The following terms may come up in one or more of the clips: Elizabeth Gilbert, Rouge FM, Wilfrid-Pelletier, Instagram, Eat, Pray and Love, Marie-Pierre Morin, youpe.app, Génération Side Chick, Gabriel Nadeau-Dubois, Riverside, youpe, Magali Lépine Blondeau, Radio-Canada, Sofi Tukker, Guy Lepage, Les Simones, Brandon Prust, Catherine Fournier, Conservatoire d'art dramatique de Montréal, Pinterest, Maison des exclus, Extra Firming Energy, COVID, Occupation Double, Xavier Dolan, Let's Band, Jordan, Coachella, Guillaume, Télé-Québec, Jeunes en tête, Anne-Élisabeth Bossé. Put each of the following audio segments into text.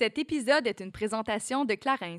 Cet épisode est une présentation de Clarins.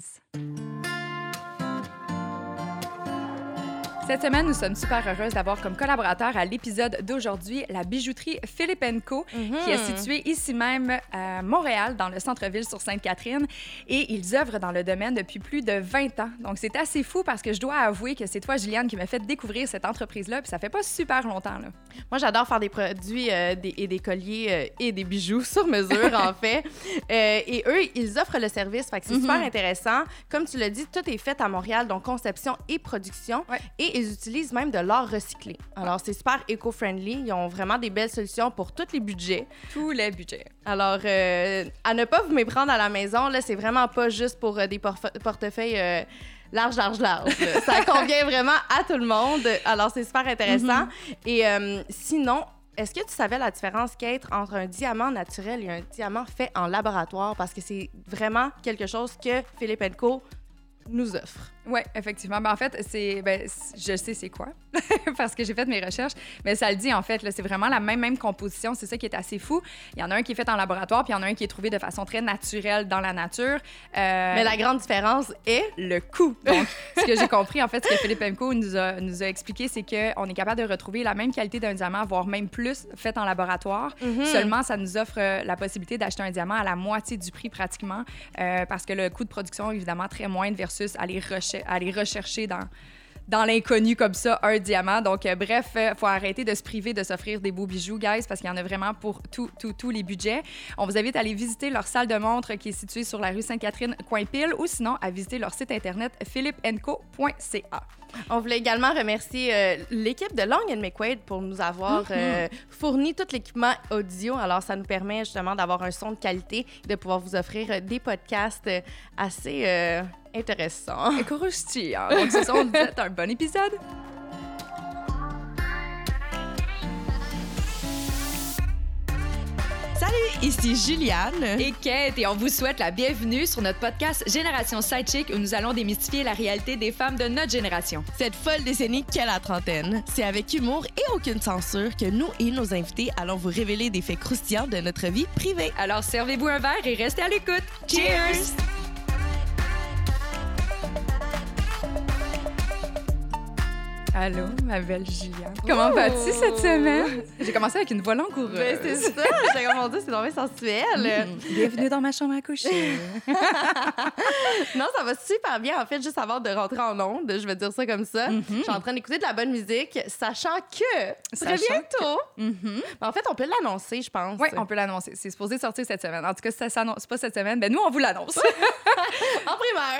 Cette semaine, nous sommes super heureuses d'avoir comme collaborateur à l'épisode d'aujourd'hui la bijouterie Philippe & Co, qui est située ici même à Montréal, dans le centre-ville sur Sainte-Catherine. Et ils œuvrent dans le domaine depuis plus de 20 ans. Donc, c'est assez fou parce que je dois avouer que c'est toi, Juliane, qui m'a fait découvrir cette entreprise-là. Puis ça fait pas super longtemps, là. Moi, j'adore faire des produits et des colliers et des bijoux sur mesure, en fait. Et eux, ils offrent le service. Fait que c'est super intéressant. Comme tu l'as dit, tout est fait à Montréal, donc conception et production. Ouais. Et ils utilisent même de l'or recyclé. Alors, c'est super éco-friendly. Ils ont vraiment des belles solutions pour tous les budgets. Tous les budgets. Alors, à ne pas vous méprendre à la maison, là, c'est vraiment pas juste pour des portefeuilles large. Ça convient vraiment à tout le monde. Alors, c'est super intéressant. Et sinon, est-ce que tu savais la différence, Kate, entre un diamant naturel et un diamant fait en laboratoire? Parce que c'est vraiment quelque chose que Philippe & Co. nous offre. Oui, effectivement. Ben, en fait, je sais c'est quoi parce que j'ai fait mes recherches, mais ça le dit en fait, là, c'est vraiment la même composition. C'est ça qui est assez fou. Il y en a un qui est fait en laboratoire puis il y en a un qui est trouvé de façon très naturelle dans la nature. Mais la grande différence est le coût. Donc, ce que j'ai compris, en fait, ce que Philippe & Co nous a expliqué, c'est qu'on est capable de retrouver la même qualité d'un diamant, voire même plus, fait en laboratoire. Seulement, ça nous offre la possibilité d'acheter un diamant à la moitié du prix pratiquement parce que le coût de production est évidemment très moindre versus aller rechercher dans l'inconnu comme ça un diamant. Donc, bref, faut arrêter de se priver de s'offrir des beaux bijoux, guys, parce qu'il y en a vraiment pour tous les budgets. On vous invite à aller visiter leur salle de montre qui est située sur la rue Sainte-Catherine, Coinpile, ou sinon à visiter leur site internet philippeandco.ca. On voulait également remercier l'équipe de Long & McQuaid pour nous avoir fourni tout l'équipement audio. Alors, ça nous permet justement d'avoir un son de qualité, de pouvoir vous offrir des podcasts assez... intéressant. Et croustillant. Donc, ce sont peut-être un bon épisode. Salut, ici Juliane et Kate, et on vous souhaite la bienvenue sur notre podcast Génération Side Chick, où nous allons démystifier la réalité des femmes de notre génération. Cette folle décennie qu'est la trentaine. C'est avec humour et aucune censure que nous et nos invités allons vous révéler des faits croustillants de notre vie privée. Alors, servez-vous un verre et restez à l'écoute. Cheers! Allô, ma belle Juliane. Comment vas-tu cette semaine? J'ai commencé avec une voix langoureuse. Ben, c'est ça, j'ai commandé, c'est normal sensuel. Bienvenue dans ma chambre à coucher. Non, ça va super bien, en fait, juste avant de rentrer en onde, je vais dire ça comme ça. Je suis en train d'écouter de la bonne musique, sachant que très bientôt. En fait, on peut l'annoncer, je pense. Oui, on peut l'annoncer. C'est supposé sortir cette semaine. En tout cas, si ça s'annonce pas cette semaine, ben nous, on vous l'annonce.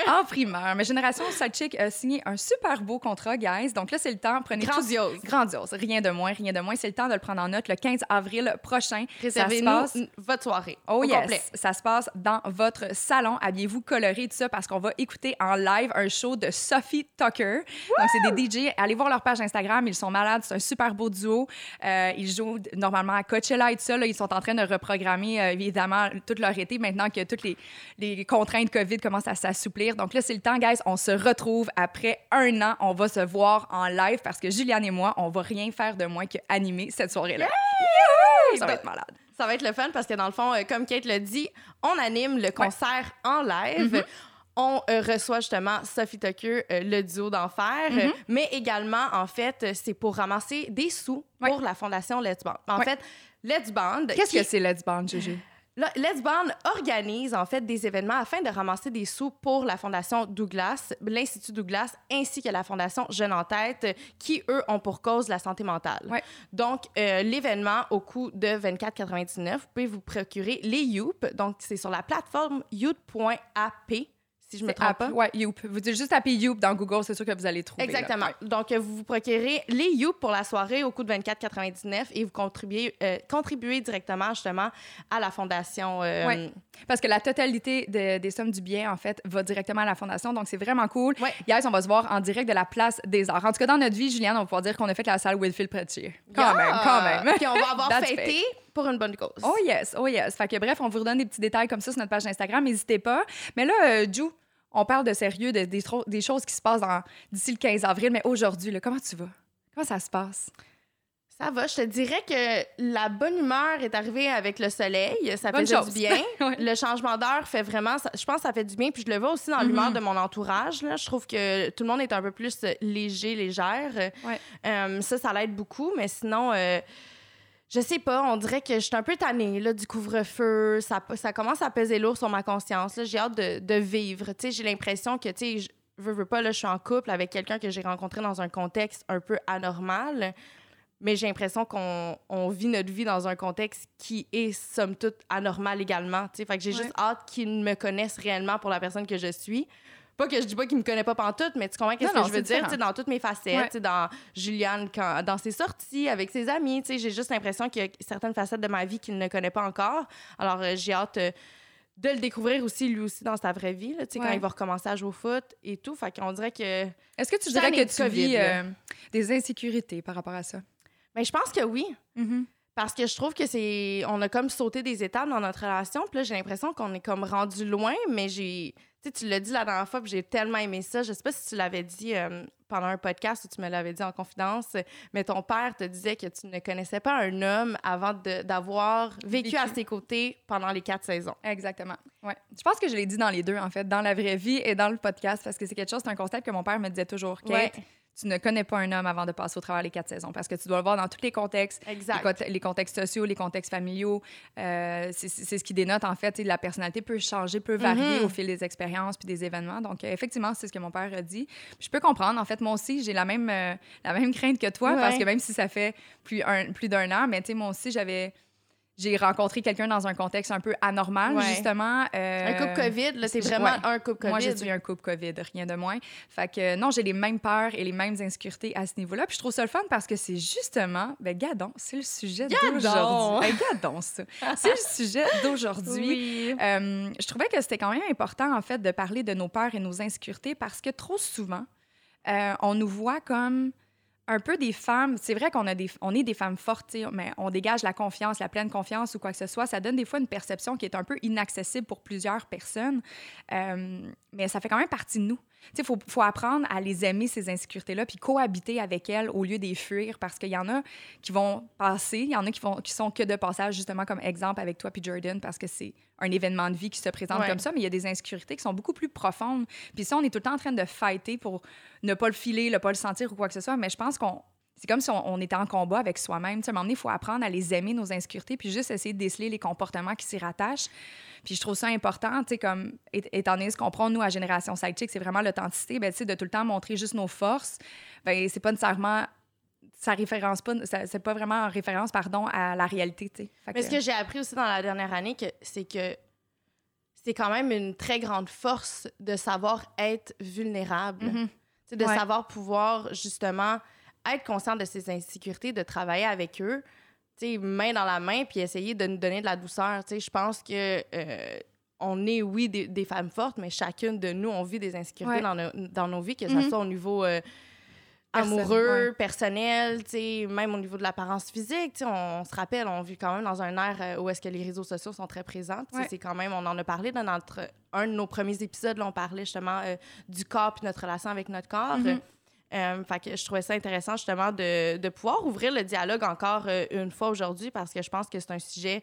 En primeur. Ma Génération Side Chick a signé un super beau contrat, guys. Donc là, c'est le temps. Prenez grandiose. Grandiose. Rien de moins. C'est le temps de le prendre en note le 15 avril prochain. Réservez-nous votre soirée. Oh yes. Complet. Ça se passe dans votre salon. Habillez-vous coloré, tout ça, parce qu'on va écouter en live un show de Sofi Tukker. Donc, c'est des DJ. Allez voir leur page Instagram. Ils sont malades. C'est un super beau duo. Ils jouent normalement à Coachella et tout ça. Là, ils sont en train de reprogrammer, évidemment, tout leur été, maintenant que toutes les contraintes COVID commencent à s'assouplir. Donc là, c'est le temps, guys. On se retrouve après 1 an. On va se voir en live parce que Juliane et moi, on va rien faire de moins qu'animer cette soirée-là. Ça va être malade. Ça va être le fun parce que dans le fond, comme Kate l'a dit, on anime le concert en live. On reçoit justement Sofi Tukker, le duo d'enfer, mais également, en fait, c'est pour ramasser des sous pour la fondation Let's Band. En fait, Let's Band... Qu'est-ce que c'est Let's Band, Gégé? Let's Band organise, en fait, des événements afin de ramasser des sous pour la Fondation Douglas, l'Institut Douglas, ainsi que la Fondation Jeunes en tête, qui, eux, ont pour cause la santé mentale. Ouais. Donc, l'événement, au coût de 24,99 $, vous pouvez vous procurer les youpe. Donc, c'est sur la plateforme youpe.app. Si je me trompe pas. Oui, youpe. Vous dites juste taper youpe dans Google, c'est sûr que vous allez trouver. Exactement. Là. Donc, vous vous procurez les youpe pour la soirée au coût de 24,99 $ et vous contribuez directement, justement, à la fondation. Oui, parce que la totalité des sommes du billet, en fait, va directement à la fondation. Donc, c'est vraiment cool. Ouais. Guys, on va se voir en direct de la Place des Arts. En tout cas, dans notre vie, Juliane, on va pouvoir dire qu'on a fait la salle Wilfrid-Pelletier. Quand même. Puis, on va avoir fêté. Pour une bonne cause. Oh yes. Fait que bref, on vous redonne des petits détails comme ça sur notre page Instagram. N'hésitez pas. Mais là, Jou, on parle de sérieux, des choses qui se passent d'ici le 15 avril. Mais aujourd'hui, là, comment tu vas? Comment ça se passe? Ça va, je te dirais que la bonne humeur est arrivée avec le soleil, ça fait du bien. Ouais. Le changement d'heure fait vraiment, je pense que ça fait du bien, puis je le vois aussi dans l'humeur de mon entourage. Là. Je trouve que tout le monde est un peu plus léger, légère. Ouais. Ça l'aide beaucoup, mais sinon, je sais pas, on dirait que je suis un peu tannée là, du couvre-feu, ça commence à peser lourd sur ma conscience. Là. J'ai hâte de vivre, t'sais, j'ai l'impression que... Veux pas, là, je suis en couple avec quelqu'un que j'ai rencontré dans un contexte un peu anormal, mais j'ai l'impression qu'on vit notre vie dans un contexte qui est, somme toute, anormal également. T'sais. Fait que j'ai juste hâte qu'ils me connaissent réellement pour la personne que je suis. Pas que je dis pas qu'ils me connaissent pas pantoute, mais tu comprends ce que je veux dire, t'sais, dans toutes mes facettes, ouais. dans Juliane, dans ses sorties, avec ses amis. T'sais, j'ai juste l'impression qu'il y a certaines facettes de ma vie qu'il ne connaît pas encore. Alors, j'ai hâte... de le découvrir aussi, lui aussi, dans sa vraie vie, là, quand il va recommencer à jouer au foot et tout. Fait qu'on dirait que... Est-ce que tu dirais que tu vis des insécurités par rapport à ça? Bien, je pense que oui. Mm-hmm. Parce que je trouve que c'est... On a comme sauté des étapes dans notre relation. Puis là, j'ai l'impression qu'on est comme rendu loin, mais j'ai... Tu sais, tu l'as dit la dernière fois, puis j'ai tellement aimé ça. Je sais pas si tu l'avais dit pendant un podcast ou tu me l'avais dit en confidence, mais ton père te disait que tu ne connaissais pas un homme avant d'avoir vécu à ses côtés pendant les 4 saisons. Exactement. Ouais. Je pense que je l'ai dit dans les deux, en fait, dans la vraie vie et dans le podcast, parce que c'est quelque chose, c'est un concept que mon père me disait toujours, Kate, tu ne connais pas un homme avant de passer au travers les 4 saisons, parce que tu dois le voir dans tous les contextes, les contextes sociaux, les contextes familiaux. C'est ce qui dénote, en fait, la personnalité peut changer, peut varier au fil des expériences puis des événements. Donc, effectivement, c'est ce que mon père a dit. Puis, je peux comprendre, en fait, moi aussi, j'ai la même crainte que toi, parce que même si ça fait plus d'un an, mais tu sais, moi aussi, j'ai rencontré quelqu'un dans un contexte un peu anormal, justement. Un couple COVID, là, c'est vraiment un couple COVID. Moi, j'ai eu un couple COVID, rien de moins. Fait que non, j'ai les mêmes peurs et les mêmes insécurités à ce niveau-là. Puis je trouve ça le fun parce que c'est justement... Ben, gadon, c'est le sujet d'aujourd'hui. Gadon, ça. C'est le sujet d'aujourd'hui. Oui. Je trouvais que c'était quand même important, en fait, de parler de nos peurs et nos insécurités parce que trop souvent, on nous voit comme... un peu des femmes, c'est vrai qu'on est des femmes fortes, mais on dégage la confiance, la pleine confiance ou quoi que ce soit. Ça donne des fois une perception qui est un peu inaccessible pour plusieurs personnes, mais ça fait quand même partie de nous. Il faut apprendre à les aimer, ces insécurités-là, puis cohabiter avec elles au lieu d'y fuir, parce qu'il y en a qui vont passer, il y en a qui sont que de passage, justement, comme exemple avec toi puis Jordan, parce que c'est un événement de vie qui se présente comme ça, mais il y a des insécurités qui sont beaucoup plus profondes. Puis ça, on est tout le temps en train de fighter pour ne pas le filer, ne pas le sentir ou quoi que ce soit, mais je pense qu'on... C'est comme si on était en combat avec soi-même. À un moment donné, il faut apprendre à les aimer, nos insécurités, puis juste essayer de déceler les comportements qui s'y rattachent. Puis je trouve ça important, comme étant donné ce qu'on prend, nous, à Génération Side Chick, c'est vraiment l'authenticité. Bien, de tout le temps montrer juste nos forces, bien, c'est pas nécessairement... c'est pas vraiment en référence, à la réalité. Mais ce que j'ai appris aussi dans la dernière année, c'est que c'est quand même une très grande force de savoir être vulnérable, de savoir pouvoir, justement... être consciente de ses insécurités, de travailler avec eux, main dans la main, puis essayer de nous donner de la douceur. Je pense que on est, des femmes fortes, mais chacune de nous, on vit des insécurités dans nos vies, que ça soit au niveau amoureux, personnel, même au niveau de l'apparence physique. On se rappelle, on vit quand même dans un ère où est-ce que les réseaux sociaux sont très présents. C'est quand même, on en a parlé dans un de nos premiers épisodes, là, on parlait justement du corps puis notre relation avec notre corps. Fait que je trouvais ça intéressant justement de pouvoir ouvrir le dialogue encore une fois aujourd'hui, parce que je pense que c'est un sujet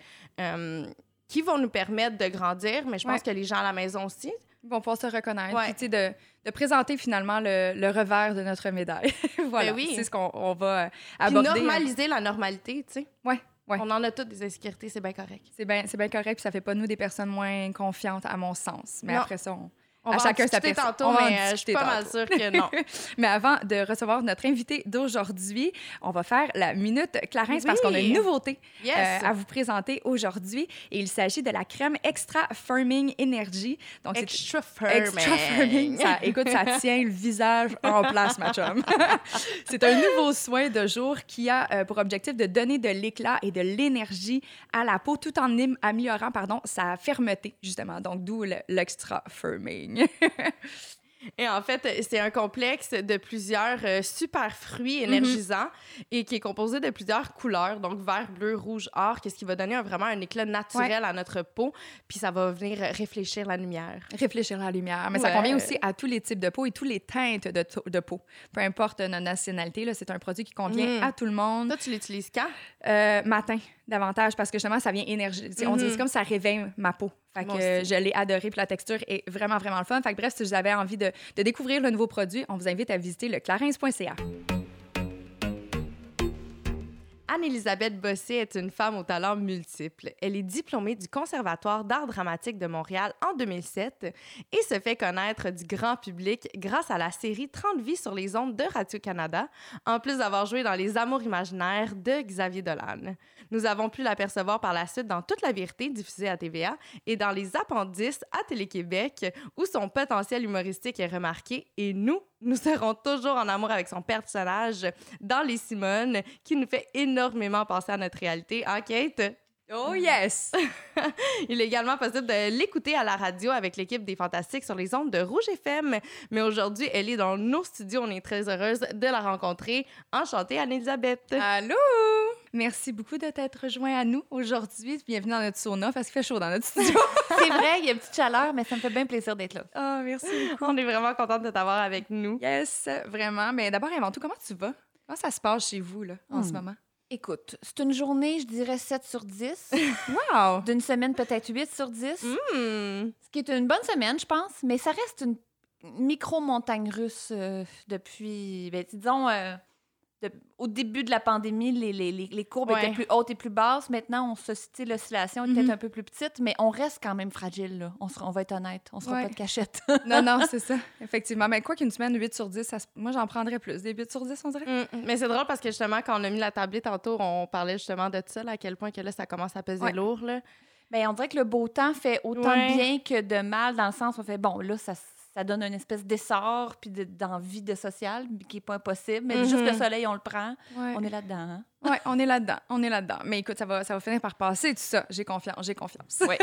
qui va nous permettre de grandir, mais je pense que les gens à la maison aussi vont pouvoir se reconnaître. Puis, tu sais, de présenter finalement le revers de notre médaille. Voilà, c'est ce qu'on va aborder. Puis normaliser la normalité, tu sais. Ouais. On en a toutes des insécurités, c'est bien correct. C'est bien correct, puis ça fait pas nous des personnes moins confiantes à mon sens. Mais après ça, on va chacun sa personne. On va en discuter tantôt, mais je suis pas mal sûre que non. Mais avant de recevoir notre invité d'aujourd'hui, on va faire la Minute Clarins parce qu'on a une nouveauté à vous présenter aujourd'hui. Et il s'agit de la crème Extra Firming Energy. Donc, Extra Firming. Ça tient le visage en place, ma chum. C'est un nouveau soin de jour qui a pour objectif de donner de l'éclat et de l'énergie à la peau tout en améliorant sa fermeté, justement. Donc, d'où l'Extra Firming. Et en fait, c'est un complexe de plusieurs super fruits énergisants et qui est composé de plusieurs couleurs, donc vert, bleu, rouge, or, ce qui va donner vraiment un éclat naturel à notre peau, puis ça va venir réfléchir la lumière. Réfléchir la lumière. Mais ça convient aussi à tous les types de peau et tous les teintes de peau. Peu importe notre nationalité, là, c'est un produit qui convient à tout le monde. Toi, tu l'utilises quand? Matin, davantage, parce que justement, ça vient énergiser. On dit, c'est comme ça réveille ma peau. Fait que je l'ai adoré, puis la texture est vraiment, vraiment le fun. Fait que bref, si vous avez envie de découvrir le nouveau produit, on vous invite à visiter le clarins.ca. Anne-Élisabeth Bossé est une femme aux talents multiples. Elle est diplômée du Conservatoire d'art dramatique de Montréal en 2007 et se fait connaître du grand public grâce à la série 30 vies sur les ondes de Radio-Canada, en plus d'avoir joué dans Les Amours imaginaires de Xavier Dolan. Nous avons pu l'apercevoir par la suite dans Toute la vérité, diffusée à TVA, et dans Les appendices à Télé-Québec, où son potentiel humoristique est remarqué, et nous serons toujours en amour avec son personnage dans Les Simones, qui nous fait énormément penser à notre réalité. Hein, Kate? Oh yes! Il est également possible de l'écouter à la radio avec l'équipe des Fantastiques sur les ondes de Rouge FM. Mais aujourd'hui, elle est dans nos studios. On est très heureuse de la rencontrer. Enchantée, Anne-Élisabeth! Allô! Merci beaucoup de t'être rejoint à nous aujourd'hui. Bienvenue dans notre sauna, parce qu'il fait chaud dans notre studio. C'est vrai, il y a une petite chaleur, mais ça me fait bien plaisir d'être là. Ah, oh, merci beaucoup. On est vraiment contente de t'avoir avec nous. Yes, vraiment. Mais d'abord et avant tout, comment tu vas? Comment ça se passe chez vous là, en ce moment? Écoute, c'est une journée, je dirais 7 sur 10. Wow! D'une semaine, peut-être 8 sur 10. Ce qui est une bonne semaine, je pense, mais ça reste une micro-montagne russe depuis, disons... au début de la pandémie, les courbes étaient plus hautes et plus basses. Maintenant, on se situe, l'oscillation est peut-être un peu plus petite, mais on reste quand même fragile, là. On va être honnête. On ne sera pas de cachette. non, c'est ça. Effectivement. Mais quoi qu'une semaine, 8 sur 10, moi, j'en prendrais plus. Des 8 sur 10, on dirait. Mais c'est drôle parce que justement, quand on a mis la tablée tantôt, on parlait justement de ça, là, à quel point que là, ça commence à peser lourd, là. Bien, on dirait que le beau temps fait autant de bien que de mal, dans le sens où on fait, bon, là, ça donne une espèce d'essor puis d'envie de social qui n'est pas impossible. Mais juste le soleil, on le prend. Ouais. On est là-dedans. Hein? Oui, on est là-dedans. Mais écoute, ça va finir par passer tout ça. J'ai confiance. Oui.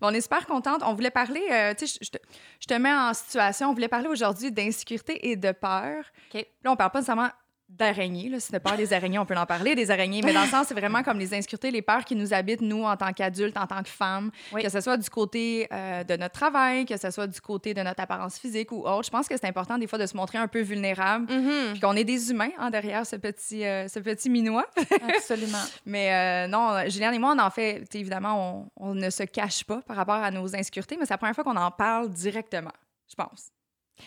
Bon, on est super contente. On voulait parler, tu sais, je te mets en situation. On voulait parler aujourd'hui d'insécurité et de peur. Okay. Là, on ne parle pas nécessairement d'araignées. Là. Si tu parles des araignées, on peut en parler, des araignées. Mais dans le sens, c'est vraiment comme les insécurités, les peurs qui nous habitent, nous, en tant qu'adultes, en tant que femmes, que ce soit du côté de notre travail, que ce soit du côté de notre apparence physique ou autre. Je pense que c'est important, des fois, de se montrer un peu vulnérable, puis qu'on est des humains derrière ce petit minois. Absolument. Mais non, Juliane et moi, on en fait, évidemment, on ne se cache pas par rapport à nos insécurités, mais c'est la première fois qu'on en parle directement, je pense.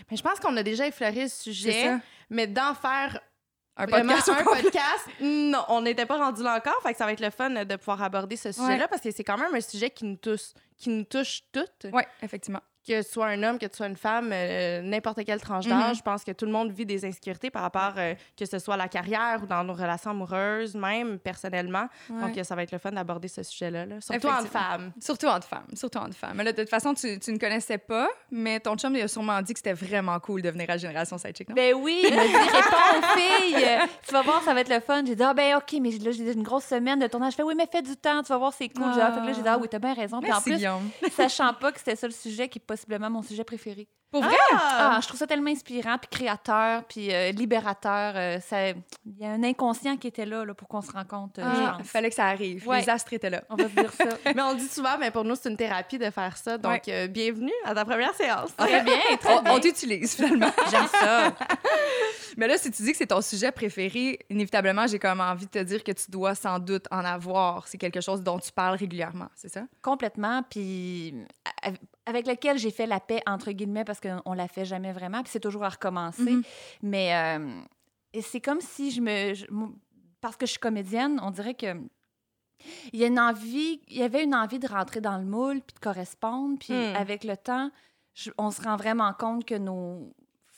Mais je pense qu'on a déjà effleuré le sujet, mais d'en faire un podcast, non, on n'était pas rendu là encore, fait que ça va être le fun de pouvoir aborder ce sujet-là, parce que c'est quand même un sujet qui nous touche toutes. Oui, effectivement. Que tu sois un homme, que tu sois une femme, n'importe quelle tranche d'âge, je pense que tout le monde vit des insécurités par rapport, que ce soit à la carrière ou dans nos relations amoureuses, même personnellement. Ouais. Donc, ça va être le fun d'aborder ce sujet-là. Là. Surtout entre femmes. Mais là, de toute façon, tu ne connaissais pas, mais ton chum a sûrement dit que c'était vraiment cool de venir à Génération Side Chick, non? Ben oui, il m'a dit, réponds aux filles. Tu vas voir, ça va être le fun. J'ai dit, OK, mais là, j'ai une grosse semaine de tournage. Je fais, oui, mais fais du temps, tu vas voir, c'est cool. Là, j'ai dit, oui, t'as bien raison. Puis en plus, Guillaume, sachant pas que c'était ça le sujet qui possiblement mon sujet préféré. Pour vrai? Je trouve ça tellement inspirant, puis créateur, puis libérateur. Il y a un inconscient qui était là pour qu'on se rencontre. Il fallait que ça arrive. Ouais. Les astres étaient là. On va se dire ça. Mais on le dit souvent, mais pour nous, c'est une thérapie de faire ça. Donc, bienvenue à ta première séance. Très bien, très bien. On t'utilise, finalement. J'aime ça. Mais là, si tu dis que c'est ton sujet préféré, inévitablement, j'ai comme envie de te dire que tu dois sans doute en avoir. C'est quelque chose dont tu parles régulièrement, c'est ça? Complètement, puis avec lequel j'ai fait la paix, entre guillemets, parce qu'on la fait jamais vraiment, puis c'est toujours à recommencer. Mais c'est comme si parce que je suis comédienne, on dirait que il y avait une envie de rentrer dans le moule, puis de correspondre, puis avec le temps, on se rend vraiment compte que nos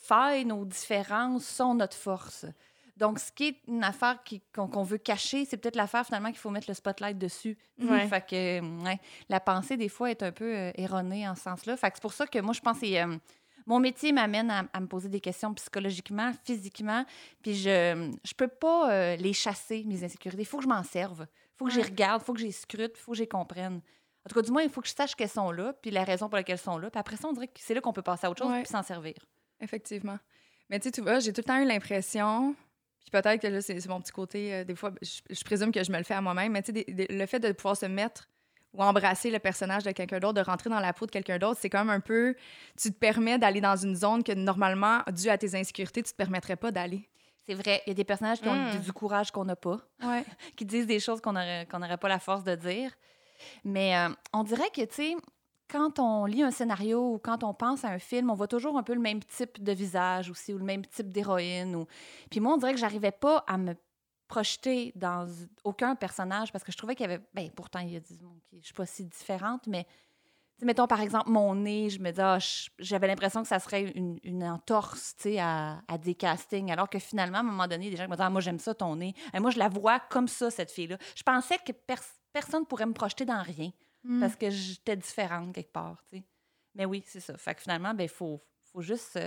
failles, nos différences sont notre force. Donc, ce qui est une affaire qu'on veut cacher, c'est peut-être l'affaire, finalement, qu'il faut mettre le spotlight dessus. Fait que la pensée, des fois, est un peu erronée en ce sens-là. Fait que c'est pour ça que moi, je pense que mon métier m'amène à me poser des questions psychologiquement, physiquement, puis je peux pas les chasser, mes insécurités. Il faut que je m'en serve. Il faut que j'y regarde, il faut que j'y scrute, il faut que j'y comprenne. En tout cas, du moins, il faut que je sache qu'elles sont là, puis la raison pour laquelle elles sont là. Puis après ça, on dirait que c'est là qu'on peut passer à autre chose puis s'en servir. Effectivement. Mais tu sais, tu vois, j'ai tout le temps eu l'impression, puis peut-être que là, c'est mon petit côté, des fois, je présume que je me le fais à moi-même, mais tu sais, le fait de pouvoir se mettre ou embrasser le personnage de quelqu'un d'autre, de rentrer dans la peau de quelqu'un d'autre, c'est quand même un peu... Tu te permets d'aller dans une zone que, normalement, due à tes insécurités, tu te permettrais pas d'aller. C'est vrai. Il y a des personnages qui ont du courage qu'on n'a pas, qui disent des choses qu'on n'aurait pas la force de dire. Mais on dirait que, tu sais, quand on lit un scénario ou quand on pense à un film, on voit toujours un peu le même type de visage aussi ou le même type d'héroïne. Ou... Puis moi, on dirait que j'arrivais pas à me projetée dans aucun personnage parce que je trouvais qu'il y avait... Bien, pourtant, il y a des... Je ne suis pas si différente, mais... Mettons, par exemple, mon nez, je me disais... j'avais l'impression que ça serait une entorse, tu sais, à des castings, alors que finalement, à un moment donné, des gens me disaient « Ah, moi, j'aime ça, ton nez. » Moi, je la vois comme ça, cette fille-là. Je pensais que personne ne pourrait me projeter dans rien parce que j'étais différente quelque part, tu sais. Mais oui, c'est ça. Fait que finalement, bien, il faut juste...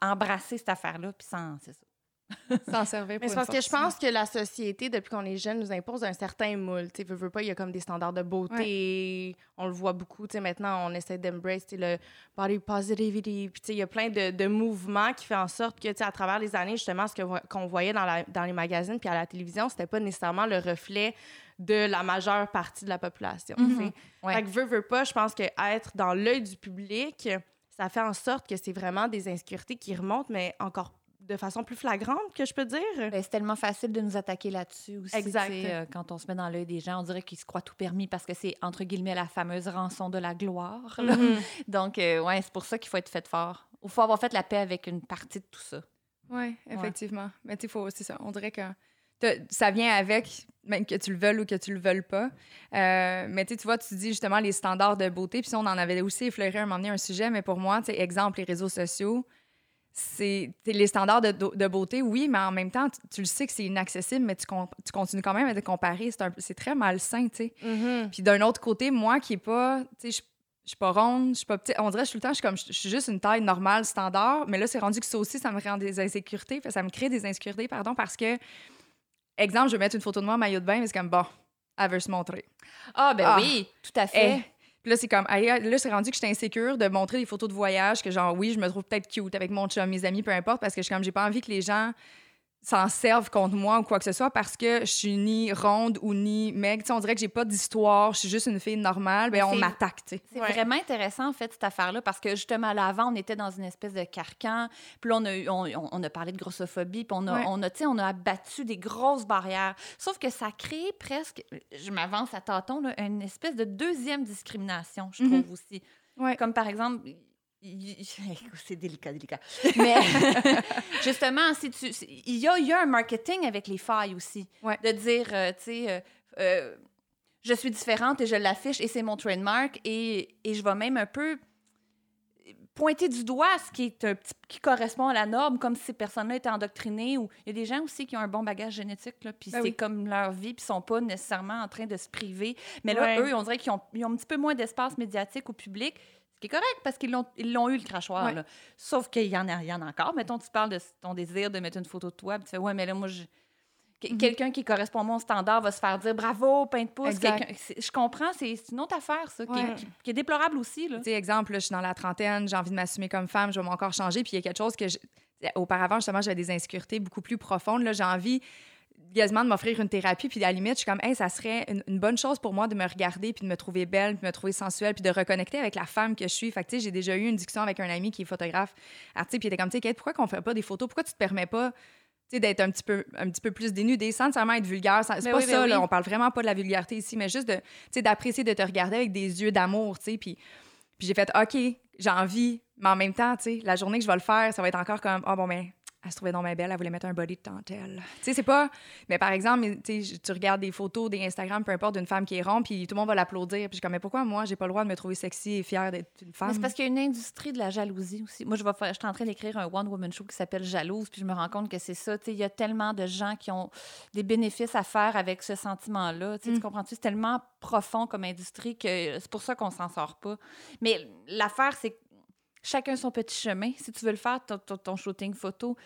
embrasser cette affaire-là, puis sans... C'est ça. S'en servir pour. Mais c'est parce que je pense que la société, depuis qu'on est jeune, nous impose un certain moule. Tu sais, veux pas, il y a comme des standards de beauté. Ouais. On le voit beaucoup. Tu sais, maintenant, on essaie d'embrace le body positivity. Puis, tu sais, il y a plein de mouvements qui font en sorte que, tu sais, à travers les années, justement, qu'on voyait dans les magazines puis à la télévision, c'était pas nécessairement le reflet de la majeure partie de la population. Mm-hmm. Tu sais. Ouais. Fait que veux pas, je pense que être dans l'œil du public, ça fait en sorte que c'est vraiment des insécurités qui remontent, mais encore plus de façon plus flagrante, que je peux dire. Bien, c'est tellement facile de nous attaquer là-dessus aussi. Exact. Quand on se met dans l'œil des gens, on dirait qu'ils se croient tout permis parce que c'est, entre guillemets, la fameuse rançon de la gloire. Mm-hmm. Donc, ouais, c'est pour ça qu'il faut être fait fort. Il faut avoir fait la paix avec une partie de tout ça. Oui, effectivement. Ouais. Mais tu sais, c'est ça. On dirait que ça vient avec, même que tu le veuilles ou que tu le veuilles pas. Mais tu vois, tu dis justement les standards de beauté. Puis on en avait aussi effleuré à un moment donné un sujet. Mais pour moi, tu sais, exemple, les réseaux sociaux, c'est les standards de beauté, oui, mais en même temps, tu le sais que c'est inaccessible, mais tu continues quand même à te comparer. C'est très malsain, tu sais. Mm-hmm. Puis d'un autre côté, moi qui est pas... Tu sais, je suis pas ronde, je suis pas petite. On dirait que tout le temps, je suis juste une taille normale, standard, mais là, c'est rendu que ça aussi, ça me rend des insécurités. Ça me crée des insécurités, pardon, parce que... Exemple, je vais mettre une photo de moi en maillot de bain, mais c'est comme, bon, elle veut se montrer. Oui, tout à fait. Puis là, c'est comme, là, c'est rendu que je suis insécure de montrer des photos de voyage, que genre, oui, je me trouve peut-être cute avec mon chum, mes amis, peu importe, parce que je suis comme, j'ai pas envie que les gens s'en servent contre moi ou quoi que ce soit, parce que je suis ni ronde ou ni maigre. Tu sais, on dirait que j'ai pas d'histoire, je suis juste une fille normale, bien, on m'attaque, tu sais. C'est vraiment intéressant, en fait, cette affaire-là, parce que justement, là, avant, on était dans une espèce de carcan, puis là, on a parlé de grossophobie, puis on a abattu des grosses barrières. Sauf que ça crée presque, je m'avance à tâtons, là, une espèce de deuxième discrimination, je trouve aussi. Ouais. Comme par exemple... C'est délicat. Mais justement, il y a un marketing avec les failles aussi. Ouais. De dire, tu sais, je suis différente et je l'affiche et c'est mon trademark et je vais même un peu pointer du doigt ce qui correspond à la norme, comme si ces personnes-là étaient endoctrinées. Ou... Il y a des gens aussi qui ont un bon bagage génétique, là, puis comme leur vie, puis ils sont pas nécessairement en train de se priver. Mais là, eux, on dirait qu'ils ont un petit peu moins d'espace médiatique ou public. Ce qui est correct, parce qu'ils l'ont eu, le crachoir. Ouais. Là. Sauf qu'il y en a encore. Mettons, tu parles de ton désir de mettre une photo de toi, puis tu fais « Ouais, mais là, moi, quelqu'un qui correspond à mon standard va se faire dire « Bravo, pain de pouce ». Je comprends, c'est une autre affaire, ça, qui est déplorable aussi. Tu sais, exemple, là, je suis dans la trentaine, j'ai envie de m'assumer comme femme, je vais encore changer, puis il y a quelque chose que... Auparavant, justement, j'avais des insécurités beaucoup plus profondes. Là, j'ai envie... quasiment de m'offrir une thérapie, puis à la limite, je suis comme, hey, ça serait une bonne chose pour moi de me regarder, puis de me trouver belle, puis de me trouver sensuelle, puis de reconnecter avec la femme que je suis. Fait que, tu sais, j'ai déjà eu une discussion avec un ami qui est photographe artiste, puis il était comme, tu sais, pourquoi qu'on fait pas des photos? Pourquoi tu te permets pas, tu sais, d'être un petit peu plus dénudée, sans nécessairement être vulgaire? C'est pas ça, là, on parle vraiment pas de la vulgarité ici, mais juste de, tu sais, d'apprécier de te regarder avec des yeux d'amour, tu sais, puis j'ai fait, OK, j'ai envie, mais en même temps, tu sais, la journée que je vais le faire, ça va être encore comme, elle se trouvait donc bien belle, elle voulait mettre un body de dentelle. Tu sais, c'est pas... Mais par exemple, tu regardes des photos, des Instagram, peu importe, d'une femme qui est ronde, puis tout le monde va l'applaudir. Puis je suis comme, mais pourquoi moi, j'ai pas le droit de me trouver sexy et fière d'être une femme? Mais c'est parce qu'il y a une industrie de la jalousie aussi. Moi, je suis en train d'écrire un one-woman show qui s'appelle « Jalouse », puis je me rends compte que c'est ça. Tu sais, il y a tellement de gens qui ont des bénéfices à faire avec ce sentiment-là. Tu comprends-tu? C'est tellement profond comme industrie que c'est pour ça qu'on s'en sort pas. Mais l'affaire, c'est chacun son petit chemin. Si tu veux le faire, ton shooting photo,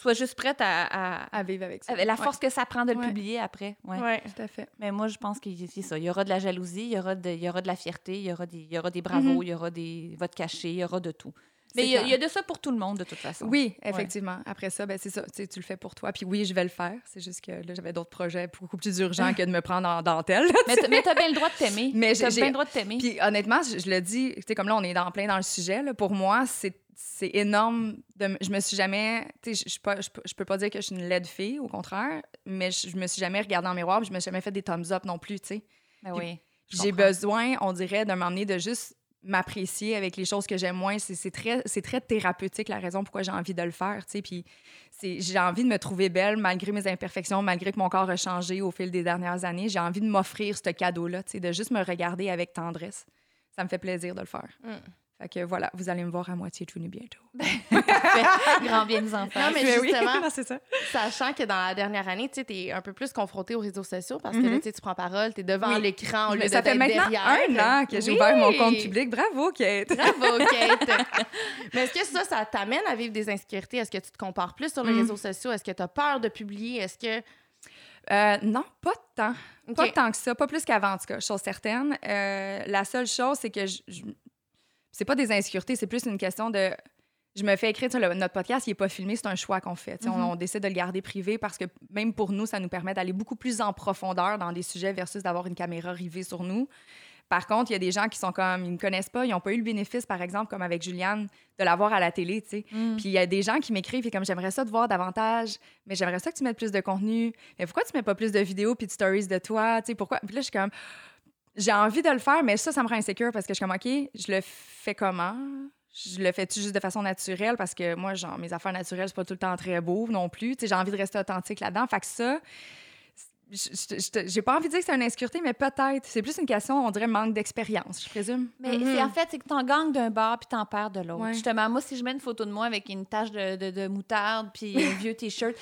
sois juste prête à vivre avec ça. La force que ça prend de le publier après. Oui, ouais, tout à fait. Mais moi, je pense qu'il c'est ça. Il y aura de la jalousie, il y aura de la fierté, il y aura des bravos, il y aura des va te cacher, il y aura de tout. Mais il y a de ça pour tout le monde, de toute façon. Oui, effectivement. Ouais. Après ça, ben, c'est ça. Tu le fais pour toi. Puis oui, je vais le faire. C'est juste que là, j'avais d'autres projets beaucoup plus urgents que de me prendre en dentelle. Mais t'as bien le droit de t'aimer. T'as bien le droit de t'aimer. Puis honnêtement, je le dis, comme là, on est plein dans le sujet. Là. Pour moi, c'est énorme. Je me suis jamais... Je peux pas dire que je suis une laide fille, au contraire. Mais je me suis jamais regardée en miroir. Je me suis jamais fait des thumbs up non plus, tu sais. Ben oui. J'ai besoin, on dirait, de m'emmener de juste... m'apprécier avec les choses que j'aime moins. C'est très thérapeutique, la raison pourquoi j'ai envie de le faire, tu sais. Puis j'ai envie de me trouver belle malgré mes imperfections, malgré que mon corps a changé au fil des dernières années. J'ai envie de m'offrir ce cadeau-là, tu sais, de juste me regarder avec tendresse. Ça me fait plaisir de le faire. Fait que voilà, vous allez me voir à moitié tout nu bientôt. Grand bien nous en faire. Non, mais justement, oui, non, c'est ça. Sachant que dans la dernière année, tu es un peu plus confrontée aux réseaux sociaux parce que là, tu prends parole, tu es devant l'écran au lieu de derrière. Ça fait maintenant un an que j'ai ouvert mon compte public. Bravo, Kate! Bravo, Kate! Mais est-ce que ça t'amène à vivre des insécurités? Est-ce que tu te compares plus sur les réseaux sociaux? Est-ce que tu as peur de publier? Est-ce que... Non, pas tant. Okay. Pas tant que ça. Pas plus qu'avant, en tout cas, chose certaine. La seule chose, c'est que c'est pas des insécurités, c'est plus une question de... Je me fais écrire, notre podcast, il n'est pas filmé, c'est un choix qu'on fait. On décide de le garder privé parce que même pour nous, ça nous permet d'aller beaucoup plus en profondeur dans des sujets versus d'avoir une caméra rivée sur nous. Par contre, il y a des gens qui sont comme... Ils ne me connaissent pas, ils n'ont pas eu le bénéfice, par exemple, comme avec Juliane, de la voir à la télé, tu sais. Puis il y a des gens qui m'écrivent et comme « J'aimerais ça te voir davantage, mais j'aimerais ça que tu mettes plus de contenu. Mais pourquoi tu ne mets pas plus de vidéos puis de stories de toi? » Tu sais, pourquoi? Puis là, je suis comme... J'ai envie de le faire, mais ça me rend insécure parce que je suis comme, OK, je le fais comment? Je le fais-tu juste de façon naturelle? Parce que moi, genre, mes affaires naturelles, c'est pas tout le temps très beau non plus. T'sais, j'ai envie de rester authentique là-dedans. Fait que ça, j'ai pas envie de dire que c'est une insécurité, mais peut-être. C'est plus une question, on dirait, manque d'expérience, je présume. Mais c'est, en fait, c'est que t'en gagnes d'un bord puis t'en perds de l'autre. Ouais. Justement, moi, si je mets une photo de moi avec une tache de moutarde puis un vieux T-shirt,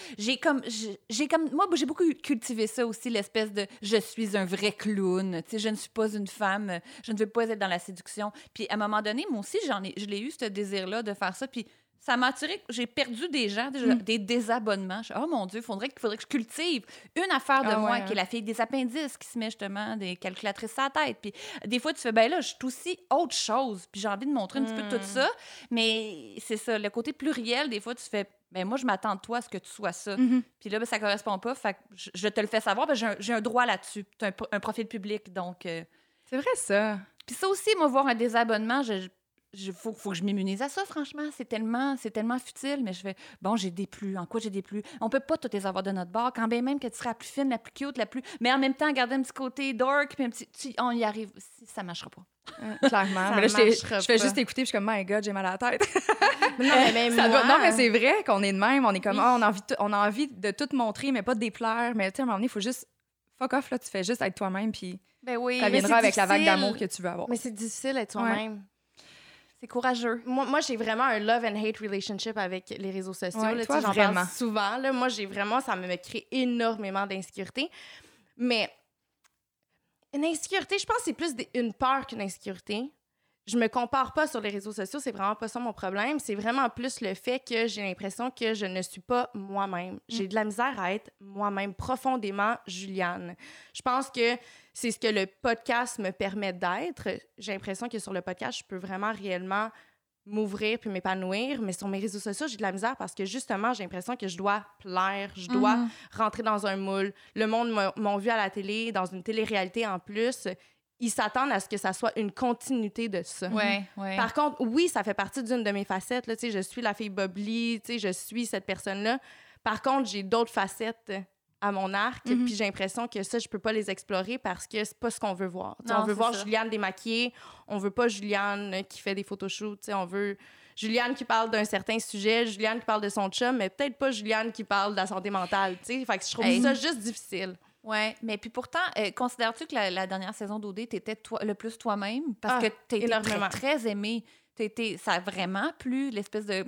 moi, j'ai beaucoup cultivé ça aussi, l'espèce de « je suis un vrai clown », tu sais, je ne suis pas une femme, je ne veux pas être dans la séduction. Puis à un moment donné, moi aussi, je l'ai eu, ce désir-là de faire ça, puis ça m'a attiré, j'ai perdu des gens, des désabonnements. Je dis, oh mon Dieu, il faudrait que je cultive une affaire de moi, qui est la fille des appendices, qui se met justement des calculatrices à la tête. Puis des fois, tu fais, ben là, je suis aussi autre chose. Puis j'ai envie de montrer un petit peu tout ça. Mais c'est ça, le côté pluriel, des fois, tu fais, ben moi, je m'attends de toi à ce que tu sois ça. Puis là, ben, ça correspond pas. Fait que je te le fais savoir, ben j'ai un droit là-dessus. Tu as un profil public, donc. C'est vrai, ça. Puis ça aussi, moi, voir un désabonnement, il faut que je m'immunise à ça, franchement. C'est tellement futile. Mais je fais, bon, j'ai des plus. En quoi j'ai des plus? On peut pas toutes les avoir de notre bord, quand bien même que tu seras la plus fine, la plus cute, la plus... Mais en même temps, garder un petit côté dark, puis un petit... On y arrive. Ça marchera pas. Clairement. Mais là, je fais juste écouter, puis je suis comme, my God, j'ai mal à la tête. Non, mais c'est vrai qu'on est de même. On est comme, on a envie de tout montrer, mais pas de déplaire. Mais tu sais, à un moment donné, il faut juste... Fuck off, là, tu fais juste être toi-même, puis ça viendra avec la vague d'amour que tu veux avoir. Mais c'est difficile être toi-même. Ouais. C'est courageux. Moi, j'ai vraiment un love and hate relationship avec les réseaux sociaux. Ouais, là, toi, j'en parle souvent. Là. Moi, j'ai vraiment... Ça me crée énormément d'insécurité. Mais une insécurité, je pense que c'est plus une peur qu'une insécurité. Je me compare pas sur les réseaux sociaux. C'est vraiment pas ça mon problème. C'est vraiment plus le fait que j'ai l'impression que je ne suis pas moi-même. J'ai de la misère à être moi-même, profondément Juliane. Je pense que c'est ce que le podcast me permet d'être. J'ai l'impression que sur le podcast, je peux vraiment réellement m'ouvrir puis m'épanouir. Mais sur mes réseaux sociaux, j'ai de la misère parce que justement, j'ai l'impression que je dois plaire, je dois rentrer dans un moule. Le monde m'a vu à la télé, dans une télé-réalité en plus. Ils s'attendent à ce que ça soit une continuité de ça. Ouais. Par contre, oui, ça fait partie d'une de mes facettes. Là, je suis la fille Bobli, je suis cette personne-là. Par contre, j'ai d'autres facettes à mon arc, puis j'ai l'impression que ça, je peux pas les explorer parce que c'est pas ce qu'on veut voir. Non, on veut voir ça. Juliane démaquillée, on veut pas Juliane qui fait des photoshoots, on veut Juliane qui parle d'un certain sujet, Juliane qui parle de son chum, mais peut-être pas Juliane qui parle de la santé mentale, tu sais. Fait que je trouve ça juste difficile. Oui, mais puis pourtant, considères-tu que la dernière saison d'OD, t'étais le plus toi-même? Parce que t'étais très, très aimée. Ça a vraiment plu, l'espèce de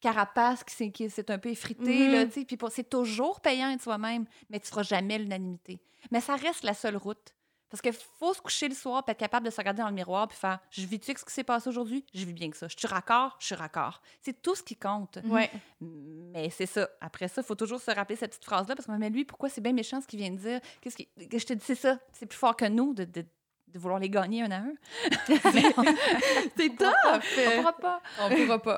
carapace qui s'est un peu effritée, là, tu sais. Puis c'est toujours payant de soi-même, mais tu feras jamais l'unanimité. Mais ça reste la seule route. Parce qu'il faut se coucher le soir puis être capable de se regarder dans le miroir puis faire « Je vis-tu avec ce qui s'est passé aujourd'hui? Je vis bien que ça. Je suis raccord? Je suis raccord. » C'est tout ce qui compte. Ouais. Mais c'est ça. Après ça, il faut toujours se rappeler cette petite phrase-là parce que « Mais lui, pourquoi c'est bien méchant ce qu'il vient de dire? » Qu'est-ce qui... Je te dis, c'est ça. C'est plus fort que nous de vouloir les gagner un à un. C'est top!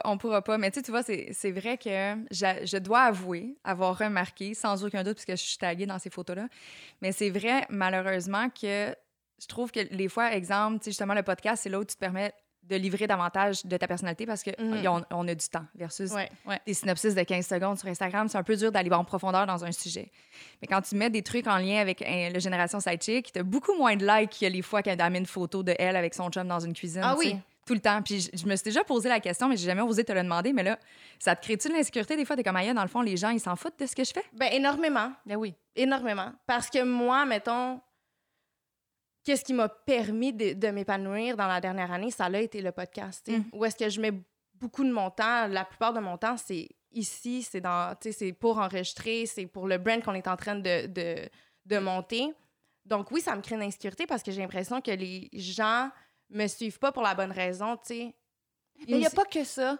On pourra pas. Mais tu vois, c'est vrai que je dois avouer avoir remarqué, sans aucun doute, puisque je suis taguée dans ces photos-là, mais c'est vrai, malheureusement, que je trouve que les fois, exemple, tu sais, justement, le podcast, c'est là où tu te permets de livrer davantage de ta personnalité parce qu'on a du temps versus des synopsis de 15 secondes sur Instagram. C'est un peu dur d'aller en profondeur dans un sujet. Mais quand tu mets des trucs en lien avec la Génération Side Chick, t'as beaucoup moins de likes que les fois qu'elle amène une photo de elle avec son chum dans une cuisine. Ah oui? Tout le temps. Puis je me suis déjà posé la question, mais j'ai jamais osé te le demander. Mais là, ça te crée-tu de l'insécurité? Des fois, t'es comme ailleurs, dans le fond, les gens, ils s'en foutent de ce que je fais? Bien, énormément. Ben oui. Énormément. Parce que moi, mettons... Qu'est-ce qui m'a permis de m'épanouir dans la dernière année? Ça a été le podcast. Où est-ce que je mets beaucoup de mon temps? La plupart de mon temps, c'est ici, c'est pour enregistrer, c'est pour le brand qu'on est en train de monter. Donc oui, ça me crée une insécurité parce que j'ai l'impression que les gens me suivent pas pour la bonne raison. T'sais. Mais il n'y a pas que ça.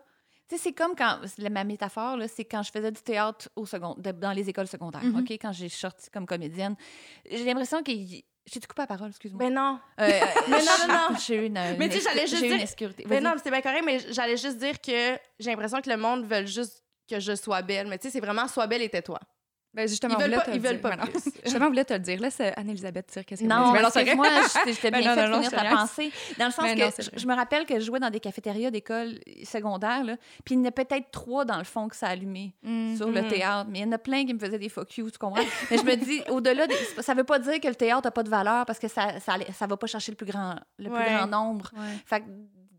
Tu sais, c'est comme quand... Ma métaphore, là, c'est quand je faisais du théâtre dans les écoles secondaires. Mm-hmm. OK? Quand j'ai sorti comme comédienne. J'ai l'impression que... J'ai-tu coupé la parole, excuse-moi? Mais non. Mais non. J'allais juste dire... Insécurité. Mais non, c'est bien correct, mais j'allais juste dire que j'ai l'impression que le monde veut juste que je sois belle. Mais tu sais, c'est vraiment « sois belle et tais-toi ». Ben justement, ils veulent pas plus. Justement, on voulait te le dire. Laisse Anne-Élisabeth dire qu'est-ce que tu veux dire. Non, excuse-moi, j'étais bien faite de finir ta pensée. Dans le sens que je me rappelle que je jouais dans des cafétérias d'école secondaire, puis il y en a peut-être 3 dans le fond que ça allumait sur le théâtre, mais il y en a plein qui me faisaient des fuck you, tu comprends? Mais je me dis, au-delà, ça veut pas dire que le théâtre n'a pas de valeur parce que ça va pas chercher le plus grand nombre. Fait que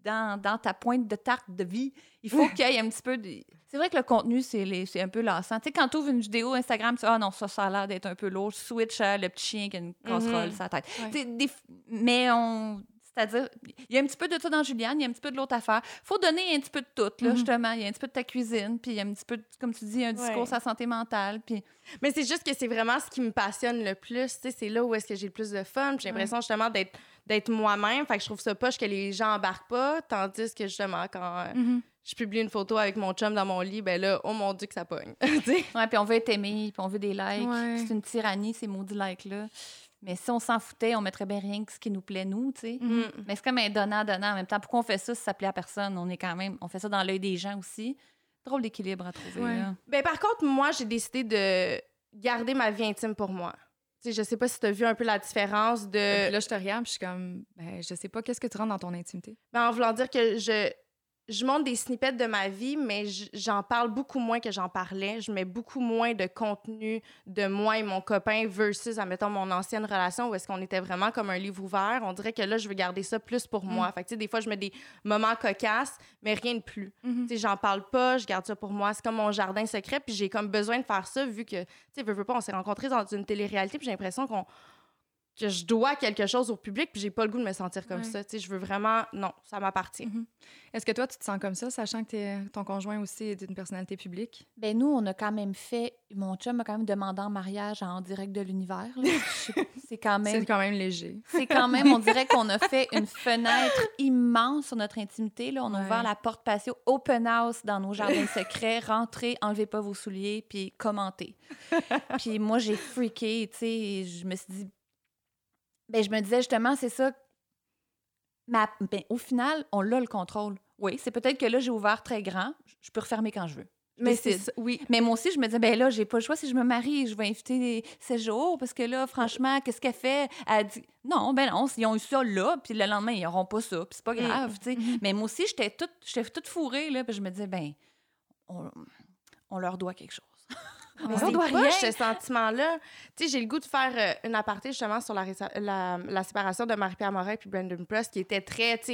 dans ta pointe de tarte de vie, il faut qu'il y ait un petit peu... C'est vrai que le contenu, c'est un peu lassant. Tu sais, quand tu ouvres une vidéo Instagram, tu dis « Ah non, ça a l'air d'être un peu lourd. » Switch à le petit chien qui a une casserole sur la tête. Ouais. Mais on... C'est-à-dire, il y a un petit peu de tout dans Juliane, il y a un petit peu de l'autre affaire. Faut donner un petit peu de tout, là, justement. Il y a un petit peu de ta cuisine, puis il y a un petit peu, comme tu dis, un discours sur la santé mentale. Puis... Mais c'est juste que c'est vraiment ce qui me passionne le plus. Tu sais, c'est là où est-ce que j'ai le plus de fun. Puis j'ai l'impression, justement, d'être moi-même. Fait que je trouve ça poche que les gens embarquent pas, tandis que, justement, quand... Je publie une photo avec mon chum dans mon lit, ben là, oh mon Dieu que ça pogne. Ouais, puis on veut être aimé, puis on veut des likes. Ouais. C'est une tyrannie, ces maudits likes-là. Mais si on s'en foutait, on mettrait bien rien que ce qui nous plaît, nous, tu sais. Mais c'est comme un donnant-donnant. En même temps, pourquoi on fait ça si ça plaît à personne? On fait ça dans l'œil des gens aussi. Drôle d'équilibre à trouver, là. Ben, par contre, moi, j'ai décidé de garder ma vie intime pour moi. Tu sais, je sais pas si tu as vu un peu la différence de... Et puis là, je te regarde, puis je suis comme, ben, je sais pas, qu'est-ce que tu rentres dans ton intimité? Ben, en voulant dire que je montre des snippets de ma vie, mais j'en parle beaucoup moins que j'en parlais. Je mets beaucoup moins de contenu de moi et mon copain versus, admettons, mon ancienne relation où est-ce qu'on était vraiment comme un livre ouvert. On dirait que là, je veux garder ça plus pour moi. Fait que, tu sais, des fois, je mets des moments cocasses, mais rien de plus. Tu sais, j'en parle pas, je garde ça pour moi. C'est comme mon jardin secret, puis j'ai comme besoin de faire ça vu que, tu sais, veux pas, on s'est rencontrés dans une télé-réalité, puis j'ai l'impression que je dois quelque chose au public, puis j'ai pas le goût de me sentir comme ça. Tu sais, je veux vraiment... Non, ça m'appartient. Est-ce que toi, tu te sens comme ça, sachant que ton conjoint aussi est une personnalité publique? Bien, nous, on a quand même fait... Mon chum m'a quand même demandé en mariage en direct de l'univers. Là. C'est quand même... C'est quand même léger. C'est quand même... On dirait qu'on a fait une fenêtre immense sur notre intimité. Là. On a ouvert la porte patio, open house dans nos jardins secrets. Rentrez, enlevez pas vos souliers, puis commentez. Puis moi, j'ai freaké, tu sais. Je me suis dit... Ben, je me disais justement, c'est ça. Ben, au final, on l'a le contrôle. Oui, c'est peut-être que là, j'ai ouvert très grand. Je peux refermer quand je veux. Mais c'est ça, oui. Mais moi aussi, je me disais, ben là, j'ai pas le choix. Si je me marie, je vais inviter 16 jours parce que là, franchement, qu'est-ce qu'elle fait? Elle dit, non, ils ont eu ça là, puis le lendemain, ils n'auront pas ça. Puis c'est pas grave, tu sais. Mais moi aussi, j'étais toute fourrée, là. Puis je me disais, ben, on leur doit quelque chose. Mais on doit rien. Ce sentiment-là. Tu sais, j'ai le goût de faire une aparté justement sur la séparation de Marie-Pierre Morin et Brandon Prust, qui était très, tu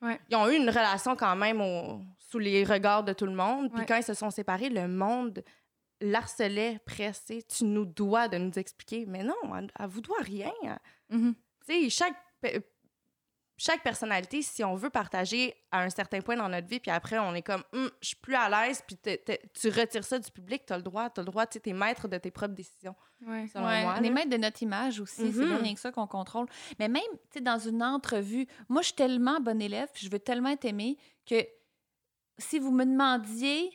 sais, ils ont eu une relation quand même sous les regards de tout le monde. Puis quand ils se sont séparés, le monde l'harcelait pressé. Tu nous dois de nous expliquer. Mais non, elle vous doit rien. Tu sais, chaque chaque personnalité, si on veut partager à un certain point dans notre vie, puis après, on est comme « je suis plus à l'aise », puis tu retires ça du public, t'as le droit, tu sais, t'es maître de tes propres décisions. Ouais. Selon moi. On est maître de notre image aussi, c'est bien rien que ça qu'on contrôle. Mais même, tu sais, dans une entrevue, moi, je suis tellement bonne élève, puis je veux tellement être aimée que si vous me demandiez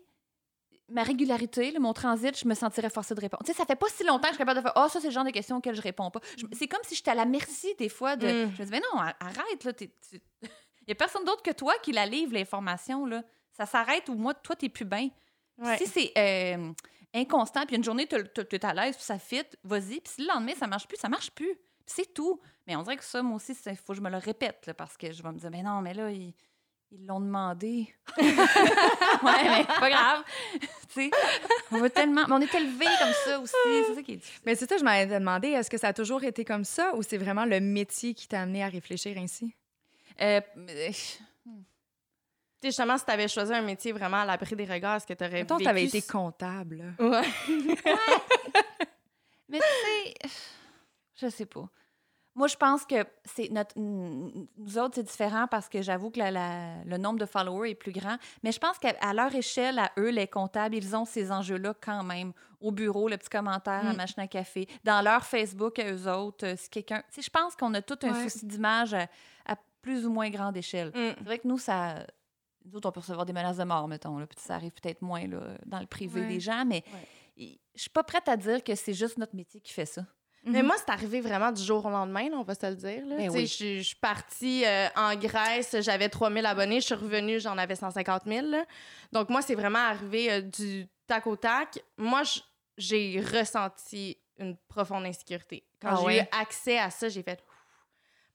ma régularité, là, mon transit, je me sentirais forcée de répondre. Tu sais, ça fait pas si longtemps que je suis capable de faire « Ah, ça, c'est le genre de questions auxquelles je réponds pas. » C'est comme si j'étais à la merci, des fois, de... Je me dis « Mais non, arrête, là, il y a personne d'autre que toi qui la livre, l'information, là. Ça s'arrête ou moi, toi, t'es plus bien. Ouais. » Si c'est inconstant, puis une journée, t'es à l'aise, puis ça fit, vas-y. Puis si le lendemain, ça marche plus. Puis c'est tout. Mais on dirait que ça, moi aussi, il faut que je me le répète, là, parce que je vais me dire « Mais non, mais là, ils l'ont demandé. » Ouais, mais c'est pas grave. Tu sais, on veut tellement... Mais on est élevés comme ça aussi. C'est ça qui est difficile. Mais c'est ça, je m'avais demandé, est-ce que ça a toujours été comme ça ou c'est vraiment le métier qui t'a amené à réfléchir ainsi? Tu sais, justement, si t'avais choisi un métier vraiment à l'abri des regards, est-ce que t'aurais vécu... Mettons, t'avais été comptable. Là. Ouais. Ouais. Mais tu sais... Je sais pas. Moi, je pense que c'est nous autres, c'est différent parce que j'avoue que le nombre de followers est plus grand. Mais je pense qu'à leur échelle, à eux, les comptables, ils ont ces enjeux-là quand même. Au bureau, le petit commentaire, la machine à café. Dans leur Facebook, à eux autres, si quelqu'un... Tu sais, je pense qu'on a tout un souci d'image à plus ou moins grande échelle. C'est vrai que nous, ça... Nous autres, on peut recevoir des menaces de mort, mettons. Là, puis ça arrive peut-être moins là, dans le privé des gens. Mais je suis pas prête à dire que c'est juste notre métier qui fait ça. Mais moi, c'est arrivé vraiment du jour au lendemain, là, on va se le dire. Là. Je suis partie en Grèce, j'avais 3000 abonnés, je suis revenue, j'en avais 150 000. Là. Donc moi, c'est vraiment arrivé du tac au tac. Moi, j'ai ressenti une profonde insécurité. Quand j'ai eu accès à ça, j'ai fait...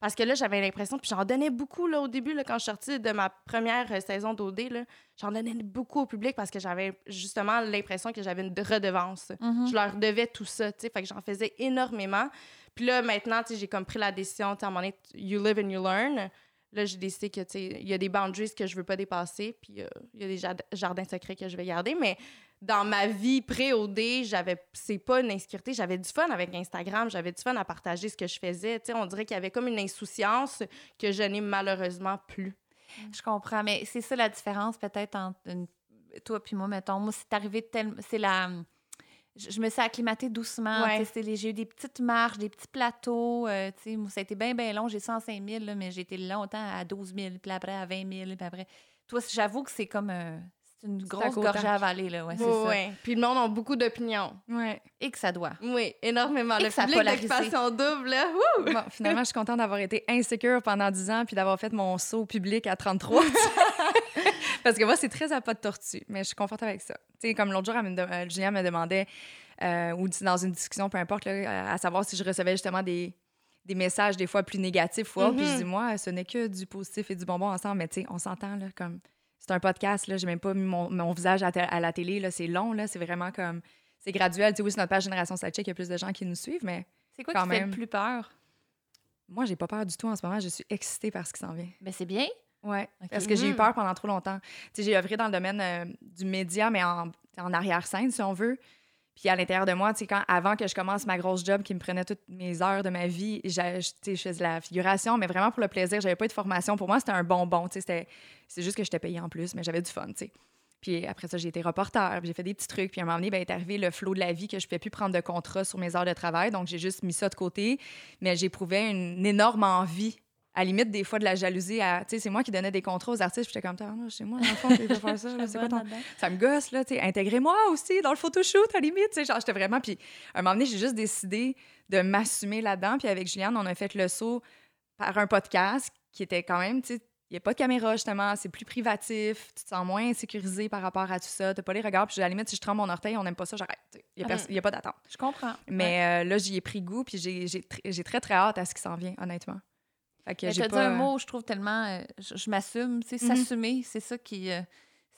Parce que là, j'avais l'impression, puis j'en donnais beaucoup là, au début, là, quand je suis sortie de ma première saison d'OD, là, j'en donnais beaucoup au public parce que j'avais justement l'impression que j'avais une redevance. Je leur devais tout ça, tu sais, fait que j'en faisais énormément. Puis là, maintenant, tu sais, j'ai comme pris la décision, tu sais, à un moment donné, you live and you learn. Là, j'ai décidé que, tu sais, il y a des boundaries que je veux pas dépasser, puis il y a des jardins secrets que je vais garder, mais... Dans ma vie pré-OD, c'est pas une insécurité. J'avais du fun avec Instagram. J'avais du fun à partager ce que je faisais. T'sais, on dirait qu'il y avait comme une insouciance que je n'ai malheureusement plus. Je comprends, mais c'est ça la différence peut-être entre toi puis moi, mettons. Moi, c'est arrivé tellement... Je me suis acclimatée doucement. Ouais. J'ai eu des petites marches, des petits plateaux. Moi, ça a été bien, bien long. J'ai 105 000, là, mais j'ai été longtemps à 12 000, puis après à 20 000, puis après... Toi, j'avoue que c'est comme... C'est une grosse gorge à avaler, là. Ouais, c'est ça. Puis le monde a beaucoup d'opinions. Ouais. Et que ça doit. Oui, énormément. Et le public d'Occupation Double, là. Bon, finalement, je suis contente d'avoir été insécure pendant 10 ans puis d'avoir fait mon saut public à 33. Parce que moi, c'est très à pas de tortue, mais je suis confortable avec ça. Tu sais, comme l'autre jour, Julien me demandait, ou dans une discussion, peu importe, là, à savoir si je recevais justement des messages des fois plus négatifs. Puis je dis, moi, ce n'est que du positif et du bonbon ensemble. Mais tu sais, on s'entend, là, comme... C'est un podcast, là, j'ai même pas mis mon visage à la télé, là, c'est long, là, c'est vraiment comme... C'est graduel, tu sais, oui, sur notre page Génération Side Chick, il y a plus de gens qui nous suivent, mais... C'est quoi qui te fait le plus peur? Moi, j'ai pas peur du tout en ce moment, je suis excitée par ce qui s'en vient. Mais c'est bien! Oui, okay. Parce que j'ai eu peur pendant trop longtemps. Tu sais, j'ai œuvré dans le domaine du média, mais en arrière-scène, si on veut. Puis à l'intérieur de moi, tu sais, avant que je commence ma grosse job qui me prenait toutes mes heures de ma vie, je faisais de la figuration, mais vraiment pour le plaisir, j'avais pas de formation. Pour moi, c'était un bonbon, tu sais, c'est juste que j'étais payée en plus, mais j'avais du fun, tu sais. Puis après ça, j'ai été reporter, puis j'ai fait des petits trucs, puis à un moment donné, bien, est arrivé le flot de la vie que je ne pouvais plus prendre de contrat sur mes heures de travail, donc j'ai juste mis ça de côté, mais j'éprouvais une énorme envie, à la limite, des fois, de la jalousie à... Tu sais, c'est moi qui donnais des contrats aux artistes, j'étais comme, chez moi, dans le fond, tu peux faire ça, là, c'est quoi ton... Ça me gosse, là, tu sais, intégrez-moi aussi dans le photoshoot, à la limite, tu sais, genre, j'étais vraiment... Puis à un moment donné, j'ai juste décidé de m'assumer là-dedans, puis avec Juliane, on a fait le saut par un podcast qui était quand même, tu sais, il n'y a pas de caméra, justement, c'est plus privatif, tu te sens moins sécurisé par rapport à tout ça, t'as pas les regards, puis à la limite, si je trempe mon orteil, on n'aime pas ça, j'arrête, il n'y a pas d'attente. Je comprends. Mais là, j'y ai pris goût, puis j'ai très, très hâte à ce qui s'en vient, honnêtement. Mais t'as dit un mot, je trouve tellement... je m'assume, tu sais, s'assumer, c'est ça qui...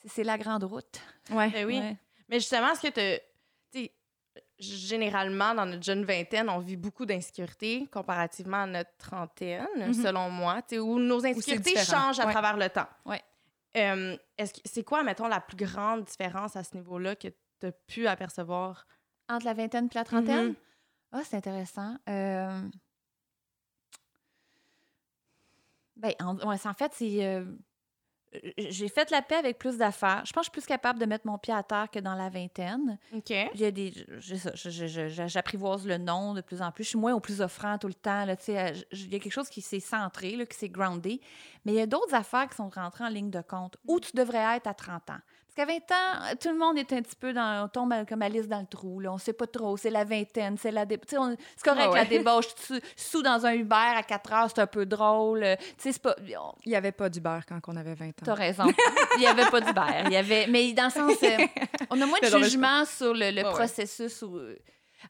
c'est la grande route. Ouais. Ben oui. Ouais. Mais justement, est-ce que tu sais, généralement, dans notre jeune vingtaine, on vit beaucoup d'insécurité comparativement à notre trentaine, selon moi, tu sais, où nos insécurités changent à travers le temps. Ouais. C'est quoi, mettons, la plus grande différence à ce niveau-là que t'as pu apercevoir? Entre la vingtaine puis la trentaine? Ah, c'est intéressant. Ben, en fait, c'est... j'ai fait la paix avec plus d'affaires. Je pense que je suis plus capable de mettre mon pied à terre que dans la vingtaine. OK. Il y a des... j'apprivoise le nom de plus en plus. Je suis moins au plus offrant tout le temps. Là, il y a quelque chose qui s'est centré, là, qui s'est groundé. Mais il y a d'autres affaires qui sont rentrées en ligne de compte. Où tu devrais être à 30 ans. Parce qu'à 20 ans, tout le monde est un petit peu dans... On tombe comme Alice dans le trou. Là. On ne sait pas trop. C'est la vingtaine. C'est la c'est correct, la débauche. Sous dans un Uber à 4 heures, c'est un peu drôle. C'est pas... Il n'y avait pas d'Uber quand on avait 20 ans. T'as raison. Il n'y avait pas d'Uber. Il y avait... Mais dans le sens... on a moins de jugement sur le processus. Où...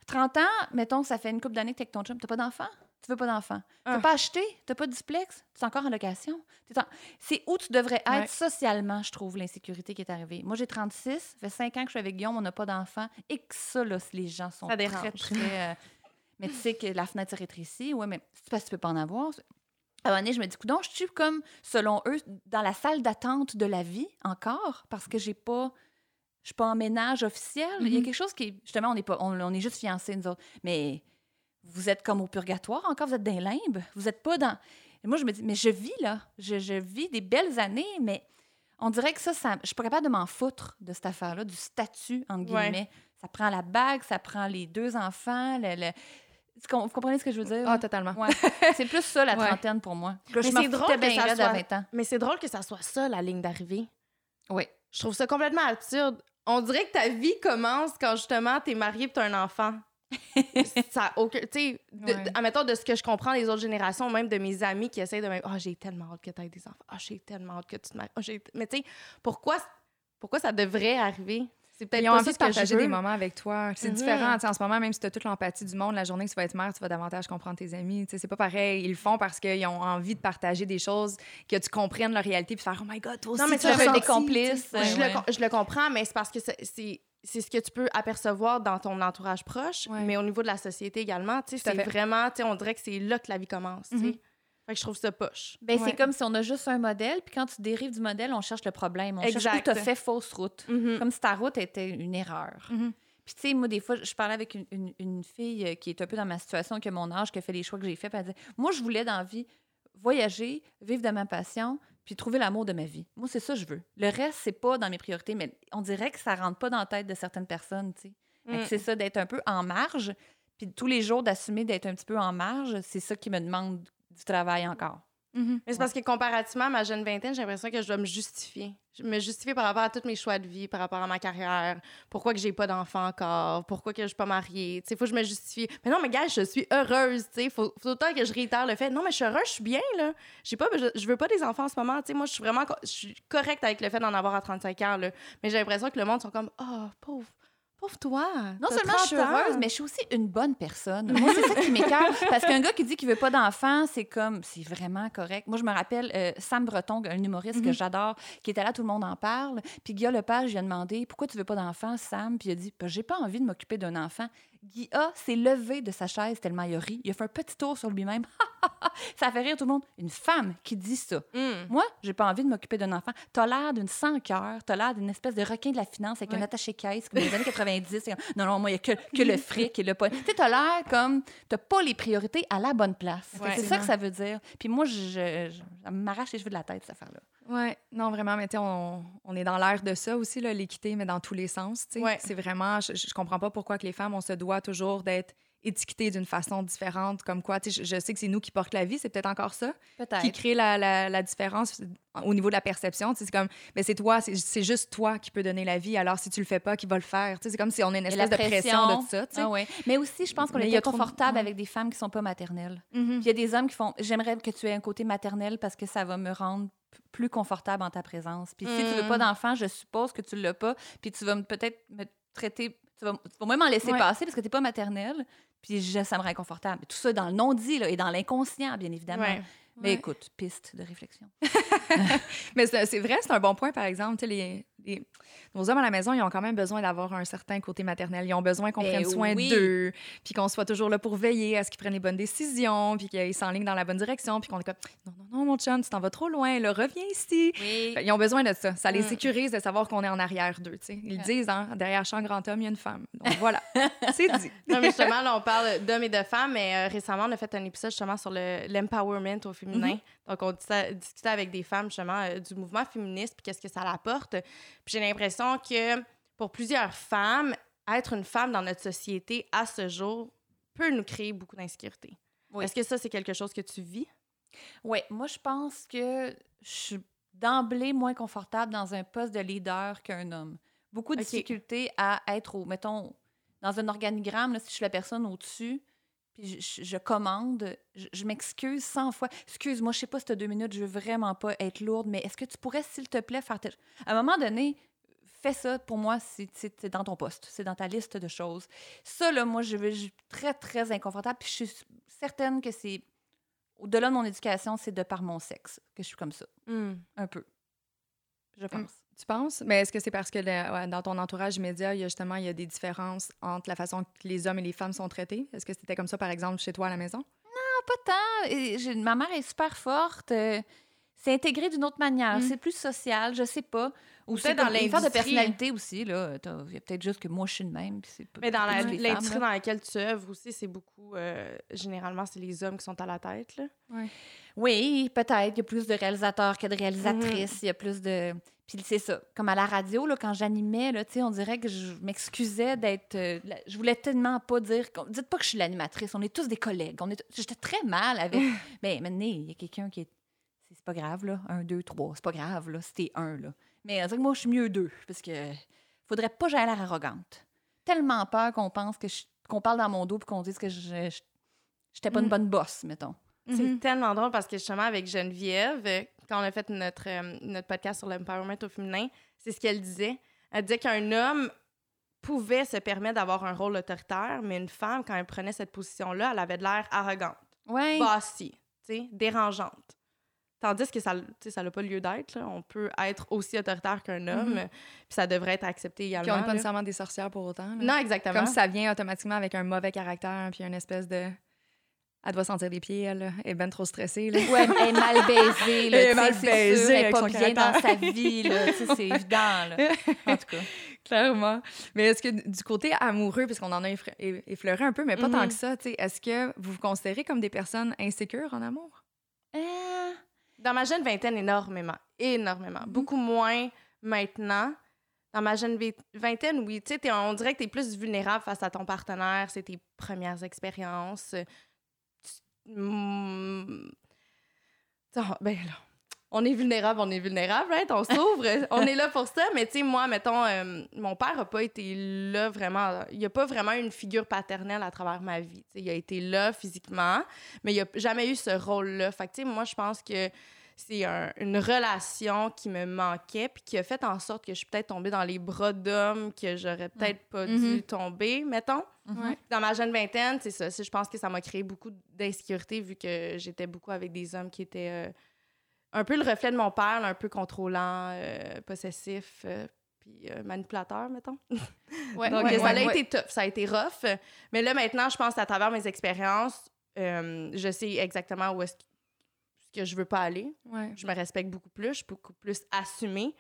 30 ans, mettons, ça fait une couple d'années que t'es avec ton chum. T'as pas d'enfant? Tu veux pas d'enfant? T'as pas acheté? T'as pas de duplex? T'es encore en location? C'est où tu devrais être socialement, je trouve, l'insécurité qui est arrivée. Moi, j'ai 36. Ça fait 5 ans que je suis avec Guillaume. On n'a pas d'enfant. Et que ça, là, les gens sont... Ça dérétrécit. Mais tu sais que la fenêtre se rétrécit. Oui, mais c'est parce que tu peux pas en avoir... À un moment donné, je me dis, coudonc, je suis comme, selon eux, dans la salle d'attente de la vie encore, parce que j'ai pas, je suis pas en ménage officiel. Mm-hmm. Il y a quelque chose qui, justement, on est pas, on est juste fiancés, nous autres. Mais vous êtes comme au purgatoire encore, vous êtes dans les limbes, vous êtes pas dans... Et moi, je me dis, mais je vis là, je vis des belles années, mais on dirait que ça je suis pas capable de m'en foutre de cette affaire-là, du statut, entre guillemets. Ouais. Ça prend la bague, ça prend les 2 enfants, vous comprenez ce que je veux dire? Ah, totalement. Ouais. C'est plus ça, la trentaine, pour moi. Là, mais c'est drôle que ça soit... 20 ans. Mais c'est drôle que ça soit ça, la ligne d'arrivée. Oui. Je trouve ça complètement absurde. On dirait que ta vie commence quand, justement, t'es mariée et t'as un enfant. Ça aucun... Tu sais, admettons, de ce que je comprends des autres générations, même de mes amis qui essayent de me dire « Ah, j'ai tellement hâte que t'aies des enfants. Ah, j'ai tellement hâte que tu te maries. Ah, j'ai... » Mais tu sais, pourquoi ça devrait arriver? C'est peut-être ils ont envie de partager des moments avec toi. C'est différent. En ce moment, même si tu as toute l'empathie du monde, la journée que tu vas être mère, tu vas davantage comprendre tes amis. T'sais, c'est pas pareil. Ils le font parce qu'ils ont envie de partager des choses, que tu comprennes leur réalité puis faire « Oh my God, toi aussi, non, mais tu as des complices. » Je le comprends, mais c'est parce que c'est ce que tu peux apercevoir dans ton entourage proche, mais au niveau de la société également. C'est vraiment, on dirait que c'est là que la vie commence. Mm-hmm. Fait que je trouve ça poche. Ben, c'est comme si on a juste un modèle, puis quand tu dérives du modèle, on cherche le problème. On cherche où tu as fait fausse route. Mm-hmm. Comme si ta route était une erreur. Mm-hmm. Puis, tu sais, moi, des fois, je parlais avec une fille qui est un peu dans ma situation, qui a mon âge, qui a fait les choix que j'ai faits, puis elle disait, moi, je voulais dans la vie voyager, vivre de ma passion, puis trouver l'amour de ma vie. Moi, c'est ça que je veux. Le reste, c'est pas dans mes priorités, mais on dirait que ça rentre pas dans la tête de certaines personnes, tu sais. Mm-hmm. C'est ça, d'être un peu en marge, puis tous les jours, d'assumer d'être un petit peu en marge, c'est ça qui me demande du travail encore. Mm-hmm. Mais c'est parce que comparativement à ma jeune vingtaine, j'ai l'impression que je dois me justifier. Je me justifie par rapport à tous mes choix de vie, par rapport à ma carrière, pourquoi que j'ai pas d'enfant encore, pourquoi que je suis pas mariée. Il faut que je me justifie. Mais non, mais gars, je suis heureuse. Il faut autant que je réitère le fait. Non, mais je suis heureuse, je suis bien. Là. Je veux pas des enfants en ce moment. T'sais, moi, je suis vraiment correcte avec le fait d'en avoir à 35 ans. Là. Mais j'ai l'impression que le monde sont comme « Oh, pauvre! » Pauvre toi! Non seulement je suis heureuse, mais je suis aussi une bonne personne. Moi, c'est ça qui m'écoeure. Parce qu'un gars qui dit qu'il veut pas d'enfant, c'est comme... C'est vraiment correct. Moi, je me rappelle Sam Breton, un humoriste que j'adore, qui était là, tout le monde en parle. Puis Guy Lepage, il a demandé « Pourquoi tu veux pas d'enfant, Sam? » Puis il a dit « J'ai pas envie de m'occuper d'un enfant. » Guy s'est levé de sa chaise tellement il a ri. Il a fait un petit tour sur lui-même. Ça fait rire tout le monde. Une femme qui dit ça. Mm. Moi, j'ai pas envie de m'occuper d'un enfant. T'as l'air d'une sans-cœur. T'as l'air d'une espèce de requin de la finance avec un attaché-caisse comme des années 90. Non, moi, il y a que le fric et le... Tu sais, t'as l'air comme... T'as pas les priorités à la bonne place. Ouais. C'est ça que ça veut dire. Puis moi, je m'arrache les cheveux de la tête, cette affaire-là. Oui, non, vraiment, mais tu sais, on est dans l'ère de ça aussi, là, l'équité, mais dans tous les sens, tu sais. Ouais. C'est vraiment... Je comprends pas pourquoi que les femmes, on se doit toujours d'être étiquetées d'une façon différente, comme quoi, tu sais, je sais que c'est nous qui portons la vie, c'est peut-être encore ça, qui crée la différence au niveau de la perception, tu sais, c'est comme, mais c'est toi, c'est juste toi qui peux donner la vie, alors si tu le fais pas, qui va le faire, tu sais, c'est comme si on a une espèce de pression de tout ça, tu sais. Ah ouais. Mais aussi, je pense qu'on est confortable avec des femmes qui sont pas maternelles. Mm-hmm. Il y a des hommes qui font, j'aimerais que tu aies un côté maternel parce que ça va me rendre plus confortable en ta présence. Puis si tu veux pas d'enfant, je suppose que tu l'as pas, puis tu vas peut-être me traiter... Tu vas même m'en laisser passer parce que t'es pas maternelle, puis ça me rend inconfortable. Tout ça dans le non-dit là, et dans l'inconscient, bien évidemment. Ouais. Mais écoute, piste de réflexion. Mais c'est vrai, c'est un bon point, par exemple. Tu sais, nos hommes à la maison, ils ont quand même besoin d'avoir un certain côté maternel. Ils ont besoin qu'on prenne soin d'eux, puis qu'on soit toujours là pour veiller à ce qu'ils prennent les bonnes décisions, puis qu'ils s'enlignent dans la bonne direction, puis qu'on est comme « Non, mon chum, tu t'en vas trop loin, là, reviens ici. Oui. » Ils ont besoin de ça. Ça les sécurise de savoir qu'on est en arrière d'eux, tu sais. Ils disent, hein, derrière chaque grand homme, il y a une femme. Donc voilà, c'est dit. Non, mais justement, là, on parle d'hommes et de femmes, mais récemment, on a fait un épisode justement sur l'empowerment au féminin. Mm-hmm. Donc, on discutait avec des femmes, justement, du mouvement féministe, puis qu'est-ce que ça l'apporte. Puis j'ai l'impression que pour plusieurs femmes, être une femme dans notre société à ce jour peut nous créer beaucoup d'insécurité. Oui. Est-ce que ça, c'est quelque chose que tu vis? Oui, moi, je pense que je suis d'emblée moins confortable dans un poste de leader qu'un homme. Beaucoup de difficultés à être au, mettons, dans un organigramme, là, si je suis la personne au-dessus, puis je commande, je m'excuse 100 fois. Excuse-moi, je sais pas si tu as 2 minutes, je veux vraiment pas être lourde, mais est-ce que tu pourrais, s'il te plaît, faire... À un moment donné, fais ça pour moi, c'est dans ton poste, c'est dans ta liste de choses. Ça, là, moi, je suis très, très inconfortable, puis je suis certaine que c'est... Au-delà de mon éducation, c'est de par mon sexe que je suis comme ça. Mm. Un peu. Je pense. Tu penses? Mais est-ce que c'est parce que dans ton entourage média, il y a des différences entre la façon que les hommes et les femmes sont traités? Est-ce que c'était comme ça, par exemple, chez toi à la maison? Non, pas tant. Ma mère est super forte. C'est intégré d'une autre manière. Mm. C'est plus social, je sais pas. Ou peut-être dans l'industrie. De personnalité aussi, là. Il y a peut-être juste que moi, je suis de même. Puis c'est pas, mais dans l'industrie dans laquelle tu œuvres aussi, c'est beaucoup... généralement, c'est les hommes qui sont à la tête, là. Ouais. Oui, peut-être. Il y a plus de réalisateurs que de réalisatrices. Mm. Il y a plus de... Puis c'est ça. Comme à la radio, là, quand j'animais, là, on dirait que je m'excusais d'être... je voulais tellement pas dire... Dites pas que je suis l'animatrice. On est tous des collègues. J'étais très mal avec... Mais maintenant, il y a quelqu'un qui est... C'est pas grave, là. 1, 2, 3. C'est pas grave, là. C'était 1, là. Mais moi, je suis mieux 2, parce que faudrait pas que j'aie l'air arrogante. Tellement peur qu'on pense que qu'on parle dans mon dos puis qu'on dise que j'étais pas une bonne boss, mettons. Mm-hmm. C'est tellement drôle parce que justement, avec Geneviève, quand on a fait notre podcast sur l'empowerment au féminin, c'est ce qu'elle disait. Elle disait qu'un homme pouvait se permettre d'avoir un rôle autoritaire, mais une femme, quand elle prenait cette position-là, elle avait de l'air arrogante, bossy, dérangeante. Tandis que ça n'a pas lieu d'être. Là. On peut être aussi autoritaire qu'un homme, puis ça devrait être accepté également. Puis on n'est pas nécessairement des sorcières pour autant. Là. Non, exactement. Comme ça vient automatiquement avec un mauvais caractère, puis une espèce de... Elle doit sentir les pieds, elle est bien trop stressée. Là. Ouais, elle est mal baisée. Là, elle est mal baisée. Elle n'est pas bien dans sa vie. Là, c'est évident. Là. En tout cas. Clairement. Mais est-ce que du côté amoureux, parce qu'on en a effleuré un peu, mais pas tant que ça, est-ce que vous vous considérez comme des personnes insécures en amour? Dans ma jeune vingtaine, énormément. Beaucoup moins maintenant. Dans ma jeune vingtaine, oui, tu sais, on dirait que t'es plus vulnérable face à ton partenaire, c'est tes premières expériences. On est vulnérable, right? On s'ouvre, on est là pour ça, mais tu sais, moi, mettons, mon père a pas été là vraiment, il a pas vraiment une figure paternelle à travers ma vie, t'sais, il a été là physiquement, mais il a jamais eu ce rôle-là, fait que tu sais, moi, je pense que c'est une relation qui me manquait, puis qui a fait en sorte que je suis peut-être tombée dans les bras d'hommes que j'aurais peut-être pas dû tomber, mettons. Mm-hmm. Dans ma jeune vingtaine, c'est ça, je pense que ça m'a créé beaucoup d'insécurité, vu que j'étais beaucoup avec des hommes qui étaient... un peu le reflet de mon père, là, un peu contrôlant, possessif, puis manipulateur, mettons. Ça a été tough, ça a été rough. Mais là, maintenant, je pense à travers mes expériences, je sais exactement où est-ce que je veux pas aller. Ouais. Je me respecte beaucoup plus, je suis beaucoup plus assumée.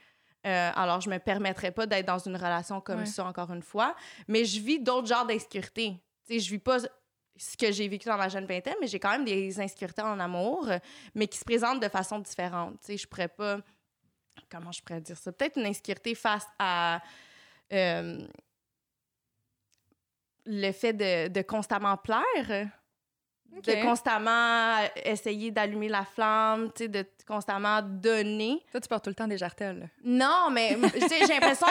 Alors, je me permettrais pas d'être dans une relation comme ça, encore une fois. Mais je vis d'autres genres d'insécurité. Tu sais, je vis pas... ce que j'ai vécu dans ma jeune vingtaine, mais j'ai quand même des insécurités en amour, mais qui se présentent de façon différente. Tu sais, je pourrais pas... Comment je pourrais dire ça? Peut-être une insécurité face à le fait de constamment plaire, de constamment essayer d'allumer la flamme, tu sais, de constamment donner. Toi, tu portes tout le temps des jartelles. Non, mais tu sais, j'ai l'impression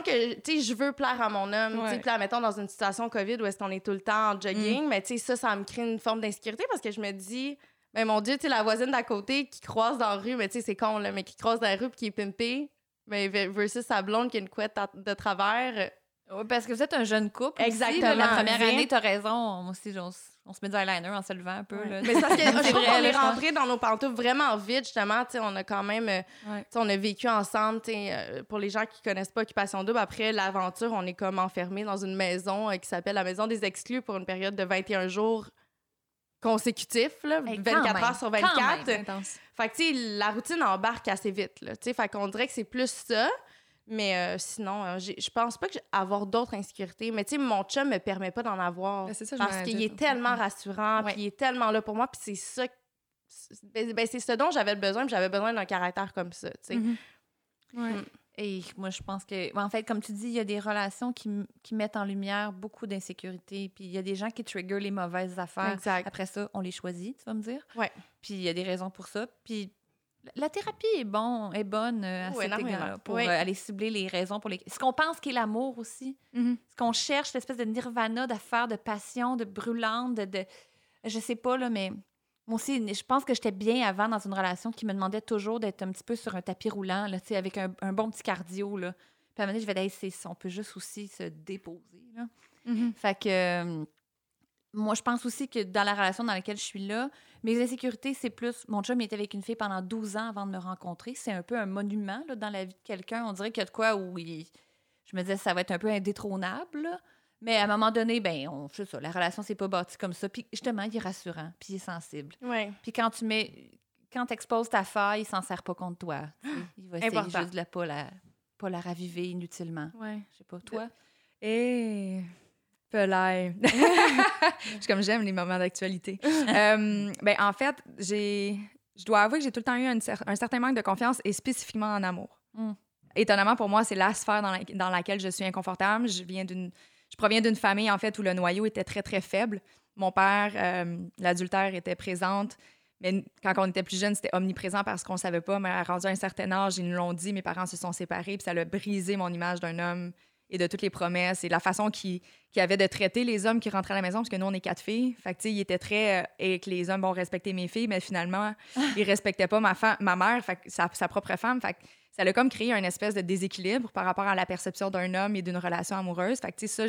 que tu sais, je veux plaire à mon homme. Ouais. Tu sais, puis là, mettons, dans une situation COVID où est-ce qu'on est tout le temps en jogging, mais tu sais, ça me crée une forme d'insécurité parce que je me dis, mais mon Dieu, tu sais, la voisine d'à côté qui croise dans la rue, mais tu sais, c'est con, là, mais qui croise dans la rue puis qui est pimpée, mais versus sa blonde qui a une couette de travers. Oui, parce que vous êtes un jeune couple. Exactement. Aussi, la première année, t'as raison. Moi aussi, on se met du eyeliner en se levant un peu. Ouais. Là. Mais c'est parce que je trouve qu'on est rentré dans nos pantoufles vraiment vite, justement. T'sais, on a quand même... On a vécu ensemble. Pour les gens qui connaissent pas Occupation Double, après l'aventure, on est comme enfermés dans une maison qui s'appelle la Maison des exclus pour une période de 21 jours consécutifs, là, 24 heures sur 24. Fait que, tu sais, la routine embarque assez vite. Là, fait qu'on dirait que c'est plus ça. Mais sinon, je pense pas que avoir d'autres insécurités. Mais tu sais, mon chum me permet pas d'en avoir. Ben, c'est ça, parce qu'il est tellement rassurant, puis il est tellement là pour moi, puis c'est ça c'est ce dont j'avais besoin, puis j'avais besoin d'un caractère comme ça, tu sais. Mm-hmm. Ouais. Mm. Et moi, je pense que... En fait, comme tu dis, il y a des relations qui mettent en lumière beaucoup d'insécurité. Puis il y a des gens qui triggerent les mauvaises affaires. Exact. Après ça, on les choisit, tu vas me dire? Oui. Puis il y a des raisons pour ça. Puis la thérapie est bonne à cet égard-là pour aller cibler les raisons pour les... Ce qu'on pense qu'est l'amour aussi. Mm-hmm. Ce qu'on cherche, l'espèce de nirvana, d'affaires, de passion, de brûlante, de... Je sais pas, là, mais... Moi aussi, je pense que j'étais bien avant dans une relation qui me demandait toujours d'être un petit peu sur un tapis roulant, là, avec un bon petit cardio. Là. Puis à un moment donné, je vais dire, c'est ça, on peut juste aussi se déposer. Là. Mm-hmm. Fait que moi, je pense aussi que dans la relation dans laquelle je suis là, mes insécurités, c'est plus... Mon chum était avec une fille pendant 12 ans avant de me rencontrer. C'est un peu un monument là, dans la vie de quelqu'un. On dirait qu'il y a de quoi où je me disais ça va être un peu indétrônable, là. Mais à un moment donné, ben, je sais ça, la relation s'est pas bâtie comme ça. Puis justement, il est rassurant, puis il est sensible. Ouais. Puis quand t'exposes ta faille, il s'en sert pas contre toi. Il va essayer juste de pas la raviver inutilement. Ouais. Je sais pas, toi? Et pelaille. J'aime les moments d'actualité. En fait, je dois avouer que j'ai tout le temps eu un certain manque de confiance, et spécifiquement en amour. Mm. Étonnamment, pour moi, c'est la sphère dans laquelle je suis inconfortable. Je proviens d'une famille, en fait, où le noyau était très, très faible. Mon père, l'adultère était présente, mais quand on était plus jeune, c'était omniprésent parce qu'on ne savait pas, mais rendu à un certain âge, ils nous l'ont dit, mes parents se sont séparés, puis ça a brisé mon image d'un homme et de toutes les promesses et la façon qu'il avait de traiter les hommes qui rentraient à la maison, parce que nous, on est 4 filles. Fait que, tu sais, il était très... et que les hommes vont respecter mes filles, mais finalement, ils ne respectaient pas ma mère, fait que sa propre femme, fait que, ça a comme créé une espèce de déséquilibre par rapport à la perception d'un homme et d'une relation amoureuse. Fait que, tu sais, ça,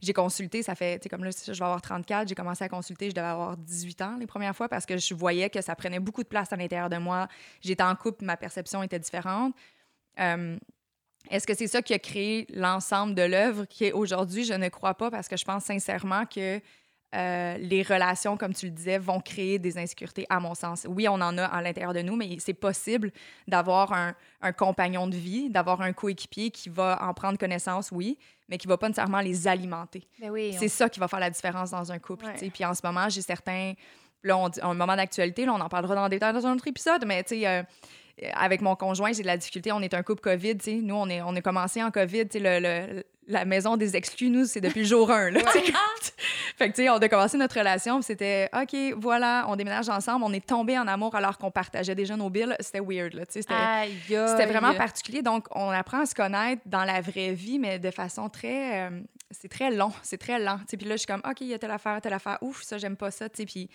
j'ai consulté, ça fait, tu sais, comme là, je vais avoir 34, j'ai commencé à consulter, je devais avoir 18 ans les premières fois parce que je voyais que ça prenait beaucoup de place à l'intérieur de moi. J'étais en couple, ma perception était différente. Est-ce que c'est ça qui a créé l'ensemble de l'œuvre qui est aujourd'hui? Je ne crois pas parce que je pense sincèrement que les relations, comme tu le disais, vont créer des insécurités, à mon sens. Oui, on en a à l'intérieur de nous, mais c'est possible d'avoir un compagnon de vie, d'avoir un coéquipier qui va en prendre connaissance, oui, mais qui ne va pas nécessairement les alimenter. C'est ça qui va faire la différence dans un couple. Ouais. Puis en ce moment, j'ai certains... Là, un moment d'actualité, là, on en parlera dans détail dans un autre épisode, mais tu sais... avec mon conjoint, j'ai de la difficulté. On est un couple COVID, tu sais. Nous, on a commencé en COVID. Tu sais, la maison des exclus, nous, c'est depuis le jour 1. Là, t'sais. Fait que, tu sais, on a commencé notre relation, puis c'était OK, voilà, on déménage ensemble. On est tombés en amour alors qu'on partageait déjà nos billes. C'était weird, là, tu sais. C'était vraiment particulier. Donc, on apprend à se connaître dans la vraie vie, mais de façon très... c'est très long, c'est très lent. Tu sais, puis là, je suis comme OK, il y a telle affaire. Ouf, ça, j'aime pas ça, tu sais. Puis...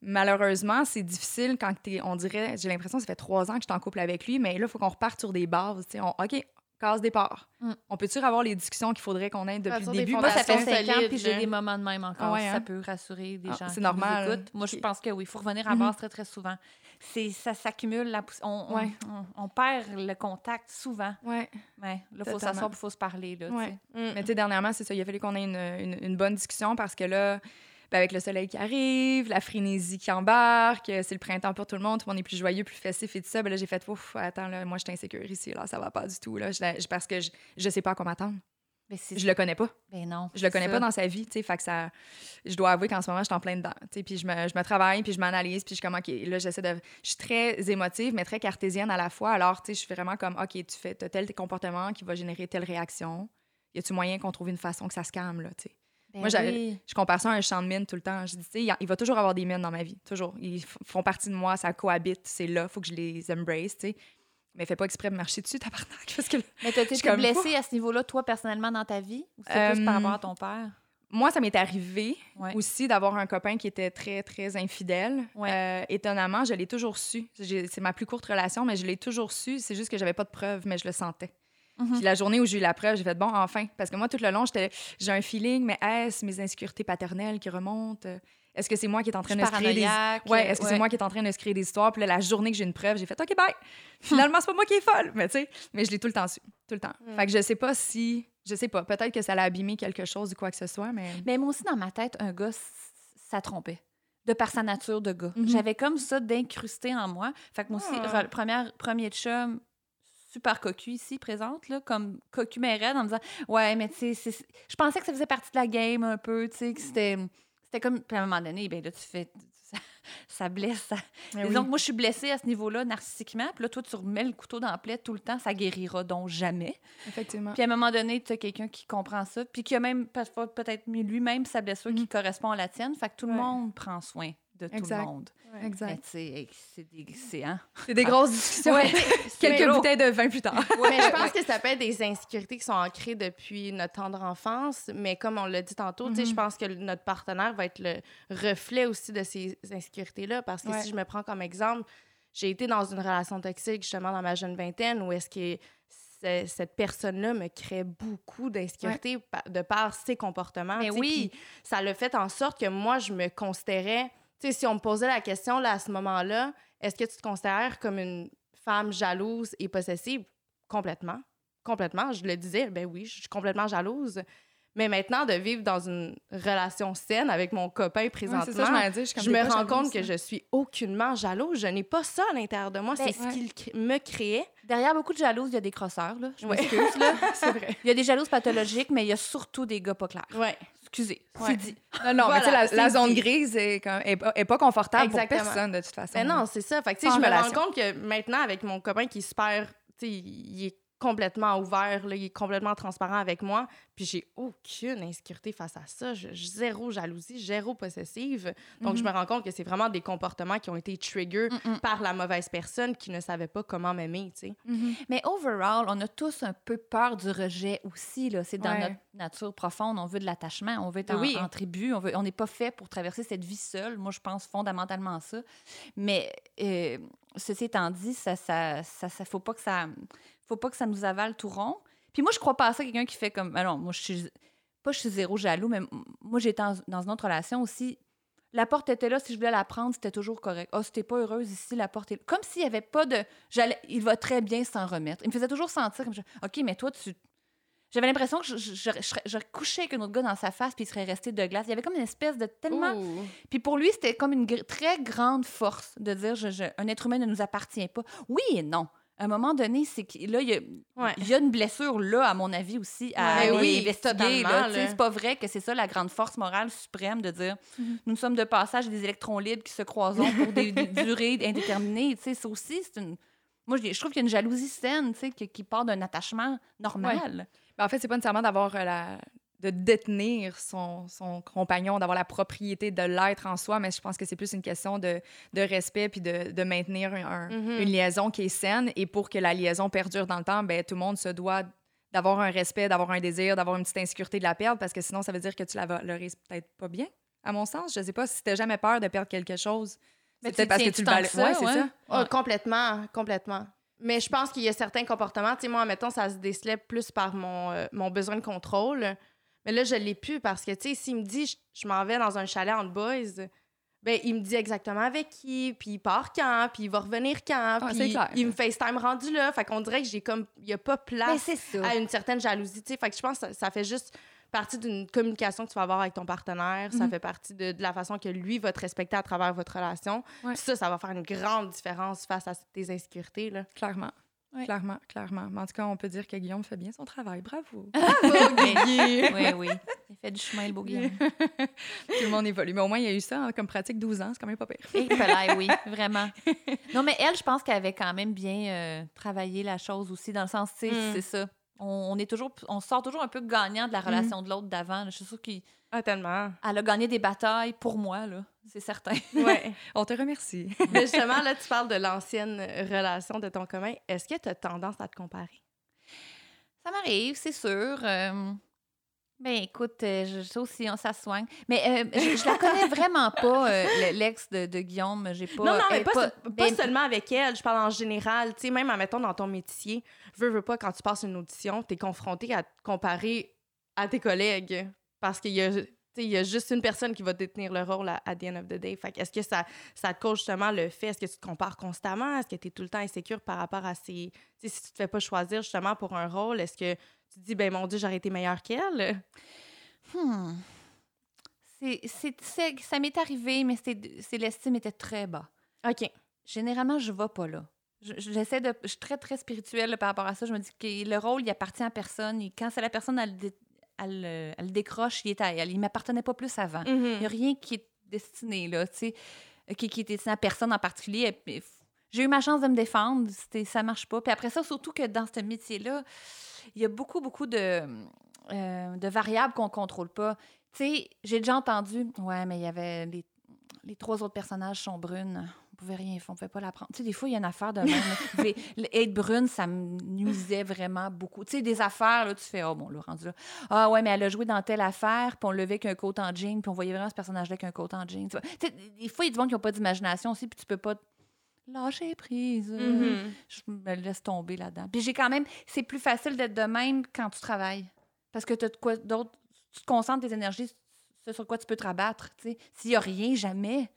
Malheureusement, c'est difficile quand on dirait, j'ai l'impression que ça fait 3 ans que je suis en couple avec lui, mais là, il faut qu'on reparte sur des bases. OK, case départ. Mm. On peut-tu avoir les discussions qu'il faudrait qu'on ait depuis le début? Moi, ça fait 5 ans, puis j'ai des moments de même encore. Ouais, hein? Ça peut rassurer des gens c'est qui normal. Nous écoutent. Moi, je pense que oui, il faut revenir à base très, très souvent. Ça s'accumule, on perd le contact souvent. Ouais. Ouais. Là, il faut s'asseoir, il faut se parler. Là, mais tu sais, dernièrement, c'est ça, il a fallu qu'on ait une bonne discussion parce que là... Ben avec le soleil qui arrive, la frénésie qui embarque, c'est le printemps pour tout le monde est plus joyeux, plus festif et tout ça. Ben là, j'ai fait « Ouf, attends, là, moi, je suis insécure ici, là, ça va pas du tout. » Parce que je sais pas à quoi m'attendre. Je le connais pas. Ben non. Je le connais pas dans sa vie, tu sais, fait que ça... Je dois avouer qu'en ce moment, je suis en plein dedans, tu sais, puis je me travaille, puis je m'analyse, puis je suis comme « OK, là, j'essaie de... » Je suis très émotive, mais très cartésienne à la fois. Alors, tu sais, je suis vraiment comme « OK, t'as tel comportement qui va générer telle réaction. Y a-tu moyen qu'on trouve une façon que ça se calme, là, tu sais? » Moi, je compare ça à un champ de mines tout le temps. Je dis, tu sais, il va toujours avoir des mines dans ma vie, toujours. Ils font partie de moi, ça cohabite, c'est là, il faut que je les embrace, tu sais. Mais fais pas exprès de marcher dessus, tabarnak, parce que... Mais t'as été blessée à ce niveau-là, toi, personnellement, dans ta vie? Ou c'est plus par rapport à ton père? Moi, ça m'est arrivé aussi d'avoir un copain qui était très, très infidèle. Ouais. Étonnamment, je l'ai toujours su. C'est ma plus courte relation, mais je l'ai toujours su. C'est juste que j'avais pas de preuves, mais je le sentais. Mm-hmm. Puis la journée où j'ai eu la preuve, j'ai fait « Bon, enfin! » Parce que moi, tout le long, j'ai un feeling, mais est-ce mes insécurités paternelles qui remontent? Est-ce que c'est moi qui est en train de se créer des... Est-ce que c'est moi qui est en train de se créer des histoires? Puis là, la journée que j'ai une preuve, j'ai fait « OK, bye! » Finalement, c'est pas moi qui est folle! Mais tu sais, mais je l'ai tout le temps su. Tout le temps. Mm. Fait que je sais pas si... Je sais pas. Peut-être que ça l'a abîmé quelque chose ou quoi que ce soit, mais... Mais moi aussi, dans ma tête, un gars, ça trompait. De par sa nature de gars. Mm-hmm. J'avais comme ça d'incrusté en moi. Fait que moi aussi, premier chum... super cocu ici, présente, là, comme cocu mais raide, en me disant « Ouais, mais tu sais, je pensais que ça faisait partie de la game un peu, tu sais, que c'était comme... » Puis à un moment donné, ben là, tu fais... ça blesse. Ça... Oui. Donc, moi, je suis blessée à ce niveau-là, narcissiquement. Puis là, toi, tu remets le couteau dans la plaie tout le temps. Ça guérira donc jamais. Effectivement. Puis à un moment donné, tu as quelqu'un qui comprend ça, puis qui a même peut-être mis lui-même sa blessure qui correspond à la tienne. Fait que tout le monde prend soin de tout le monde. Ouais. Exact. C'est des grosses discussions. Ouais. Quelques bouteilles de vin plus tard. Ouais, mais je pense que ça peut être des insécurités qui sont ancrées depuis notre tendre enfance. Mais comme on l'a dit tantôt, je pense que notre partenaire va être le reflet aussi de ces insécurités-là. Parce que si je me prends comme exemple, j'ai été dans une relation toxique justement dans ma jeune vingtaine où est-ce que cette personne-là me crée beaucoup d'insécurité de par ses comportements. Mais oui! Ça le fait en sorte que moi, je me considérais... Tu sais, si on me posait la question, là, à ce moment-là, est-ce que tu te considères comme une femme jalouse et possessive? Complètement. Complètement. Je le disais, ben oui, je suis complètement jalouse. Mais maintenant, de vivre dans une relation saine avec mon copain présentement, oui, je me rends compte que je suis aucunement jalouse. Je n'ai pas ça à l'intérieur de moi. Ben, c'est ce qu'il me créait. Derrière beaucoup de jalouses, il y a des crosseurs, là. Je m'excuse, là. C'est vrai. Il y a des jalouses pathologiques, mais il y a surtout des gars pas clairs. Oui. Excusez, c'est dit. Non, voilà, mais tu sais, la zone grise est pas confortable pour personne, de toute façon. Mais non, c'est ça. Fait que, tu sais, je me rends compte que maintenant, avec mon copain qui est super... Tu sais, il est complètement ouvert, là, il est complètement transparent avec moi, puis j'ai aucune insécurité face à ça. Zéro jalousie, zéro possessive. Donc, je me rends compte que c'est vraiment des comportements qui ont été triggers par la mauvaise personne qui ne savait pas comment m'aimer, tu sais. Mais overall, on a tous un peu peur du rejet aussi, là. C'est dans notre nature profonde, on veut de l'attachement, on veut être en tribu, on n'est pas fait pour traverser cette vie seule. Moi, je pense fondamentalement à ça. Mais ceci étant dit, ça faut pas que ça nous avale tout rond. Puis moi, je crois pas à ça, quelqu'un qui fait comme... Alors, moi, je suis zéro jaloux, mais moi, j'étais dans une autre relation aussi. La porte était là, si je voulais la prendre, c'était toujours correct. Ah, si t'es pas heureuse ici, la porte est là. Comme s'il y avait pas de... Il va très bien s'en remettre. Il me faisait toujours sentir comme... OK, mais toi, tu... J'avais l'impression que je couchais avec un autre gars dans sa face puis il serait resté de glace. Il y avait comme une espèce de tellement... Ooh. Puis pour lui, c'était comme une très grande force de dire un être humain ne nous appartient pas. Oui et non. À un moment donné, c'est que là, il y a une blessure, là, à mon avis aussi, à investiguer. Là. C'est pas vrai que c'est ça la grande force morale suprême de dire nous sommes de passage des électrons libres qui se croisons pour des durées indéterminées. T'sais, ça aussi, c'est une... Moi, je trouve qu'il y a une jalousie saine qui part d'un attachement normal. Ouais. Ben, en fait, c'est pas nécessairement d'avoir de détenir son compagnon, d'avoir la propriété de l'être en soi, mais je pense que c'est plus une question de respect puis de maintenir une liaison qui est saine. Et pour que la liaison perdure dans le temps, ben, tout le monde se doit d'avoir un respect, d'avoir un désir, d'avoir une petite insécurité de la perdre, parce que sinon, ça veut dire que tu la valorises peut-être pas bien, à mon sens. Je sais pas, si t'as jamais peur de perdre quelque chose, c'est peut-être parce que tu le valorises. Ouais, c'est ça. Oh, complètement. Mais je pense qu'il y a certains comportements. Tu sais, moi, admettons, ça se décelait plus par mon besoin de contrôle. Mais là, je l'ai plus parce que, tu sais, s'il me dit je m'en vais dans un chalet en boys, ben il me dit exactement avec qui, puis il part quand, puis il va revenir quand, puis il me FaceTime rendu là. Fait qu'on dirait que j'ai comme... Il n'y a pas place à une certaine jalousie, tu sais. Fait que je pense que ça fait juste partie d'une communication que tu vas avoir avec ton partenaire. Ça fait partie de la façon que lui va te respecter à travers votre relation. Ouais. Ça va faire une grande différence face à tes insécurités, là. Clairement. Oui. Clairement. Mais en tout cas, on peut dire que Guillaume fait bien son travail. Bravo, Guillaume! Oui. Il fait du chemin, le beau Guillaume. Tout le monde évolue. Mais au moins, il y a eu ça comme pratique 12 ans. C'est quand même pas pire. Oui, vraiment. Non, mais elle, je pense qu'elle avait quand même bien travaillé la chose aussi, dans le sens, tu sais, c'est ça. On sort toujours un peu gagnant de la relation de l'autre d'avant. Je suis sûre qu'elle a gagné des batailles pour moi, là. C'est certain. Oui. On te remercie. Mais justement, là, tu parles de l'ancienne relation de ton commun. Est-ce que tu as tendance à te comparer? Ça m'arrive, c'est sûr. Ben écoute, je sais aussi, ça se soigne. Mais je la connais vraiment pas, l'ex de Guillaume. J'ai pas... Non, mais pas seulement avec elle. Je parle en général. Tu sais, même, admettons, dans ton métier, veux pas, quand tu passes une audition, t'es confronté à te comparer à tes collègues. Parce qu'il y a... Il y a juste une personne qui va détenir le rôle à the end of the day. Fait que est-ce que ça te cause justement le fait? Est-ce que tu te compares constamment? Est-ce que tu es tout le temps insécure par rapport à ces... Tu sais, si tu te fais pas choisir justement pour un rôle, est-ce que tu te dis, ben mon Dieu, j'aurais été meilleure qu'elle? Ça m'est arrivé, mais l'estime était très bas. OK. Généralement, je ne vais pas là. Je suis très, très spirituelle là, par rapport à ça. Je me dis que le rôle, il appartient à personne. Et quand c'est la personne, elle décroche, il est à elle. Il ne m'appartenait pas plus avant. Il n'y a rien qui est destiné, là, tu sais. qui était destinée à personne en particulier. J'ai eu ma chance de me défendre, ça marche pas. Puis après ça, surtout que dans ce métier-là, il y a beaucoup, beaucoup de variables qu'on contrôle pas. Tu sais, j'ai déjà entendu, ouais, mais il y avait les trois autres personnages sont brunes. On pouvait rien faire, on pouvait pas l'apprendre. Tu sais, des fois, il y a une affaire de même. Être brune, ça me nuisait vraiment beaucoup. Tu sais, des affaires, là, tu fais, oh, bon, le rendu là. Ah, ouais, mais elle a joué dans telle affaire, puis on le levait avec un coat en jean, puis on voyait vraiment ce personnage-là avec un coat en jean. Tu sais, des fois, il y a des gens qui n'ont pas d'imagination aussi, puis tu peux pas lâcher prise. Mm-hmm. Je me laisse tomber là-dedans. Puis j'ai quand même, c'est plus facile d'être de même quand tu travailles. Parce que tu as de quoi d'autre, tu te concentres tes énergies, ce sur quoi tu peux te rabattre. Tu sais, s'il n'y a rien, jamais.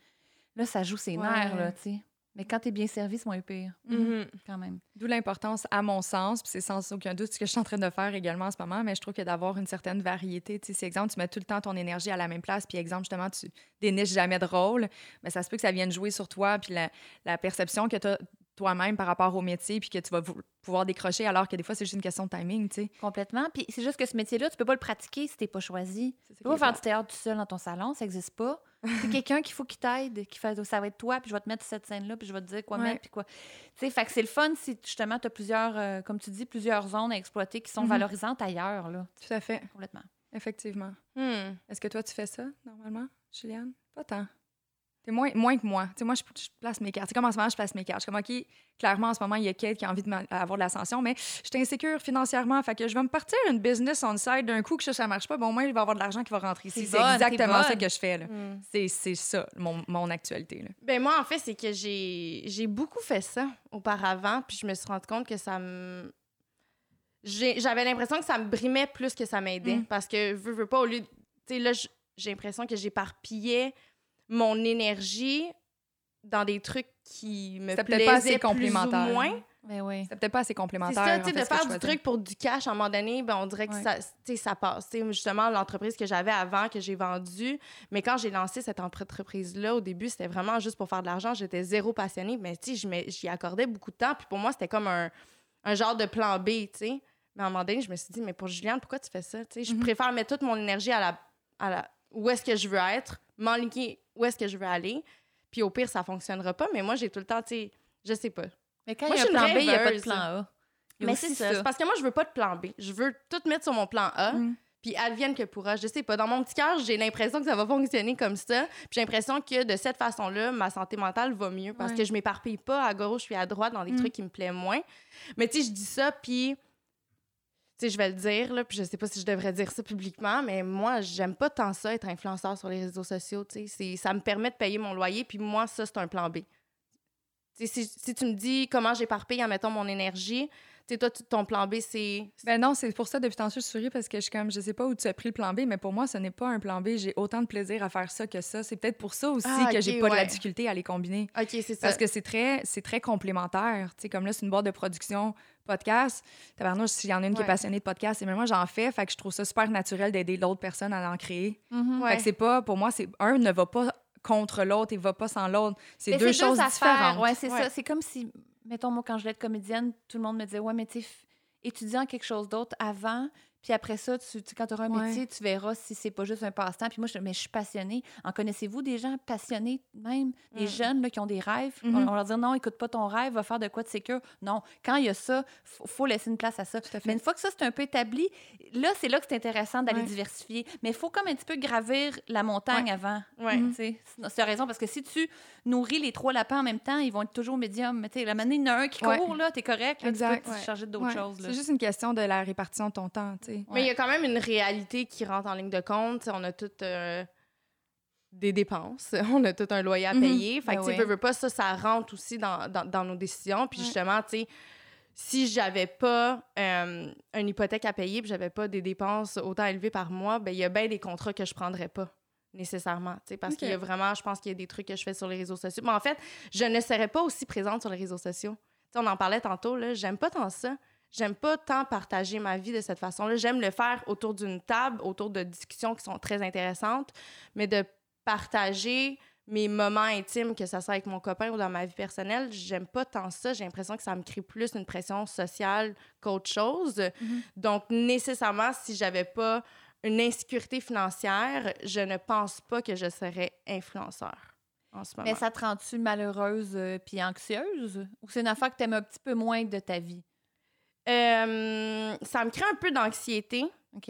Là, ça joue ses nerfs, là, tu sais. Mais quand t'es bien servi, c'est moins pire. Mm-hmm. Quand même. D'où l'importance, à mon sens, puis c'est sans aucun doute ce que je suis en train de faire également en ce moment, mais je trouve que d'avoir une certaine variété, tu sais, si, exemple, tu mets tout le temps ton énergie à la même place, puis, exemple, justement, tu déniches jamais de rôle, mais ça se peut que ça vienne jouer sur toi, puis la perception que t'as toi-même par rapport au métier, puis que tu vas pouvoir décrocher, alors que des fois, c'est juste une question de timing, tu sais. Complètement. Puis c'est juste que ce métier-là, tu peux pas le pratiquer si t'es pas choisi. Tu peux pas faire du théâtre tout seul dans ton salon, ça existe pas. C'est quelqu'un qu'il faut qu'il t'aide, qui fait ça va être toi, puis je vais te mettre cette scène-là, puis je vais te dire quoi mettre, puis quoi. Tu sais, fait que c'est le fun si, justement, t'as plusieurs, comme tu dis, plusieurs zones à exploiter qui sont valorisantes ailleurs, là. Tout à fait. Complètement. Effectivement. Mm. Est-ce que toi, tu fais ça, normalement, Juliane? Pas tant. T'es moins que moi. Tu sais, moi, je place mes cartes. C'est comme en ce moment, je place mes cartes. Je suis comme, OK, clairement, en ce moment, il y a quelqu'un qui a envie d'avoir de l'ascension, mais je suis insécure financièrement. Fait que je vais me partir une business on the side d'un coup que ça marche pas. Bon, au moins, il va y avoir de l'argent qui va rentrer ici. C'est exactement ça que je fais, là. Mm. C'est ça, mon actualité, là. Ben moi, en fait, c'est que j'ai beaucoup fait ça auparavant, puis je me suis rendu compte que ça me... J'avais l'impression que ça me brimait plus que ça m'aidait, parce que, veux pas, au lieu... Tu sais, là, j'ai l'impression que j'éparpillais mon énergie dans des trucs qui me plaisaient plus ou moins. Mais oui. C'était peut-être pas assez complémentaire. C'est ça, tu sais, de faire du truc pour du cash, à un moment donné, ben, on dirait que ça passe. T'sais, justement, l'entreprise que j'avais avant, que j'ai vendue, mais quand j'ai lancé cette entreprise-là, au début, c'était vraiment juste pour faire de l'argent. J'étais zéro passionnée, mais tu sais, j'y accordais beaucoup de temps. Puis pour moi, c'était comme un genre de plan B, tu sais. Mais à un moment donné, je me suis dit, mais pour Juliane, pourquoi tu fais ça? Je préfère mettre toute mon énergie à la où est-ce que je veux être, m'enligner où est-ce que je veux aller, puis au pire, ça fonctionnera pas, mais moi, j'ai tout le temps, tu sais, je sais pas. Mais quand il y a un plan B, il n'y a pas de plan A. Mais c'est ça. C'est parce que moi, je veux pas de plan B. Je veux tout mettre sur mon plan A, puis advienne que pourra. Je sais pas. Dans mon petit cœur, j'ai l'impression que ça va fonctionner comme ça, puis j'ai l'impression que de cette façon-là, ma santé mentale va mieux, parce que je m'éparpille pas à gauche puis à droite dans des trucs qui me plaisent moins. Mais tu sais, je dis ça, puis... Tu sais, je vais le dire, là, puis je sais pas si je devrais dire ça publiquement, mais moi, j'aime pas tant ça, être influenceur sur les réseaux sociaux, tu sais. Ça me permet de payer mon loyer, puis moi, ça, c'est un plan B. Tu sais, si tu me dis comment j'éparpille en mettant mon énergie, tu sais, toi, ton plan B, c'est... Ben non, c'est pour ça, depuis tantôt, je souris, parce que je suis comme, je sais pas où tu as pris le plan B, mais pour moi, ce n'est pas un plan B. J'ai autant de plaisir à faire ça que ça. C'est peut-être pour ça aussi que j'ai pas de la difficulté à les combiner. OK, c'est ça. Parce que c'est très complémentaire. Tu sais, comme là, c'est une boîte de production... podcast, tabarnouche, s'il y en a une qui est passionnée de podcast, et même moi, j'en fais, fait que je trouve ça super naturel d'aider l'autre personne à en créer. Mm-hmm, fait que c'est pas, pour moi, un ne va pas contre l'autre et va pas sans l'autre. C'est deux choses différentes. Ouais, c'est ça. C'est comme si, mettons, moi, quand je l'ai de comédienne, tout le monde me disait, ouais, mais tu sais, étudie en quelque chose d'autre avant, puis après ça, tu quand tu auras un métier, tu verras si c'est pas juste un passe-temps. Puis moi, je suis passionnée. En connaissez-vous des gens passionnés, même des jeunes là, qui ont des rêves? Mm-hmm. On leur dit non, écoute pas ton rêve, va faire de quoi de sécure. Non, quand il y a ça, faut laisser une place à ça. Mais une fois que ça, c'est un peu établi, là, c'est là que c'est intéressant d'aller diversifier. Mais il faut comme un petit peu gravir la montagne avant. Ouais. Mm-hmm. C'est raison, parce que si tu nourris les trois lapins en même temps, ils vont être toujours médiums. Mais tu sais, la manière, il y en a un qui court, là, t'es correct. Là, exact. Tu peux te charger d'autres choses. Là. C'est juste une question de la répartition de ton temps, tu sais. Ouais. Mais il y a quand même une réalité qui rentre en ligne de compte. On a toutes des dépenses. On a tout un loyer à payer. Fait que, tu sais, veux pas, ça rentre aussi dans nos décisions. Puis justement, tu sais, si j'avais pas une hypothèque à payer puis j'avais pas des dépenses autant élevées par mois, ben il y a bien des contrats que je prendrais pas, nécessairement. Tu sais, parce qu'il y a vraiment, je pense qu'il y a des trucs que je fais sur les réseaux sociaux. Mais en fait, je ne serais pas aussi présente sur les réseaux sociaux. Tu sais, on en parlait tantôt, là. J'aime pas tant ça. J'aime pas tant partager ma vie de cette façon-là. J'aime le faire autour d'une table, autour de discussions qui sont très intéressantes, mais de partager mes moments intimes, que ça soit avec mon copain ou dans ma vie personnelle, j'aime pas tant ça. J'ai l'impression que ça me crée plus une pression sociale qu'autre chose. Mm-hmm. Donc, nécessairement, si j'avais pas une insécurité financière, je ne pense pas que je serais influenceur. en ce moment. Mais ça te rend-tu malheureuse puis anxieuse? Ou c'est une affaire que t'aimes un petit peu moins de ta vie? Ça me crée un peu d'anxiété. OK.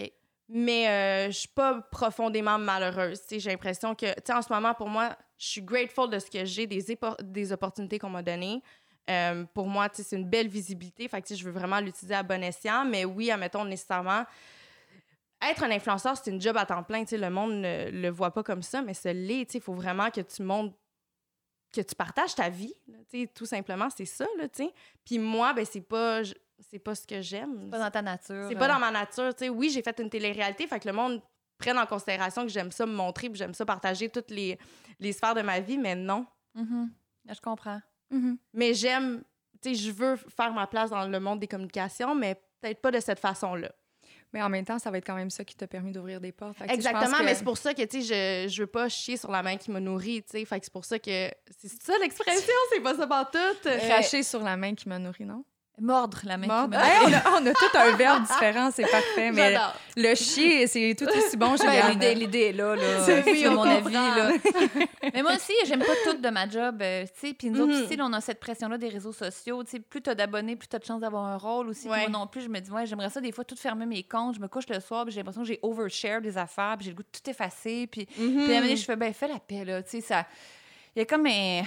Mais je suis pas profondément malheureuse. T'sais, j'ai l'impression que, tu sais, en ce moment, pour moi, je suis grateful de ce que j'ai, des opportunités qu'on m'a données. Pour moi, tu sais, c'est une belle visibilité. Fait que je veux vraiment l'utiliser à bon escient. Mais oui, admettons nécessairement, être un influenceur, c'est une job à temps plein. Tu sais, le monde ne le voit pas comme ça, mais ça l'est. Tu sais, il faut vraiment que tu montres, que tu partages ta vie. Tu sais, tout simplement, c'est ça. Là, tu sais. Puis moi, ben, c'est pas ce que j'aime. C'est pas dans ta nature. C'est pas dans ma nature. Tu sais, oui, j'ai fait une télé-réalité, fait que le monde prenne en considération que j'aime ça me montrer, puis j'aime ça partager toutes les sphères de ma vie, mais non. Mm-hmm. Je comprends. Mm-hmm. Mais j'aime, tu sais, je veux faire ma place dans le monde des communications, mais peut-être pas de cette façon-là. Mais en même temps, ça va être quand même ça qui t'a permis d'ouvrir des portes. Exactement, que... mais c'est pour ça que, tu sais, je veux pas chier sur la main qui me nourrit, tu sais. Fait que c'est pour ça que... C'est ça l'expression, c'est pas ça pantoute. Cracher sur la main qui me nourrit, non? Mordre la main qui me nourrit. Hey, on a tout un verbe différent, c'est parfait. Mais j'adore. Le chier, c'est tout aussi bon. L'idée est là. C'est mon avis, là. Mais moi aussi, j'aime pas tout de ma job, tu sais. Puis nous autres, ici, on a cette pression-là des réseaux sociaux. Tu sais, plus t'as d'abonnés, plus t'as de chances d'avoir un rôle aussi. Ouais. Moi non plus, je me dis, ouais, j'aimerais ça des fois tout fermer mes comptes. Je me couche le soir, puis j'ai l'impression que j'ai overshare des affaires, puis j'ai le goût de tout effacer. Puis à un moment, je fais, ben fais la paix, là. Tu sais, ça... Il y a comme un...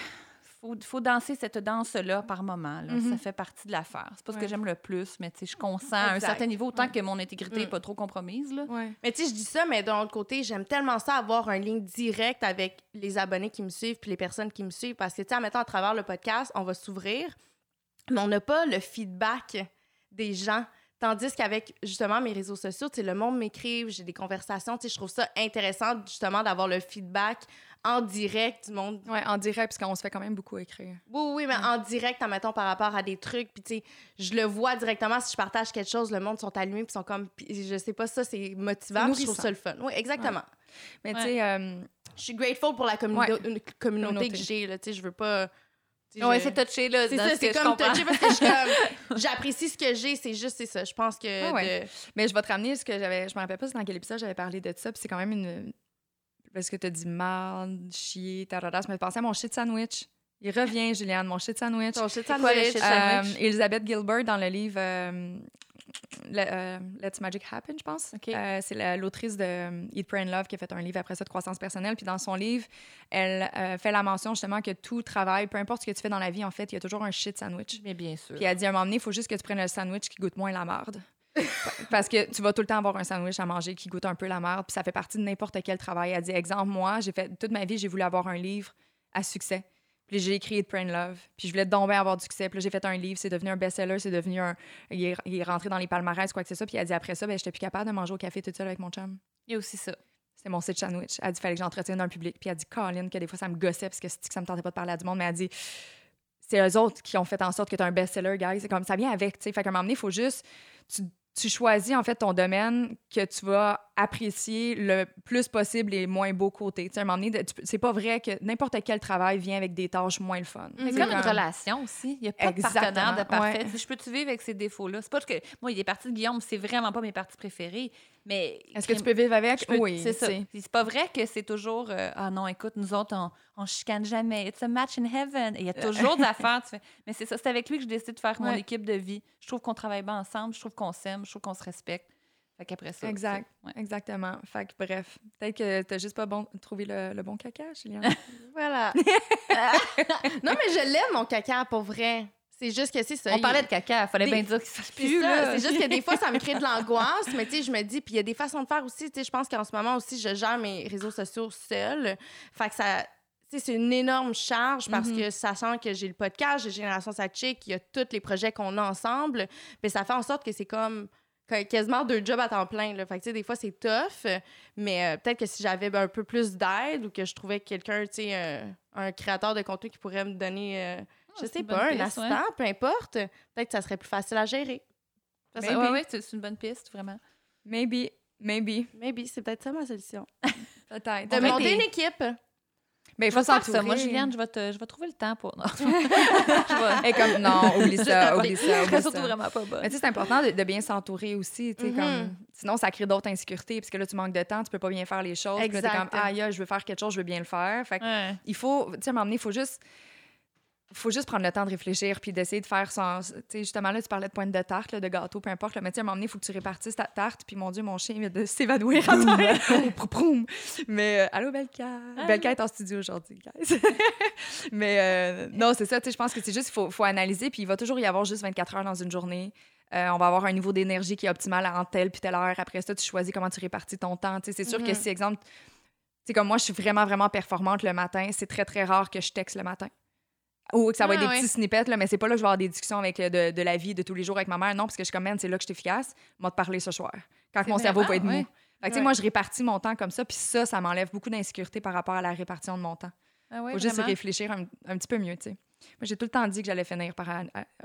Faut danser cette danse-là par moment. Là. Mm-hmm. Ça fait partie de l'affaire. C'est pas ce que j'aime le plus, mais je consens à un certain niveau, autant que mon intégrité n'est pas trop compromise. Là. Ouais. Mais tu sais, je dis ça, mais d'un autre côté, j'aime tellement ça avoir un lien direct avec les abonnés qui me suivent puis les personnes qui me suivent. Parce que, tu sais, en mettant à travers le podcast, on va s'ouvrir, mais on n'a pas le feedback des gens. Tandis qu'avec, justement, mes réseaux sociaux, tu sais, le monde m'écrit, j'ai des conversations. Tu sais, je trouve ça intéressant, justement, d'avoir le feedback en direct du monde. Oui, en direct, parce qu'on se fait quand même beaucoup écrire. Oui, mais en direct, admettons, par rapport à des trucs. Puis, tu sais, je le vois directement. Si je partage quelque chose, le monde sont allumés, puis sont comme... Pis, je sais pas, ça, c'est motivant. Je trouve ça le fun. Oui, exactement. Ouais. Mais, tu sais... Je suis grateful pour la communauté que j'ai, là. Tu sais, je veux pas... Ouais, c'est touché, là. C'est ça, c'est comme touché parce que j'apprécie ce que j'ai, c'est juste, c'est ça. Je pense que... Mais je vais te ramener ce que j'avais... Je me rappelle pas dans quel épisode j'avais parlé de ça, puis c'est quand même une... Parce que t'as dit marde, chier, tarada. Je me pensais à mon shit sandwich. Il revient, Juliane, mon shit sandwich. Ton shit sandwich. Quoi, shit sandwich? Elizabeth Gilbert, dans le livre Let's Magic Happen, je pense. Okay. C'est l'autrice de Eat, Pray and Love qui a fait un livre après ça de croissance personnelle. Puis dans son livre, elle fait la mention justement que tout travail, peu importe ce que tu fais dans la vie, en fait, il y a toujours un shit sandwich. Mais bien sûr. Puis elle dit à un moment donné, il faut juste que tu prennes le sandwich qui goûte moins la marde. Parce que tu vas tout le temps avoir un sandwich à manger qui goûte un peu la merde, puis ça fait partie de n'importe quel travail. Elle dit, exemple, moi, j'ai fait toute ma vie, j'ai voulu avoir un livre à succès. Puis j'ai écrit Pray and Love, puis je voulais donc bien avoir du succès. Puis là, j'ai fait un livre, c'est devenu un best-seller, c'est devenu un... Il est rentré dans les palmarès, quoi que c'est ça. Puis elle dit, après ça, ben j'étais plus capable de manger au café toute seule avec mon chum. Il y a aussi ça. C'était mon site sandwich. Elle dit, fallait que j'entretienne un public. Puis elle dit, Colin, que des fois, ça me gossait parce que ça me tentait pas de parler à du monde, mais elle dit... C'est eux autres qui ont fait en sorte que tu es un best-seller, guys. C'est comme ça vient avec, tu sais. Fait qu'à un moment donné, il faut juste... Tu choisis, en fait, ton domaine que tu vas apprécier le plus possible les moins beaux côtés. Tu sais, à un moment donné, c'est pas vrai que n'importe quel travail vient avec des tâches moins le fun. C'est comme une relation aussi. Il n'y a pas de partenaire de parfait. Ouais. Je peux-tu vivre avec ces défauts-là? C'est pas que... Moi, il est parti de Guillaume, c'est vraiment pas mes parties préférées, mais... Est-ce que tu peux vivre avec? Oui, c'est ça. Puis c'est pas vrai que c'est toujours... Ah non, écoute, nous autres, on chicane jamais. It's a match in heaven. Il y a toujours de l'affaire. Tu fais... Mais c'est ça. C'est avec lui que je décide de faire mon équipe de vie. Je trouve qu'on travaille bien ensemble. Je trouve qu'on s'aime. Je trouve qu'on se respecte. Fait qu'après ça... Exact. Exactement. Fait que bref, peut-être que t'as juste pas trouvé le bon caca, Juliane. Voilà. Non, mais je l'aime, mon caca, pour vrai. C'est juste que c'est ça. On parlait de caca, il fallait bien dire que ça pue, là. C'est juste que des fois, ça me crée de l'angoisse, mais tu sais, je me dis... Puis il y a des façons de faire aussi. Tu sais, je pense qu'en ce moment aussi, je gère mes réseaux sociaux seule. Fait que ça... Tu sais, c'est une énorme charge parce que sachant que j'ai le podcast, j'ai Génération Side Chick, il y a tous les projets qu'on a ensemble, mais ça fait en sorte que c'est comme quasiment 2 jobs à temps plein. Là. Fait que, tu sais, des fois, c'est tough, mais peut-être que si j'avais un peu plus d'aide ou que je trouvais quelqu'un, tu sais, un créateur de contenu qui pourrait me donner, je sais pas, un assistant, peu importe, peut-être que ça serait plus facile à gérer. Oui, c'est une bonne piste, vraiment. Maybe. C'est peut-être ça ma solution. Peut-être. Demander une équipe. Mais il faut faire ça. Moi, Juliane, je vais trouver le temps pour. Non. Et comme non, oublie ça. Surtout vraiment pas bonne. Mais tu sais, c'est important de bien s'entourer aussi. Tu sais, comme sinon, ça crée d'autres insécurités parce que là, tu manques de temps, tu peux pas bien faire les choses. Puis là, t'es comme je veux faire quelque chose, je veux bien le faire. Fait que il faut, tu sais, m'emmener, il faut juste prendre le temps de réfléchir puis d'essayer de faire son... Tu sais, justement, là, tu parlais de pointe de tarte, là, de gâteau, peu importe. Là, mais tu sais, à un moment donné, il faut que tu répartisses ta tarte. Puis, mon Dieu, mon chien vient de s'évanouir à terre. Mais, allô, Belka. Allô. Belka est en studio aujourd'hui, guys. Mais, non, c'est ça. Tu sais, je pense que c'est juste qu'il faut analyser. Puis, il va toujours y avoir juste 24 heures dans une journée. On va avoir un niveau d'énergie qui est optimal en telle heure. Après ça, tu choisis comment tu répartis ton temps. Tu sais, c'est sûr que si, exemple... Tu sais, comme moi, je suis vraiment, vraiment performante le matin. C'est très, très rare que je texte le matin. Ou que ça va être des petits snippets, là, mais c'est pas là que je vais avoir des discussions avec, de la vie de tous les jours avec ma mère. Non, parce que je suis comme, man, c'est là que je suis efficace. Moi, te parler ce soir, quand c'est mon cerveau va être mou. Fait que, tu sais, moi, je répartis mon temps comme ça, puis ça m'enlève beaucoup d'insécurité par rapport à la répartition de mon temps. Faut juste réfléchir un petit peu mieux, tu sais. Moi, j'ai tout le temps dit que j'allais finir par...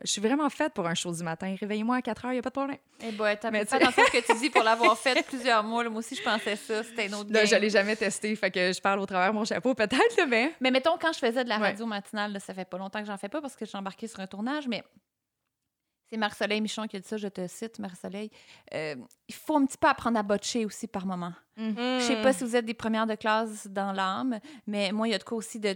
Je suis vraiment faite pour un show du matin. Réveillez-moi à 4 heures, il n'y a pas de problème. Eh bien, tu n'as pas d'enfant que tu dis pour l'avoir fait plusieurs mois. Là, moi aussi, je pensais ça. C'était une autre game. Je ne l'ai jamais testé, fait que je parle au travers de mon chapeau, peut-être. Mais mettons, quand je faisais de la radio matinale, là, ça fait pas longtemps que j'en fais pas parce que je suis embarquée sur un tournage, mais c'est Marie-Soleil Michon qui a dit ça. Je te cite, Marie-Soleil. Il faut un petit peu apprendre à botcher aussi par moment. Je sais pas si vous êtes des premières de classe dans l'âme, mais moi, il y a de quoi aussi de...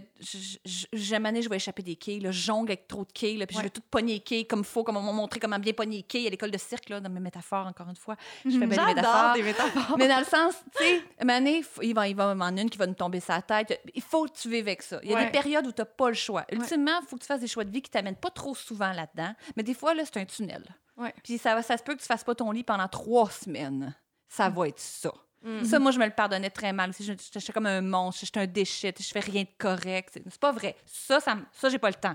Jamais année, je vais échapper des quilles, là, je jongle avec trop de quilles, là, puis je vais tout pogner les quilles comme il faut, comme on m'a montré comment bien pogner les quilles à l'école de cirque, là, dans mes métaphores, encore une fois. Je fais bien des métaphores. Mais dans le sens, tu sais, une année, il va en une qui va nous tomber sur la tête. Il faut que tu vives avec ça. Il y a des périodes où tu n'as pas le choix. Ultimement, il faut que tu fasses des choix de vie qui ne t'amènent pas trop souvent là-dedans, mais des fois, là, c'est un tunnel. Puis ça se peut que tu ne fasses pas ton lit pendant 3 semaines. Ça va être ça. Ça, moi, je me le pardonnais très mal. Je suis comme un monstre, je suis un déchet, je fais rien de correct. C'est pas vrai. Ça, j'ai pas le temps.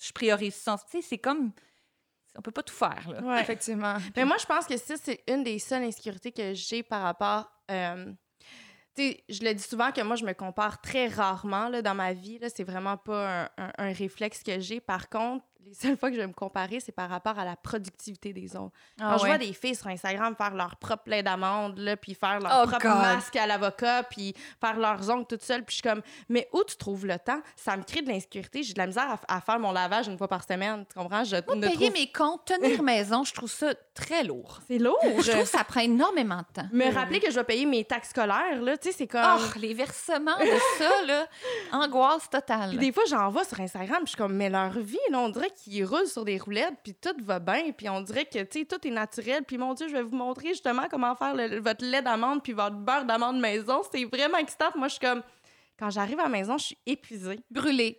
Je priorise ça. Tu sais, c'est comme... On peut pas tout faire, là. Ouais. Effectivement. Mais moi, je pense que ça, c'est une des seules insécurités que j'ai par rapport... Tu sais, je le dis souvent que moi, je me compare très rarement là, dans ma vie. Là, c'est vraiment pas un réflexe que j'ai. Par contre, les seules fois que je vais me comparer, c'est par rapport à la productivité des autres. Quand je vois des filles sur Instagram faire leur propre lait d'amande, là, puis faire leur propre masque à l'avocat, puis faire leurs ongles toutes seules, puis je suis comme, mais où tu trouves le temps? Ça me crée de l'insécurité. J'ai de la misère à faire mon lavage une fois par semaine. Tu comprends? Mes comptes, tenir maison, je trouve ça très lourd. C'est lourd? Je trouve que ça prend énormément de temps. Me rappeler que je dois payer mes taxes scolaires, là, tu sais, c'est comme... Oh, les versements de ça, là, angoisse totale. Puis des fois, j'en vois sur Instagram, puis je suis comme, mais leur vie, là, on dirait qui roule sur des roulettes, puis tout va bien, puis on dirait que, tu sais, tout est naturel, puis mon Dieu, je vais vous montrer justement comment faire votre lait d'amande puis votre beurre d'amande maison. C'est vraiment excitant. Moi, je suis comme... Quand j'arrive à la maison, je suis épuisée. Brûlée.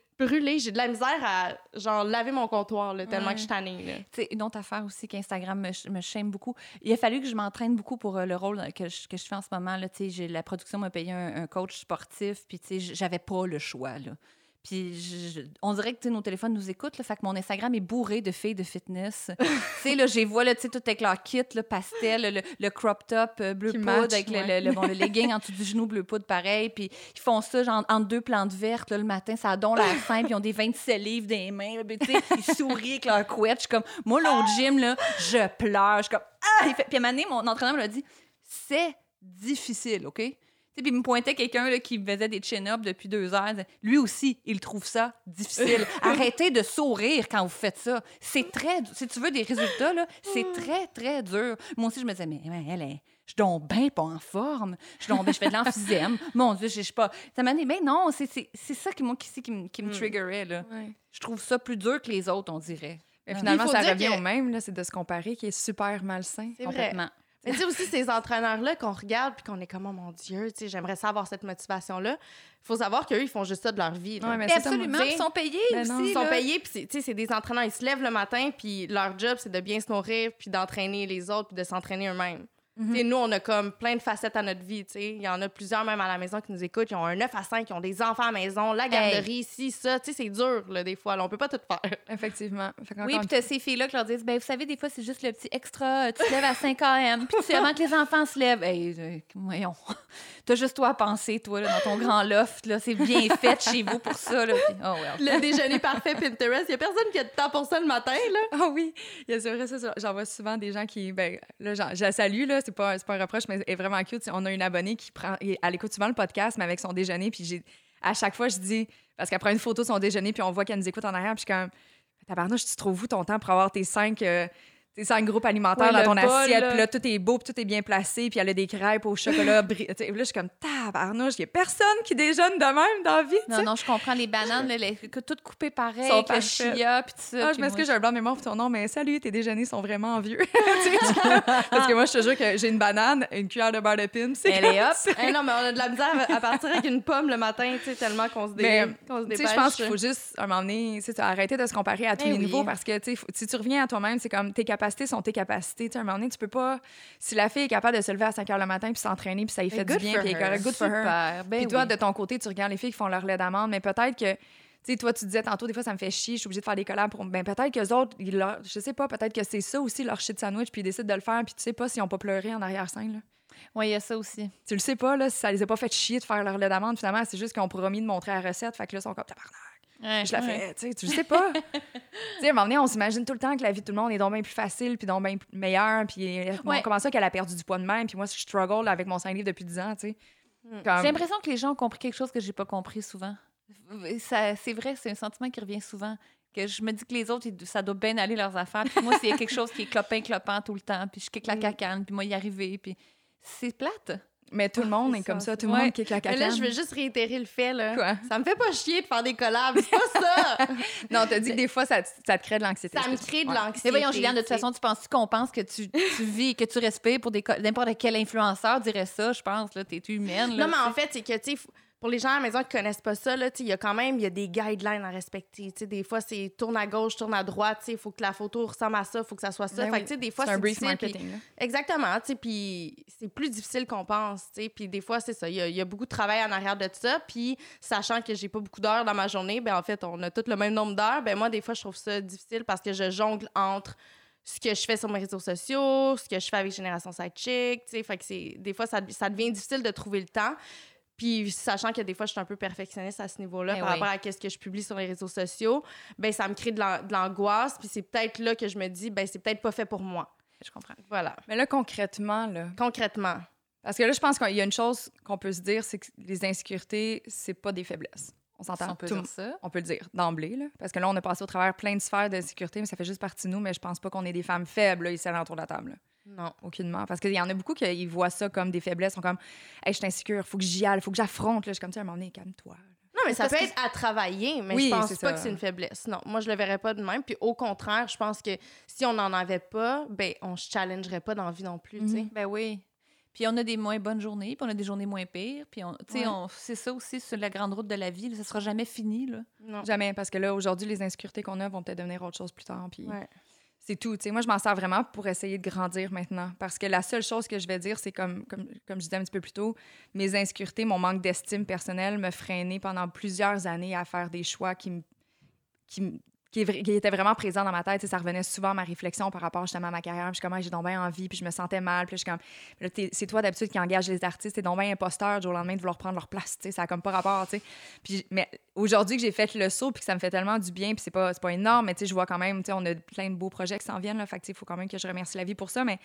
J'ai de la misère à, genre, laver mon comptoir, là, tellement que je suis tannée, là. Tu sais, une autre affaire aussi qu'Instagram me shame beaucoup. Il a fallu que je m'entraîne beaucoup pour le rôle que je fais en ce moment, là. Tu sais, la production m'a payé un coach sportif, puis tu sais, j'avais pas le choix, là. Puis on dirait que nos téléphones nous écoutent, là, fait que mon Instagram est bourré de filles de fitness. Tu sais, là, j'ai vois, là, tu sais, tout avec leur kit, le pastel, le crop top bleu poudre avec le legging en dessous du genou bleu poudre, pareil. Puis ils font ça, genre, entre 2 plantes vertes, là, le matin, ça donne l'air simple, ils ont des 27 livres dans les mains, là, tu sais, ils sourient avec leur couette. Je suis comme, moi, là, au gym, là, je pleure. Je suis comme, ah! Puis à un moment donné, mon entraîneur me l'a dit, c'est difficile, OK? Puis il me pointait quelqu'un là, qui faisait des chin-ups depuis 2 heures. Lui aussi, il trouve ça difficile. Arrêtez de sourire quand vous faites ça. C'est très... Si tu veux des résultats, là, c'est très, très dur. Moi aussi, je me disais, mais elle est... Je donne bien pas en forme. Je fais de l'emphysème. Mon Dieu, je sais pas. Ça m'a dit, mais non, c'est ça qui me triggerait. Là. Ouais. Je trouve ça plus dur que les autres, on dirait. Mais finalement, ça revient au même. Là, c'est de se comparer qui est super malsain. C'est complètement. Vrai. Mais tu sais aussi, ces entraîneurs-là qu'on regarde puis qu'on est comme, oh mon Dieu, tu sais, j'aimerais ça avoir cette motivation-là. Il faut savoir qu'eux, ils font juste ça de leur vie. Ouais, mais absolument, ils sont payés aussi. Ils sont payés, puis tu sais, c'est des entraîneurs, ils se lèvent le matin, puis leur job, c'est de bien se nourrir, puis d'entraîner les autres, puis de s'entraîner eux-mêmes. Mm-hmm. Nous, on a comme plein de facettes à notre vie. Il y en a plusieurs, même à la maison, qui nous écoutent. Ils ont un 9 à 5, ils ont des enfants à la maison, la garderie, ici, ça. T'sais, c'est dur, là, des fois. Là, on peut pas tout faire. Effectivement. Oui, puis tu as ces filles-là qui leur disent, ben vous savez, des fois, c'est juste le petit extra. Tu te lèves à 5 a.m., puis tu avant que les enfants se lèvent. Voyons. T'as juste toi à penser, toi, là, dans ton grand loft. Là, c'est bien fait chez vous pour ça. Là, pis... Le déjeuner parfait Pinterest. Il n'y a personne qui a de temps pour ça le matin. Ah oui. C'est vrai, ça. J'en vois souvent des gens qui. Ben, là, je la salue, là. C'est pas un reproche, mais elle est vraiment cute. On a une abonnée qui est à l'écoute souvent le podcast, mais avec son déjeuner. Puis à chaque fois, je dis... Parce qu'elle prend une photo de son déjeuner, puis on voit qu'elle nous écoute en arrière, puis je suis comme... Tabarnouche, tu trouves où ton temps pour avoir tes cinq groupes alimentaires dans ton assiette? Puis là, tout est beau, puis tout est bien placé, puis elle a des crêpes au chocolat. Là, je suis comme, tabarnouche, il n'y a personne qui déjeune de même dans la vie. Non, non, je comprends les bananes, les toutes coupées pareil, sont que chia, puis tout ça. Ah, je m'excuse, j'ai un blanc de mémoire pour ton nom, mais salut, tes déjeuners sont vraiment vieux. Parce que moi, je te jure que j'ai une banane, une cuillère de beurre de pime, c'est elle est hop. Hey, non, mais on a de la misère à partir avec une pomme le matin, tu sais, tellement qu'on se dépêche. Je pense qu'il faut juste, à un moment donné, arrêter de se comparer à tous les niveaux, parce que si tu reviens à toi-même, c'est comme tes capacités sont tes capacités. À un moment donné, tu peux pas... Si la fille est capable de se lever à 5 h le matin puis s'entraîner, puis ça lui fait du bien, puis elle est correcte, good for her. Puis toi, de ton côté, tu regardes les filles qui font leur lait d'amande, mais peut-être que... Tu sais, toi, tu disais tantôt, des fois, ça me fait chier, je suis obligée de faire des collabs pour... Ben, peut-être qu'eux autres, je sais pas, peut-être que c'est ça aussi, leur shit sandwich, puis ils décident de le faire, puis tu sais pas s'ils ont pas pleuré en arrière-scène, là. Oui, il y a ça aussi. Tu le sais pas, là, si ça les a pas fait chier de faire leur lait d'amande, finalement, c'est juste qu'ils ont promis de montrer la recette, fait que là, ils sont comme... Ouais, je la fais, tu sais pas. À un moment donné, on s'imagine tout le temps que la vie de tout le monde est donc bien plus facile, puis donc bien meilleure, puis comment ça qu'elle a perdu du poids de même, puis moi, je struggle avec mon 5 livres depuis 10 ans, tu sais. Comme... J'ai l'impression que les gens ont compris quelque chose que j'ai pas compris souvent. Ça, c'est vrai, c'est un sentiment qui revient souvent, que je me dis que les autres, ça doit bien aller leurs affaires, puis moi, c'est quelque chose qui est clopin tout le temps, puis je kick la cacane, puis moi, y arriver, puis c'est plate. Mais tout le monde est comme ça. Tout le monde qui claque à terre. Là, je veux juste réitérer le fait, là. Quoi? Ça me fait pas chier de faire des collabs. C'est pas ça! Non, t'as dit que des fois, ça te crée de l'anxiété. Ça me crée de l'anxiété. Mais voyons, Juliane, de toute façon, tu penses-tu qu'on pense que tu vis, que tu respires pour n'importe quel influenceur dirait ça, je pense, là. T'es-tu humaine, là? Non, mais en fait, c'est que, tu sais, pour les gens à la maison qui connaissent pas ça, là, tu sais, il y a des guidelines à respecter. Tu sais, des fois, c'est tourne à gauche, tourne à droite. Tu sais, il faut que la photo ressemble à ça, il faut que ça soit ça. Fait que, tu sais, des fois, c'est un brief marketing. Pis... Exactement. Tu sais, puis c'est plus difficile qu'on pense. Tu sais, puis des fois, c'est ça. Il y a beaucoup de travail en arrière de ça. Puis sachant que j'ai pas beaucoup d'heures dans ma journée, ben en fait, on a tous le même nombre d'heures. Ben moi, des fois, je trouve ça difficile parce que je jongle entre ce que je fais sur mes réseaux sociaux, ce que je fais avec Génération Side Chick. Tu sais, fait que c'est des fois, ça devient difficile de trouver le temps. Puis, sachant que des fois, je suis un peu perfectionniste à ce niveau-là rapport à ce que je publie sur les réseaux sociaux, bien, ça me crée de l'angoisse. Puis, c'est peut-être là que je me dis, bien, c'est peut-être pas fait pour moi. Je comprends. Voilà. Mais là, concrètement. Parce que là, je pense qu'il y a une chose qu'on peut se dire, c'est que les insécurités, c'est pas des faiblesses. On s'entend. Si on peut dire ça. On peut le dire d'emblée, là. Parce que là, on a passé au travers plein de sphères d'insécurité, mais ça fait juste partie de nous. Mais je pense pas qu'on est des femmes faibles, là, ici, alentour de la table, là. Non, aucunement. Parce qu'il y en a beaucoup qui voient ça comme des faiblesses. Ils sont comme, hey, je suis insécure, faut que j'y aille, faut que j'affronte. Là, je suis comme, tiens, à un moment donné, calme-toi. Non, mais ça peut être à travailler, mais oui, je pense pas que c'est une faiblesse. Non, moi, je le verrais pas de même. Puis au contraire, je pense que si on n'en avait pas, ben on se challengerait pas dans la vie non plus. Mm-hmm. Ben oui. Puis on a des moins bonnes journées, puis on a des journées moins pires. Puis c'est ça aussi sur la grande route de la vie. Là, ça sera jamais fini, là. Non. Jamais, parce que là, aujourd'hui, les insécurités qu'on a vont peut-être devenir autre chose plus tard. Puis... Ouais. C'est tout. T'sais, moi, je m'en sers vraiment pour essayer de grandir maintenant. Parce que la seule chose que je vais dire, c'est comme je disais un petit peu plus tôt, mes insécurités, mon manque d'estime personnelle me freinait pendant plusieurs années à faire des choix qui étaient vraiment présents dans ma tête. T'sais, ça revenait souvent à ma réflexion par rapport justement à ma carrière. Puis je suis comme, hey, j'ai donc bien envie, puis je me sentais mal. Puis je suis comme, là, c'est toi d'habitude qui engage les artistes, t'es donc bien imposteur du jour au lendemain de vouloir prendre leur place. T'sais, ça n'a comme pas rapport. T'sais. Puis, mais aujourd'hui que j'ai fait le saut puis que ça me fait tellement du bien, puis c'est pas énorme, mais je vois quand même, on a plein de beaux projets qui s'en viennent, là, fait que il faut quand même que je remercie la vie pour ça. Mais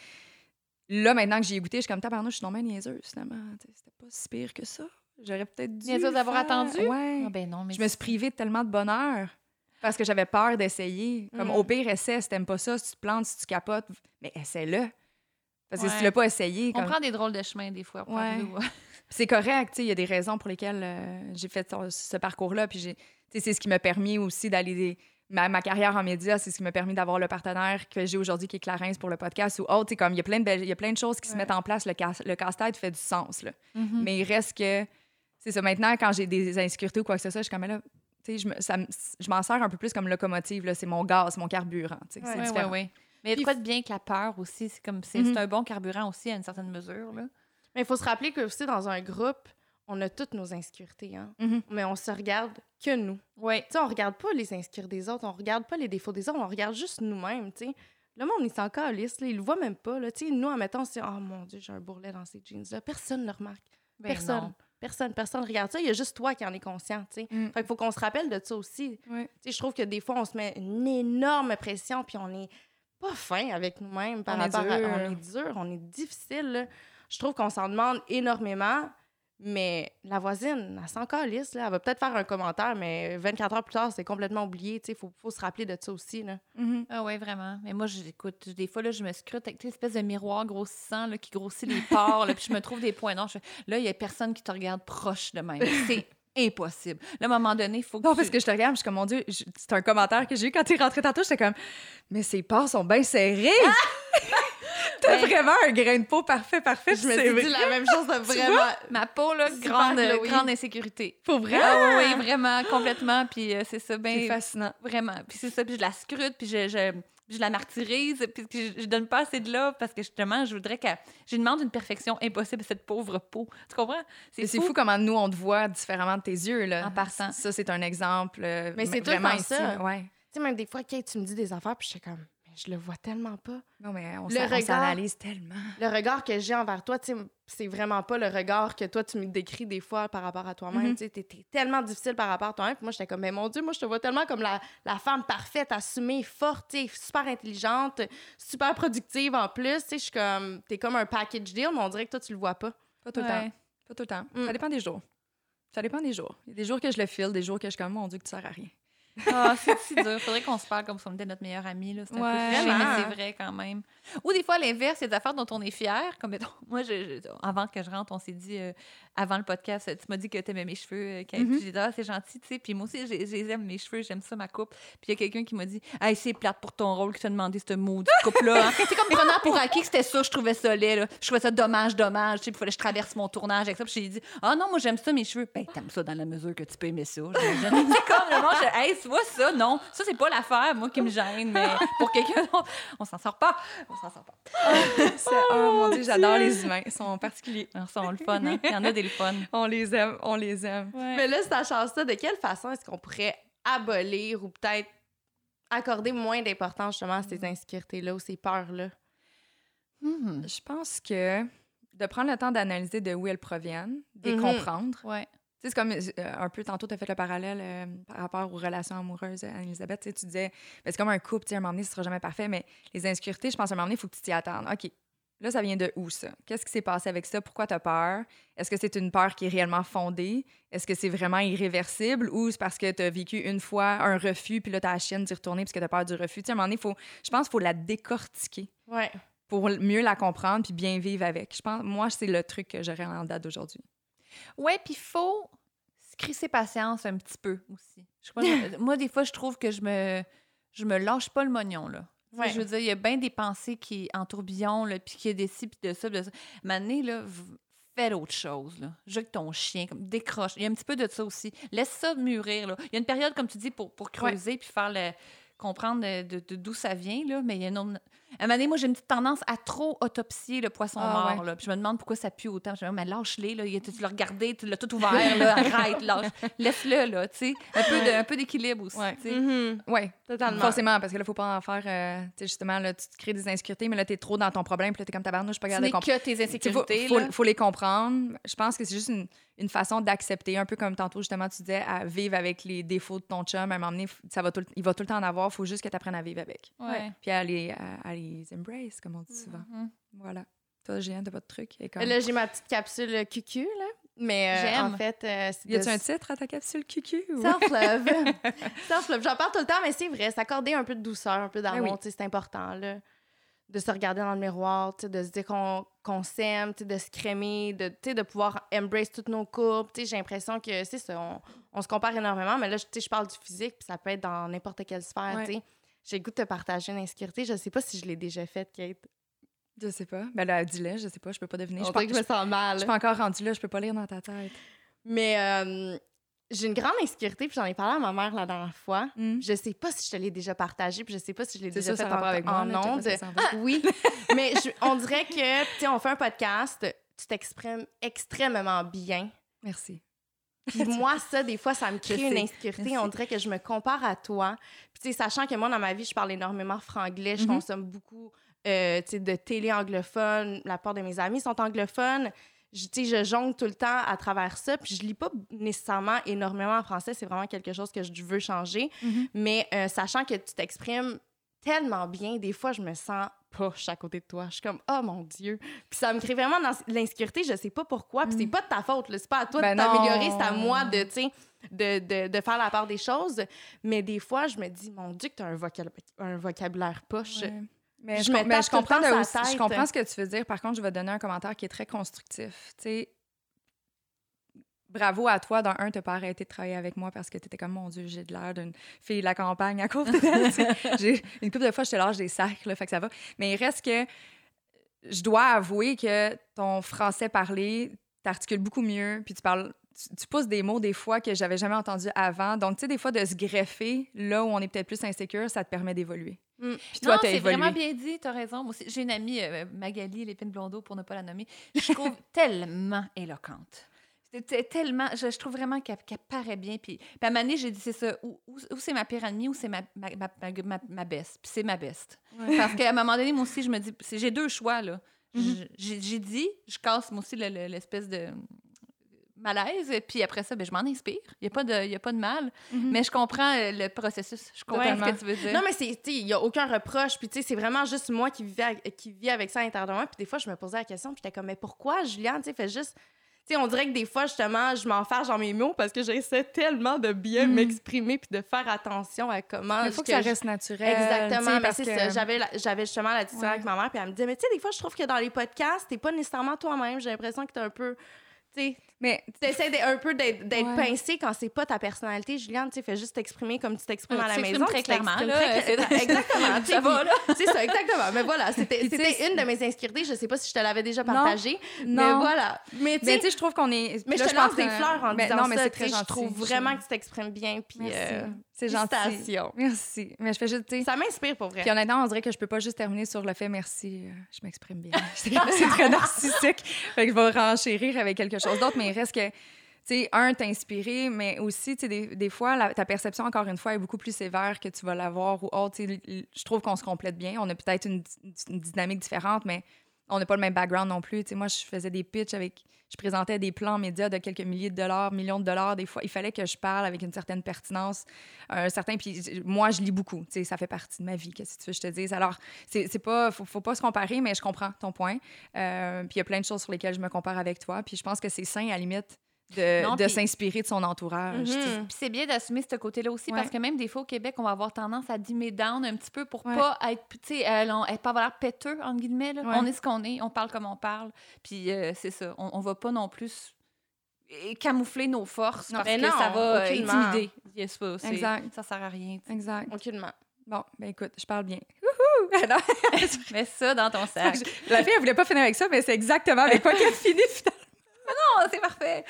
là, maintenant que j'y ai goûté, je suis comme, tabarnouche, je suis donc bien niaiseuse finalement. T'sais, c'était pas si pire que ça. J'aurais peut-être dû. Niaiseuse d'avoir attendu. Ouais. Ah ben non, mais je me suis privée de tellement de bonheur. Parce que j'avais peur d'essayer. Comme au pire, essaie. Si t'aimes pas ça, si tu te plantes, si tu capotes, mais essaie-le. Parce que si tu l'as pas essayé... On prend des drôles de chemins des fois. C'est correct. Il y a des raisons pour lesquelles j'ai fait ce parcours-là. Puis c'est ce qui m'a permis aussi d'aller... Ma carrière en médias, c'est ce qui m'a permis d'avoir le partenaire que j'ai aujourd'hui qui est Clarins pour le podcast ou autre. Il y a plein de choses qui se mettent en place. Le casse-tête fait du sens. Là. Mm-hmm. Mais il reste que... C'est ça. Maintenant, quand j'ai des insécurités ou quoi que ce soit, je suis comme là... Je m'en sers un peu plus comme locomotive, là. C'est mon gaz, mon carburant. C'est différent. Mais il y a de bien que la peur aussi, c'est un bon carburant aussi à une certaine mesure. Là. Mais il faut se rappeler que aussi dans un groupe, on a toutes nos insécurités, hein? Mm-hmm. Mais on se regarde que nous. Ouais. On ne regarde pas les insécurités des autres, on ne regarde pas les défauts des autres, on regarde juste nous-mêmes. T'sais. Le monde, il s'en calisse, il le voit même pas. Là. Nous, admettons, c'est « Oh mon Dieu, j'ai un bourrelet dans ces jeans-là. » Personne ne le remarque. Ben personne. Non. Personne regarde ça. Il y a juste toi qui en est conscient, tu sais. Fait qu'il faut qu'on se rappelle de ça aussi. Oui. Tu sais, je trouve que des fois, on se met une énorme pression puis on est pas fin avec nous-mêmes par rapport à... On est dur, on est difficile, là. Je trouve qu'on s'en demande énormément, Mais la voisine, elle s'en calisse, là. Elle va peut-être faire un commentaire, mais 24 heures plus tard, c'est complètement oublié. Il faut se rappeler de ça aussi. Là. Mm-hmm. Ah oui, vraiment. Mais moi, j'écoute, des fois, là, je me scrute avec une espèce de miroir grossissant là, qui grossit les pores, puis je me trouve des points noirs. Là, il n'y a personne qui te regarde proche de même. C'est impossible. Là, à un moment donné, il faut que non, parce que je te regarde, je suis comme, mon Dieu, c'est un commentaire que j'ai eu quand t'es rentrée tantôt. J'étais comme, mais ses pores sont bien serrés! T'as vraiment un grain de peau parfait. Je me suis dit la même chose, de vraiment. Ma peau, là, grande insécurité. Pour vrai? Ah, oui, vraiment, complètement. Puis c'est ça, bien. C'est fascinant. Vraiment. Puis c'est ça, puis je la scrute, puis je la martyrise, puis je donne pas assez de love parce que justement, je voudrais qu'elle. Je lui demande une perfection impossible à cette pauvre peau. Tu comprends? C'est fou comment nous, on te voit différemment de tes yeux, là. En partant. Ça, c'est un exemple. Mais c'est vraiment ça. Ouais. Tu sais, même des fois, Kate, tu me dis des affaires, puis je suis comme. Je le vois tellement pas. Non, mais on s'analyse tellement. Le regard que j'ai envers toi, c'est vraiment pas le regard que toi, tu me décris des fois par rapport à toi-même. Mm-hmm. T'es tellement difficile par rapport à toi-même. Puis moi, j'étais comme, mais mon Dieu, moi, je te vois tellement comme la femme parfaite, assumée, forte, super intelligente, super productive en plus. Je suis comme, t'es comme un package deal, mais on dirait que toi, tu le vois pas. Pas tout le temps. Mm. Ça dépend des jours. Il y a des jours que je le file, des jours que je suis comme, mon Dieu, que tu sers à rien. Ah, oh, c'est si dur. Faudrait qu'on se parle comme si on était notre meilleure amie. Là. C'est un peu chiant, mais c'est vrai quand même. Ou des fois, à l'inverse, il y a des affaires dont on est fier. Comme, mettons, moi, avant que je rentre, on s'est dit, avant le podcast, tu m'as dit que t'aimais mes cheveux, Kate. Mm-hmm. J'ai dit, ah, c'est gentil, tu sais. Puis moi aussi, j'aime mes cheveux, j'aime ça, ma coupe. Puis il y a quelqu'un qui m'a dit, hey, c'est plate pour ton rôle qui t'a demandé cette maudite coupe-là. Hein? C'est comme prenant pour acquis que c'était ça, je trouvais ça laid. Là. Je trouvais ça dommage. Tu sais, il fallait que je traverse mon tournage avec ça. Puis j'ai dit, ah non, moi, j'aime ça, mes cheveux. Ben, t'aimes ça dans la mesure que tu peux aimer ça. C'est comme, moi, vois ça, non. Ça, c'est pas l'affaire, moi, qui me gêne, mais pour quelqu'un d'autre, on s'en sort pas. Oh mon Dieu, j'adore les humains. Ils sont particuliers. Ils sont le fun, hein? Il y en a des le fun. On les aime. Ouais. Mais là, ça change ça. De quelle façon est-ce qu'on pourrait abolir ou peut-être accorder moins d'importance, justement, à ces insécurités-là ou ces peurs-là? Je pense que de prendre le temps d'analyser de où elles proviennent, de les comprendre. Ouais. Tu sais, c'est comme un peu tantôt, tu as fait le parallèle par rapport aux relations amoureuses, Anne-Élisabeth. Tu disais, ben, c'est comme un couple, tu sais, à un moment donné, ce sera jamais parfait, mais les insécurités, je pense, à un moment donné, il faut que tu t'y attendes. OK, là, ça vient de où, ça? Qu'est-ce qui s'est passé avec ça? Pourquoi tu as peur? Est-ce que c'est une peur qui est réellement fondée? Est-ce que c'est vraiment irréversible? Ou c'est parce que tu as vécu une fois un refus, puis là, tu as la chienne d'y retourner parce que tu as peur du refus? Tu sais, à un moment donné, je pense qu'il faut la décortiquer. Ouais. Pour mieux la comprendre, puis bien vivre avec. Je pense, moi, c'est le truc que j'aurais en date d'aujourd'hui. Oui, puis il faut se crisser patience un petit peu aussi. Moi, des fois, je trouve que je me lâche pas le mognon, là. Ouais. Je veux dire, il y a bien des pensées qui en tourbillon, puis qui est des ci, puis de ça, puis de ça. Maintenant, là, fais autre chose, là. Joue avec ton chien, comme, décroche. Il y a un petit peu de ça aussi. Laisse ça mûrir, là. Il y a une période, comme tu dis, pour creuser, puis faire le... comprendre de d'où ça vient, là, mais il y a une autre... À un moment donné, moi, j'ai une petite tendance à trop autopsier le poisson mort, ouais. Là, puis je me demande pourquoi ça pue autant. Je me dis, mais lâche-les, là, tu l'as regardé, tu l'as tout ouvert, là, arrête, lâche. Laisse-le, là, tu sais, un peu d'équilibre aussi, ouais. Tu sais. Mm-hmm. Oui, totalement. Forcément, parce que là, faut pas en faire, tu sais, justement, là, tu te crées des insécurités, mais là, t'es trop dans ton problème, puis là, t'es comme tabarnouche, je peux garder que tes insécurités, faut les comprendre. Je pense que c'est juste une façon d'accepter, un peu comme tantôt, justement, tu disais, à vivre avec les défauts de ton chum, à un moment donné, il va tout le temps en avoir, il faut juste que tu apprennes à vivre avec. Ouais. Puis à les embrace, comme on dit souvent. Mm-hmm. Voilà. Toi, Géane, t'as pas de truc. Comme... Là, j'ai ma petite capsule QQ, là. Mais en fait... y a-tu un titre à ta capsule QQ? Ou... Self-love. Self-love. J'en parle tout le temps, mais c'est vrai, s'accorder un peu de douceur, un peu d'amour, oui. C'est important, là. De se regarder dans le miroir, de se dire qu'on s'aime, de se crémer, de pouvoir embrace toutes nos courbes. J'ai l'impression que, c'est ça, on se compare énormément, mais là, je parle du physique, puis ça peut être dans n'importe quelle sphère. Ouais. J'ai le goût de te partager une insécurité. Je ne sais pas si je l'ai déjà faite, Kate. Je sais pas. Ben là, dis-le, je sais pas, je peux pas deviner. Je me sens mal. Je suis pas encore rendue là, je peux pas lire dans ta tête. Mais j'ai une grande insécurité, puis j'en ai parlé à ma mère la dernière fois. Mm. Je sais pas si je te l'ai déjà partagée, puis je sais pas si je l'ai déjà faite avec moi en ondes. Oui, mais on dirait que, tu sais, on fait un podcast, tu t'exprimes extrêmement bien. Merci. Puis moi, ça, des fois, ça me crée une insécurité. Merci. On dirait que je me compare à toi. Puis tu sais, sachant que moi, dans ma vie, je parle énormément franglais, je consomme beaucoup de télé anglophone, la part de mes amis sont anglophones. Je jongle tout le temps à travers ça, puis je lis pas nécessairement énormément en français, c'est vraiment quelque chose que je veux changer, mais sachant que tu t'exprimes tellement bien. Des fois, je me sens poche à côté de toi. Je suis comme « Oh mon Dieu! » Puis ça me crée vraiment de l'insécurité. Je sais pas pourquoi. Puis c'est pas de ta faute. Là. C'est pas à toi de t'améliorer. C'est à moi de faire la part des choses. Mais des fois, je me dis « Mon Dieu, que t'as un vocabulaire poche. Ouais. » Mais je comprends ce que tu veux dire. Par contre, je vais te donner un commentaire qui est très constructif. Tu sais, bravo à toi. Dans un, t'as pas arrêté de travailler avec moi parce que t'étais comme, mon Dieu, j'ai de l'air d'une fille de la campagne à cause de elle. Une couple de fois, je te lâche des sacs, là, fait que ça va. Mais il reste que je dois avouer que ton français parlé, t'articules beaucoup mieux, puis tu pousses des mots des fois que j'avais jamais entendus avant. Donc, tu sais, des fois, de se greffer là où on est peut-être plus insécure, ça te permet d'évoluer. Mmh. Puis toi, non, c'est évolué. Vraiment bien dit, t'as raison. Moi aussi, j'ai une amie, Magali Lépine Blondeau, pour ne pas la nommer, je trouve tellement éloquente. Tellement, je trouve vraiment qu'elle paraît bien. Puis à un moment donné, j'ai dit, c'est ça, ou c'est ma pire ennemie ou c'est ma best. Puis c'est ma best. Ouais. Parce qu'à un moment donné, moi aussi, je me dis, j'ai deux choix, là. Mm-hmm. J'ai dit, je casse moi aussi l'espèce de malaise, puis après ça, ben, je m'en inspire. Il n'y a pas de mal. Mm-hmm. Mais je comprends le processus. Je comprends ce que tu veux dire. Non, mais il n'y a aucun reproche. Puis c'est vraiment juste moi qui vis avec ça à l'intérieur de moi. Puis des fois, je me posais la question, puis j'étais comme, mais pourquoi, Juliane, tu fais juste... T'sais, on dirait que des fois, justement, je m'enferge dans mes mots parce que j'essaie tellement de bien m'exprimer puis de faire attention à comment... Il faut que ça reste naturel. Exactement, mais c'est ça. J'avais justement la discussion avec ma mère puis elle me disait « Mais tu sais, des fois, je trouve que dans les podcasts, t'es pas nécessairement toi-même. J'ai l'impression que t'es un peu... » Mais t'essaies un peu d'être pincé quand c'est pas ta personnalité, Juliane. Tu fais juste t'exprimer comme tu t'exprimes à la maison. Très clairement. Exactement. Ça va, là. C'est ça, exactement. Mais voilà, c'était une de mes insécurités. Je sais pas si je te l'avais déjà partagée. Mais voilà. Mais tu sais, je trouve qu'on est. Mais là, je te lance des fleurs en disant ça. C'est très gentil. Je trouve vraiment que tu t'exprimes bien. Puis c'est gentil. Merci. Mais je fais juste. Ça m'inspire pour vrai. Puis honnêtement, on dirait que je peux pas juste terminer sur le fait merci. Je m'exprime bien. C'est très narcissique. Fait que je vais renchérir avec quelque chose d'autre. Mais il reste que, tu sais, t'inspirer, mais aussi, tu sais, des fois, ta perception, encore une fois, est beaucoup plus sévère que tu vas l'avoir ou autre. Je trouve qu'on se complète bien. On a peut-être une dynamique différente, mais on n'a pas le même background non plus. Tu sais, moi, je faisais des pitchs je présentais des plans médias de quelques millions de dollars. Des fois, il fallait que je parle avec une certaine pertinence, puis moi, je lis beaucoup. Tu sais, ça fait partie de ma vie. Qu'est-ce que tu veux que je te dise? Alors, c'est pas... Faut pas se comparer, mais je comprends ton point. Puis il y a plein de choses sur lesquelles je me compare avec toi. Puis je pense que c'est sain, à la limite, de s'inspirer de son entourage. Mm-hmm. Puis c'est bien d'assumer ce côté-là aussi, parce que même des fois au Québec, on va avoir tendance à dimmer down un petit peu pour pas être, tu sais, pas avoir l'air péteux, entre guillemets. Là. Ouais. On est ce qu'on est, on parle comme on parle. Puis c'est ça, on va pas non plus camoufler nos forces parce que ça va intimider. Yes, exact. Ça sert à rien. T'sais. Exact. Aucunement. Bon, ben écoute, je parle bien. Alors, mets ça dans ton sac. La fille, elle voulait pas finir avec ça, mais c'est exactement avec quoi qu'elle finit finalement. Non, c'est parfait!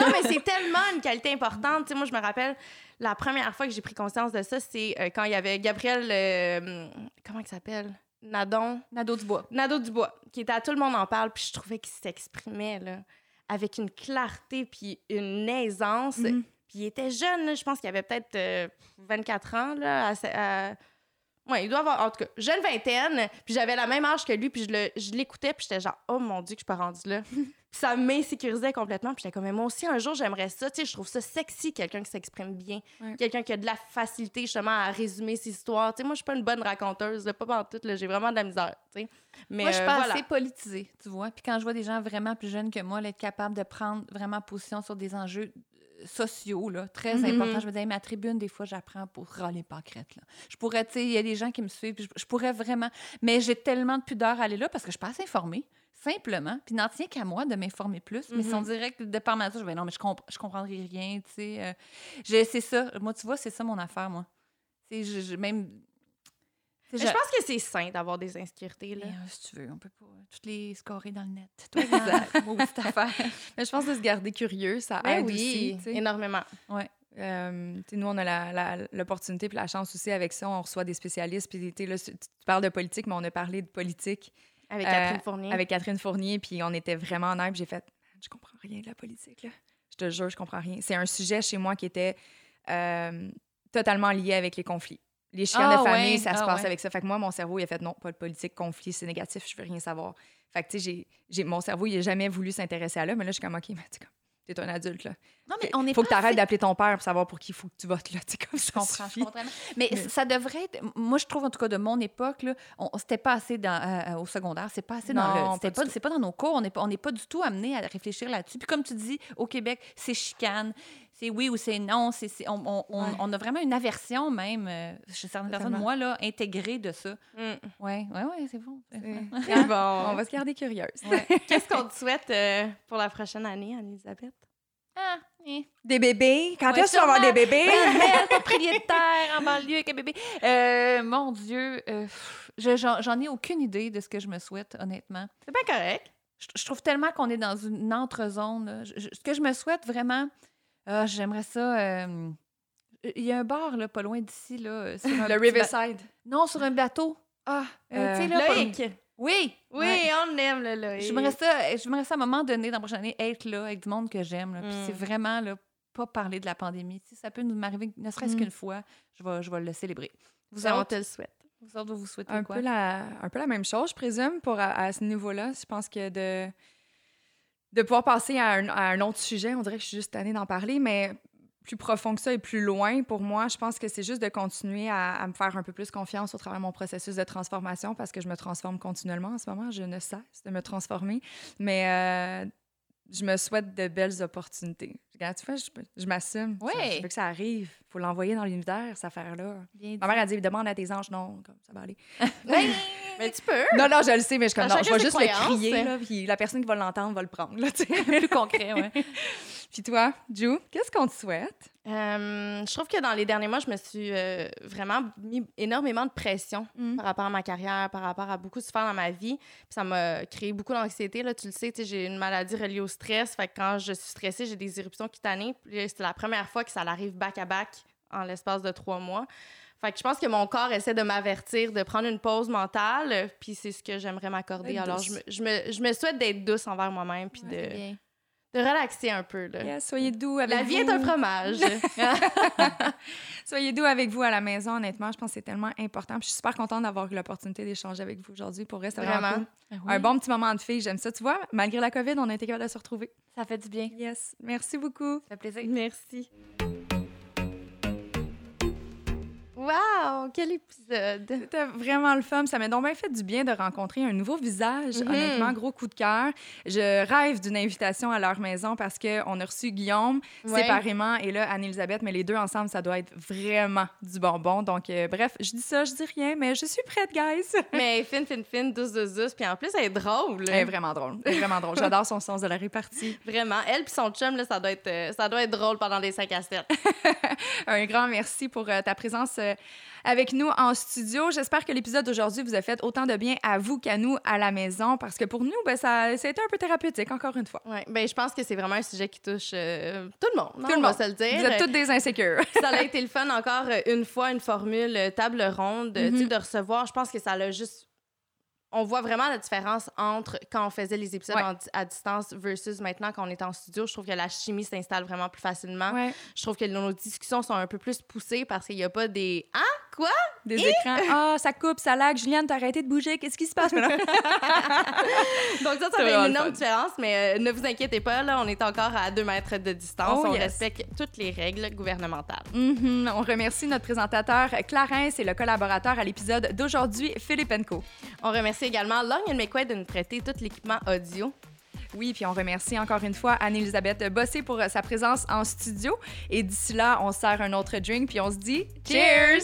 Non, mais c'est tellement une qualité importante. Tu sais, moi, je me rappelle, la première fois que j'ai pris conscience de ça, c'est quand il y avait Gabriel... comment il s'appelle? Nadeau-Dubois. Nadeau-Dubois, qui était à Tout le monde en parle, puis je trouvais qu'il s'exprimait, là, avec une clarté puis une aisance. Mm-hmm. Puis il était jeune, là, je pense qu'il avait peut-être 24 ans, là, ouais, il doit avoir, en tout cas, jeune vingtaine, puis j'avais la même âge que lui, puis je l'écoutais, puis j'étais genre, oh mon Dieu, que je suis pas rendue là. Ça m'insécurisait complètement, puis j'étais comme, mais moi aussi, un jour, j'aimerais ça, tu sais, je trouve ça sexy, quelqu'un qui s'exprime bien, quelqu'un qui a de la facilité, justement, à résumer ses histoires. Tu sais, moi, je suis pas une bonne raconteuse, là, pas pantoute, là, j'ai vraiment de la misère, tu sais. Mais moi, je suis pas assez politisée, tu vois, puis quand je vois des gens vraiment plus jeunes que moi, là, être capable de prendre vraiment position sur des enjeux sociaux, là, très important. Je me disais, ma tribune, des fois, j'apprends pour râler pancrette, là. Je pourrais, tu sais, il y a des gens qui me suivent, je pourrais vraiment... Mais j'ai tellement de pudeur à aller là parce que je suis pas assez informée, simplement. Puis n'en tient qu'à moi de m'informer plus. Mm-hmm. Mais si on dirait que de par ma tête, je comprendrai rien, tu sais. C'est ça. Moi, tu vois, c'est ça mon affaire, moi. Tu sais, je pense que c'est sain d'avoir des insécurités, là. Si tu veux, on peut pas toutes les scorer dans le net. Toi, cette affaire. Mais je pense de se garder curieux, ça aide aussi. Oui, énormément. Ouais. Nous, on a l'opportunité puis la chance aussi avec ça. On reçoit des spécialistes. Puis là, tu parles de politique, mais on a parlé de politique. Avec Catherine Fournier. Puis on était vraiment en air. J'ai fait, je comprends rien de la politique, là. Je te jure, je comprends rien. C'est un sujet chez moi qui était totalement lié avec les conflits. Les chicanes de famille, ça se passe avec ça. Fait que moi, mon cerveau, il a fait non, pas de politique, conflit, c'est négatif, je veux rien savoir. Fait que, tu sais, mon cerveau, il n'a jamais voulu s'intéresser à là, mais là, je suis comme, OK, mais tu sais, T'es un adulte, là. Non, mais on est faut que t'arrêtes d'appeler ton père pour savoir pour qui il faut que tu votes, là. Tu sais, comme ça, je comprends. Mais ça devrait être... Moi, je trouve, en tout cas, de mon époque, là, c'était pas assez dans, au secondaire. C'est pas assez c'est pas dans nos cours. On n'est pas du tout amené à réfléchir là-dessus. Puis comme tu dis, au Québec, c'est chicane. C'est oui ou c'est non. On a vraiment une aversion, même, chez certaines personnes, moi, là, intégrée de ça. Oui, c'est bon. C'est bon. On va se garder curieuse. Ouais. Qu'est-ce qu'on te souhaite pour la prochaine année, Anne-Élisabeth? Des bébés. Quand est-ce qu'on va avoir des bébés? Propriétaire en banlieue avec un bébé. Mon Dieu, j'en ai aucune idée de ce que je me souhaite, honnêtement. C'est bien correct. Je trouve tellement qu'on est dans une entre-zone. Ce que je me souhaite vraiment... j'aimerais ça... Il y a un bar là, pas loin d'ici. Là, sur le Riverside. Non, sur un bateau. Tu sais, là, Loïc. Oui, ouais. On aime le Loïc. J'aimerais ça, à un moment donné, dans la prochaine année, être là avec du monde que j'aime. Puis c'est vraiment là, pas parler de la pandémie. Si ça peut nous m'arriver, ne serait-ce qu'une fois, je vais le célébrer. On te le souhaite. Vous autres, vous souhaitez quoi? Un peu la même chose, je présume, pour à ce niveau-là. Je pense que de pouvoir passer à un autre sujet, on dirait que je suis juste tannée d'en parler, mais plus profond que ça et plus loin, pour moi, je pense que c'est juste de continuer à me faire un peu plus confiance au travers de mon processus de transformation, parce que je me transforme continuellement en ce moment, je ne cesse de me transformer, mais je me souhaite de belles opportunités. Regarde, tu vois, je m'assume. Oui. Je veux que ça arrive. Il faut l'envoyer dans l'univers, cette affaire-là. Ma mère a dit, demande à tes anges. Non, comme ça va aller. Mais tu peux. Non, je le sais, mais je vais juste le crier, là, puis la personne qui va l'entendre va le prendre. Là, plus concret, oui. Puis toi, Ju, qu'est-ce qu'on te souhaite? Je trouve que dans les derniers mois, je me suis vraiment mis énormément de pression par rapport à ma carrière, par rapport à beaucoup de sphères dans ma vie. Puis ça m'a créé beaucoup d'anxiété. Là, tu le sais, j'ai une maladie reliée au stress. Fait que quand je suis stressée, j'ai des éruptions cutanée. C'était la première fois que ça arrive back-à-back en l'espace de 3 mois. Fait que je pense que mon corps essaie de m'avertir, de prendre une pause mentale, puis c'est ce que j'aimerais m'accorder. Alors, je me souhaite d'être douce envers moi-même, puis de relaxer un peu. Là. Yeah, soyez doux avec vous. La vie est un fromage. Soyez doux avec vous à la maison, honnêtement. Je pense que c'est tellement important. Puis je suis super contente d'avoir eu l'opportunité d'échanger avec vous aujourd'hui. Pour vrai, c'est vraiment cool. Un bon petit moment de fille. J'aime ça. Tu vois, malgré la COVID, on a été capable de se retrouver. Ça fait du bien. Yes. Merci beaucoup. Ça fait plaisir. Merci. Wow! Quel épisode! C'était vraiment le fun. Ça m'a donc bien fait du bien de rencontrer un nouveau visage. Honnêtement, gros coup de cœur. Je rêve d'une invitation à leur maison parce qu'on a reçu Guillaume séparément et là, Anne-Élisabeth, mais les deux ensemble, ça doit être vraiment du bonbon. Donc, bref, je dis ça, je dis rien, mais je suis prête, guys! Mais fine, douce. Puis en plus, elle est drôle. Elle est vraiment drôle. J'adore son sens de la répartie. Vraiment. Elle puis son chum, là, ça doit être drôle pendant les 5 à 7. Un grand merci pour ta présence avec nous en studio. J'espère que l'épisode d'aujourd'hui vous a fait autant de bien à vous qu'à nous à la maison, parce que pour nous, ça a été un peu thérapeutique, encore une fois. Ouais, je pense que c'est vraiment un sujet qui touche tout le monde. Tout le monde, on va se le dire. Vous êtes toutes des insécures. Ça a été le fun encore une fois, une formule table ronde, de recevoir. Je pense que ça l'a juste... On voit vraiment la différence entre quand on faisait les épisodes à distance versus maintenant quand on est en studio. Je trouve que la chimie s'installe vraiment plus facilement. Ouais. Je trouve que nos discussions sont un peu plus poussées parce qu'il n'y a pas des « Ah, quoi? » Des écrans. « Ah, ça coupe, ça lag. Juliane, t'as arrêté de bouger. Qu'est-ce qui se passe? » Donc ça fait une énorme différence, mais ne vous inquiétez pas, là, on est encore à 2 mètres de distance. On respecte toutes les règles gouvernementales. On remercie notre présentateur Clarins et le collaborateur à l'épisode d'aujourd'hui, Philippe & Co. On remercie également Long & McQuaid de nous prêter tout l'équipement audio. Oui, puis on remercie encore une fois Anne-Élisabeth Bossé pour sa présence en studio. Et d'ici là, on sert un autre drink puis on se dit « Cheers! »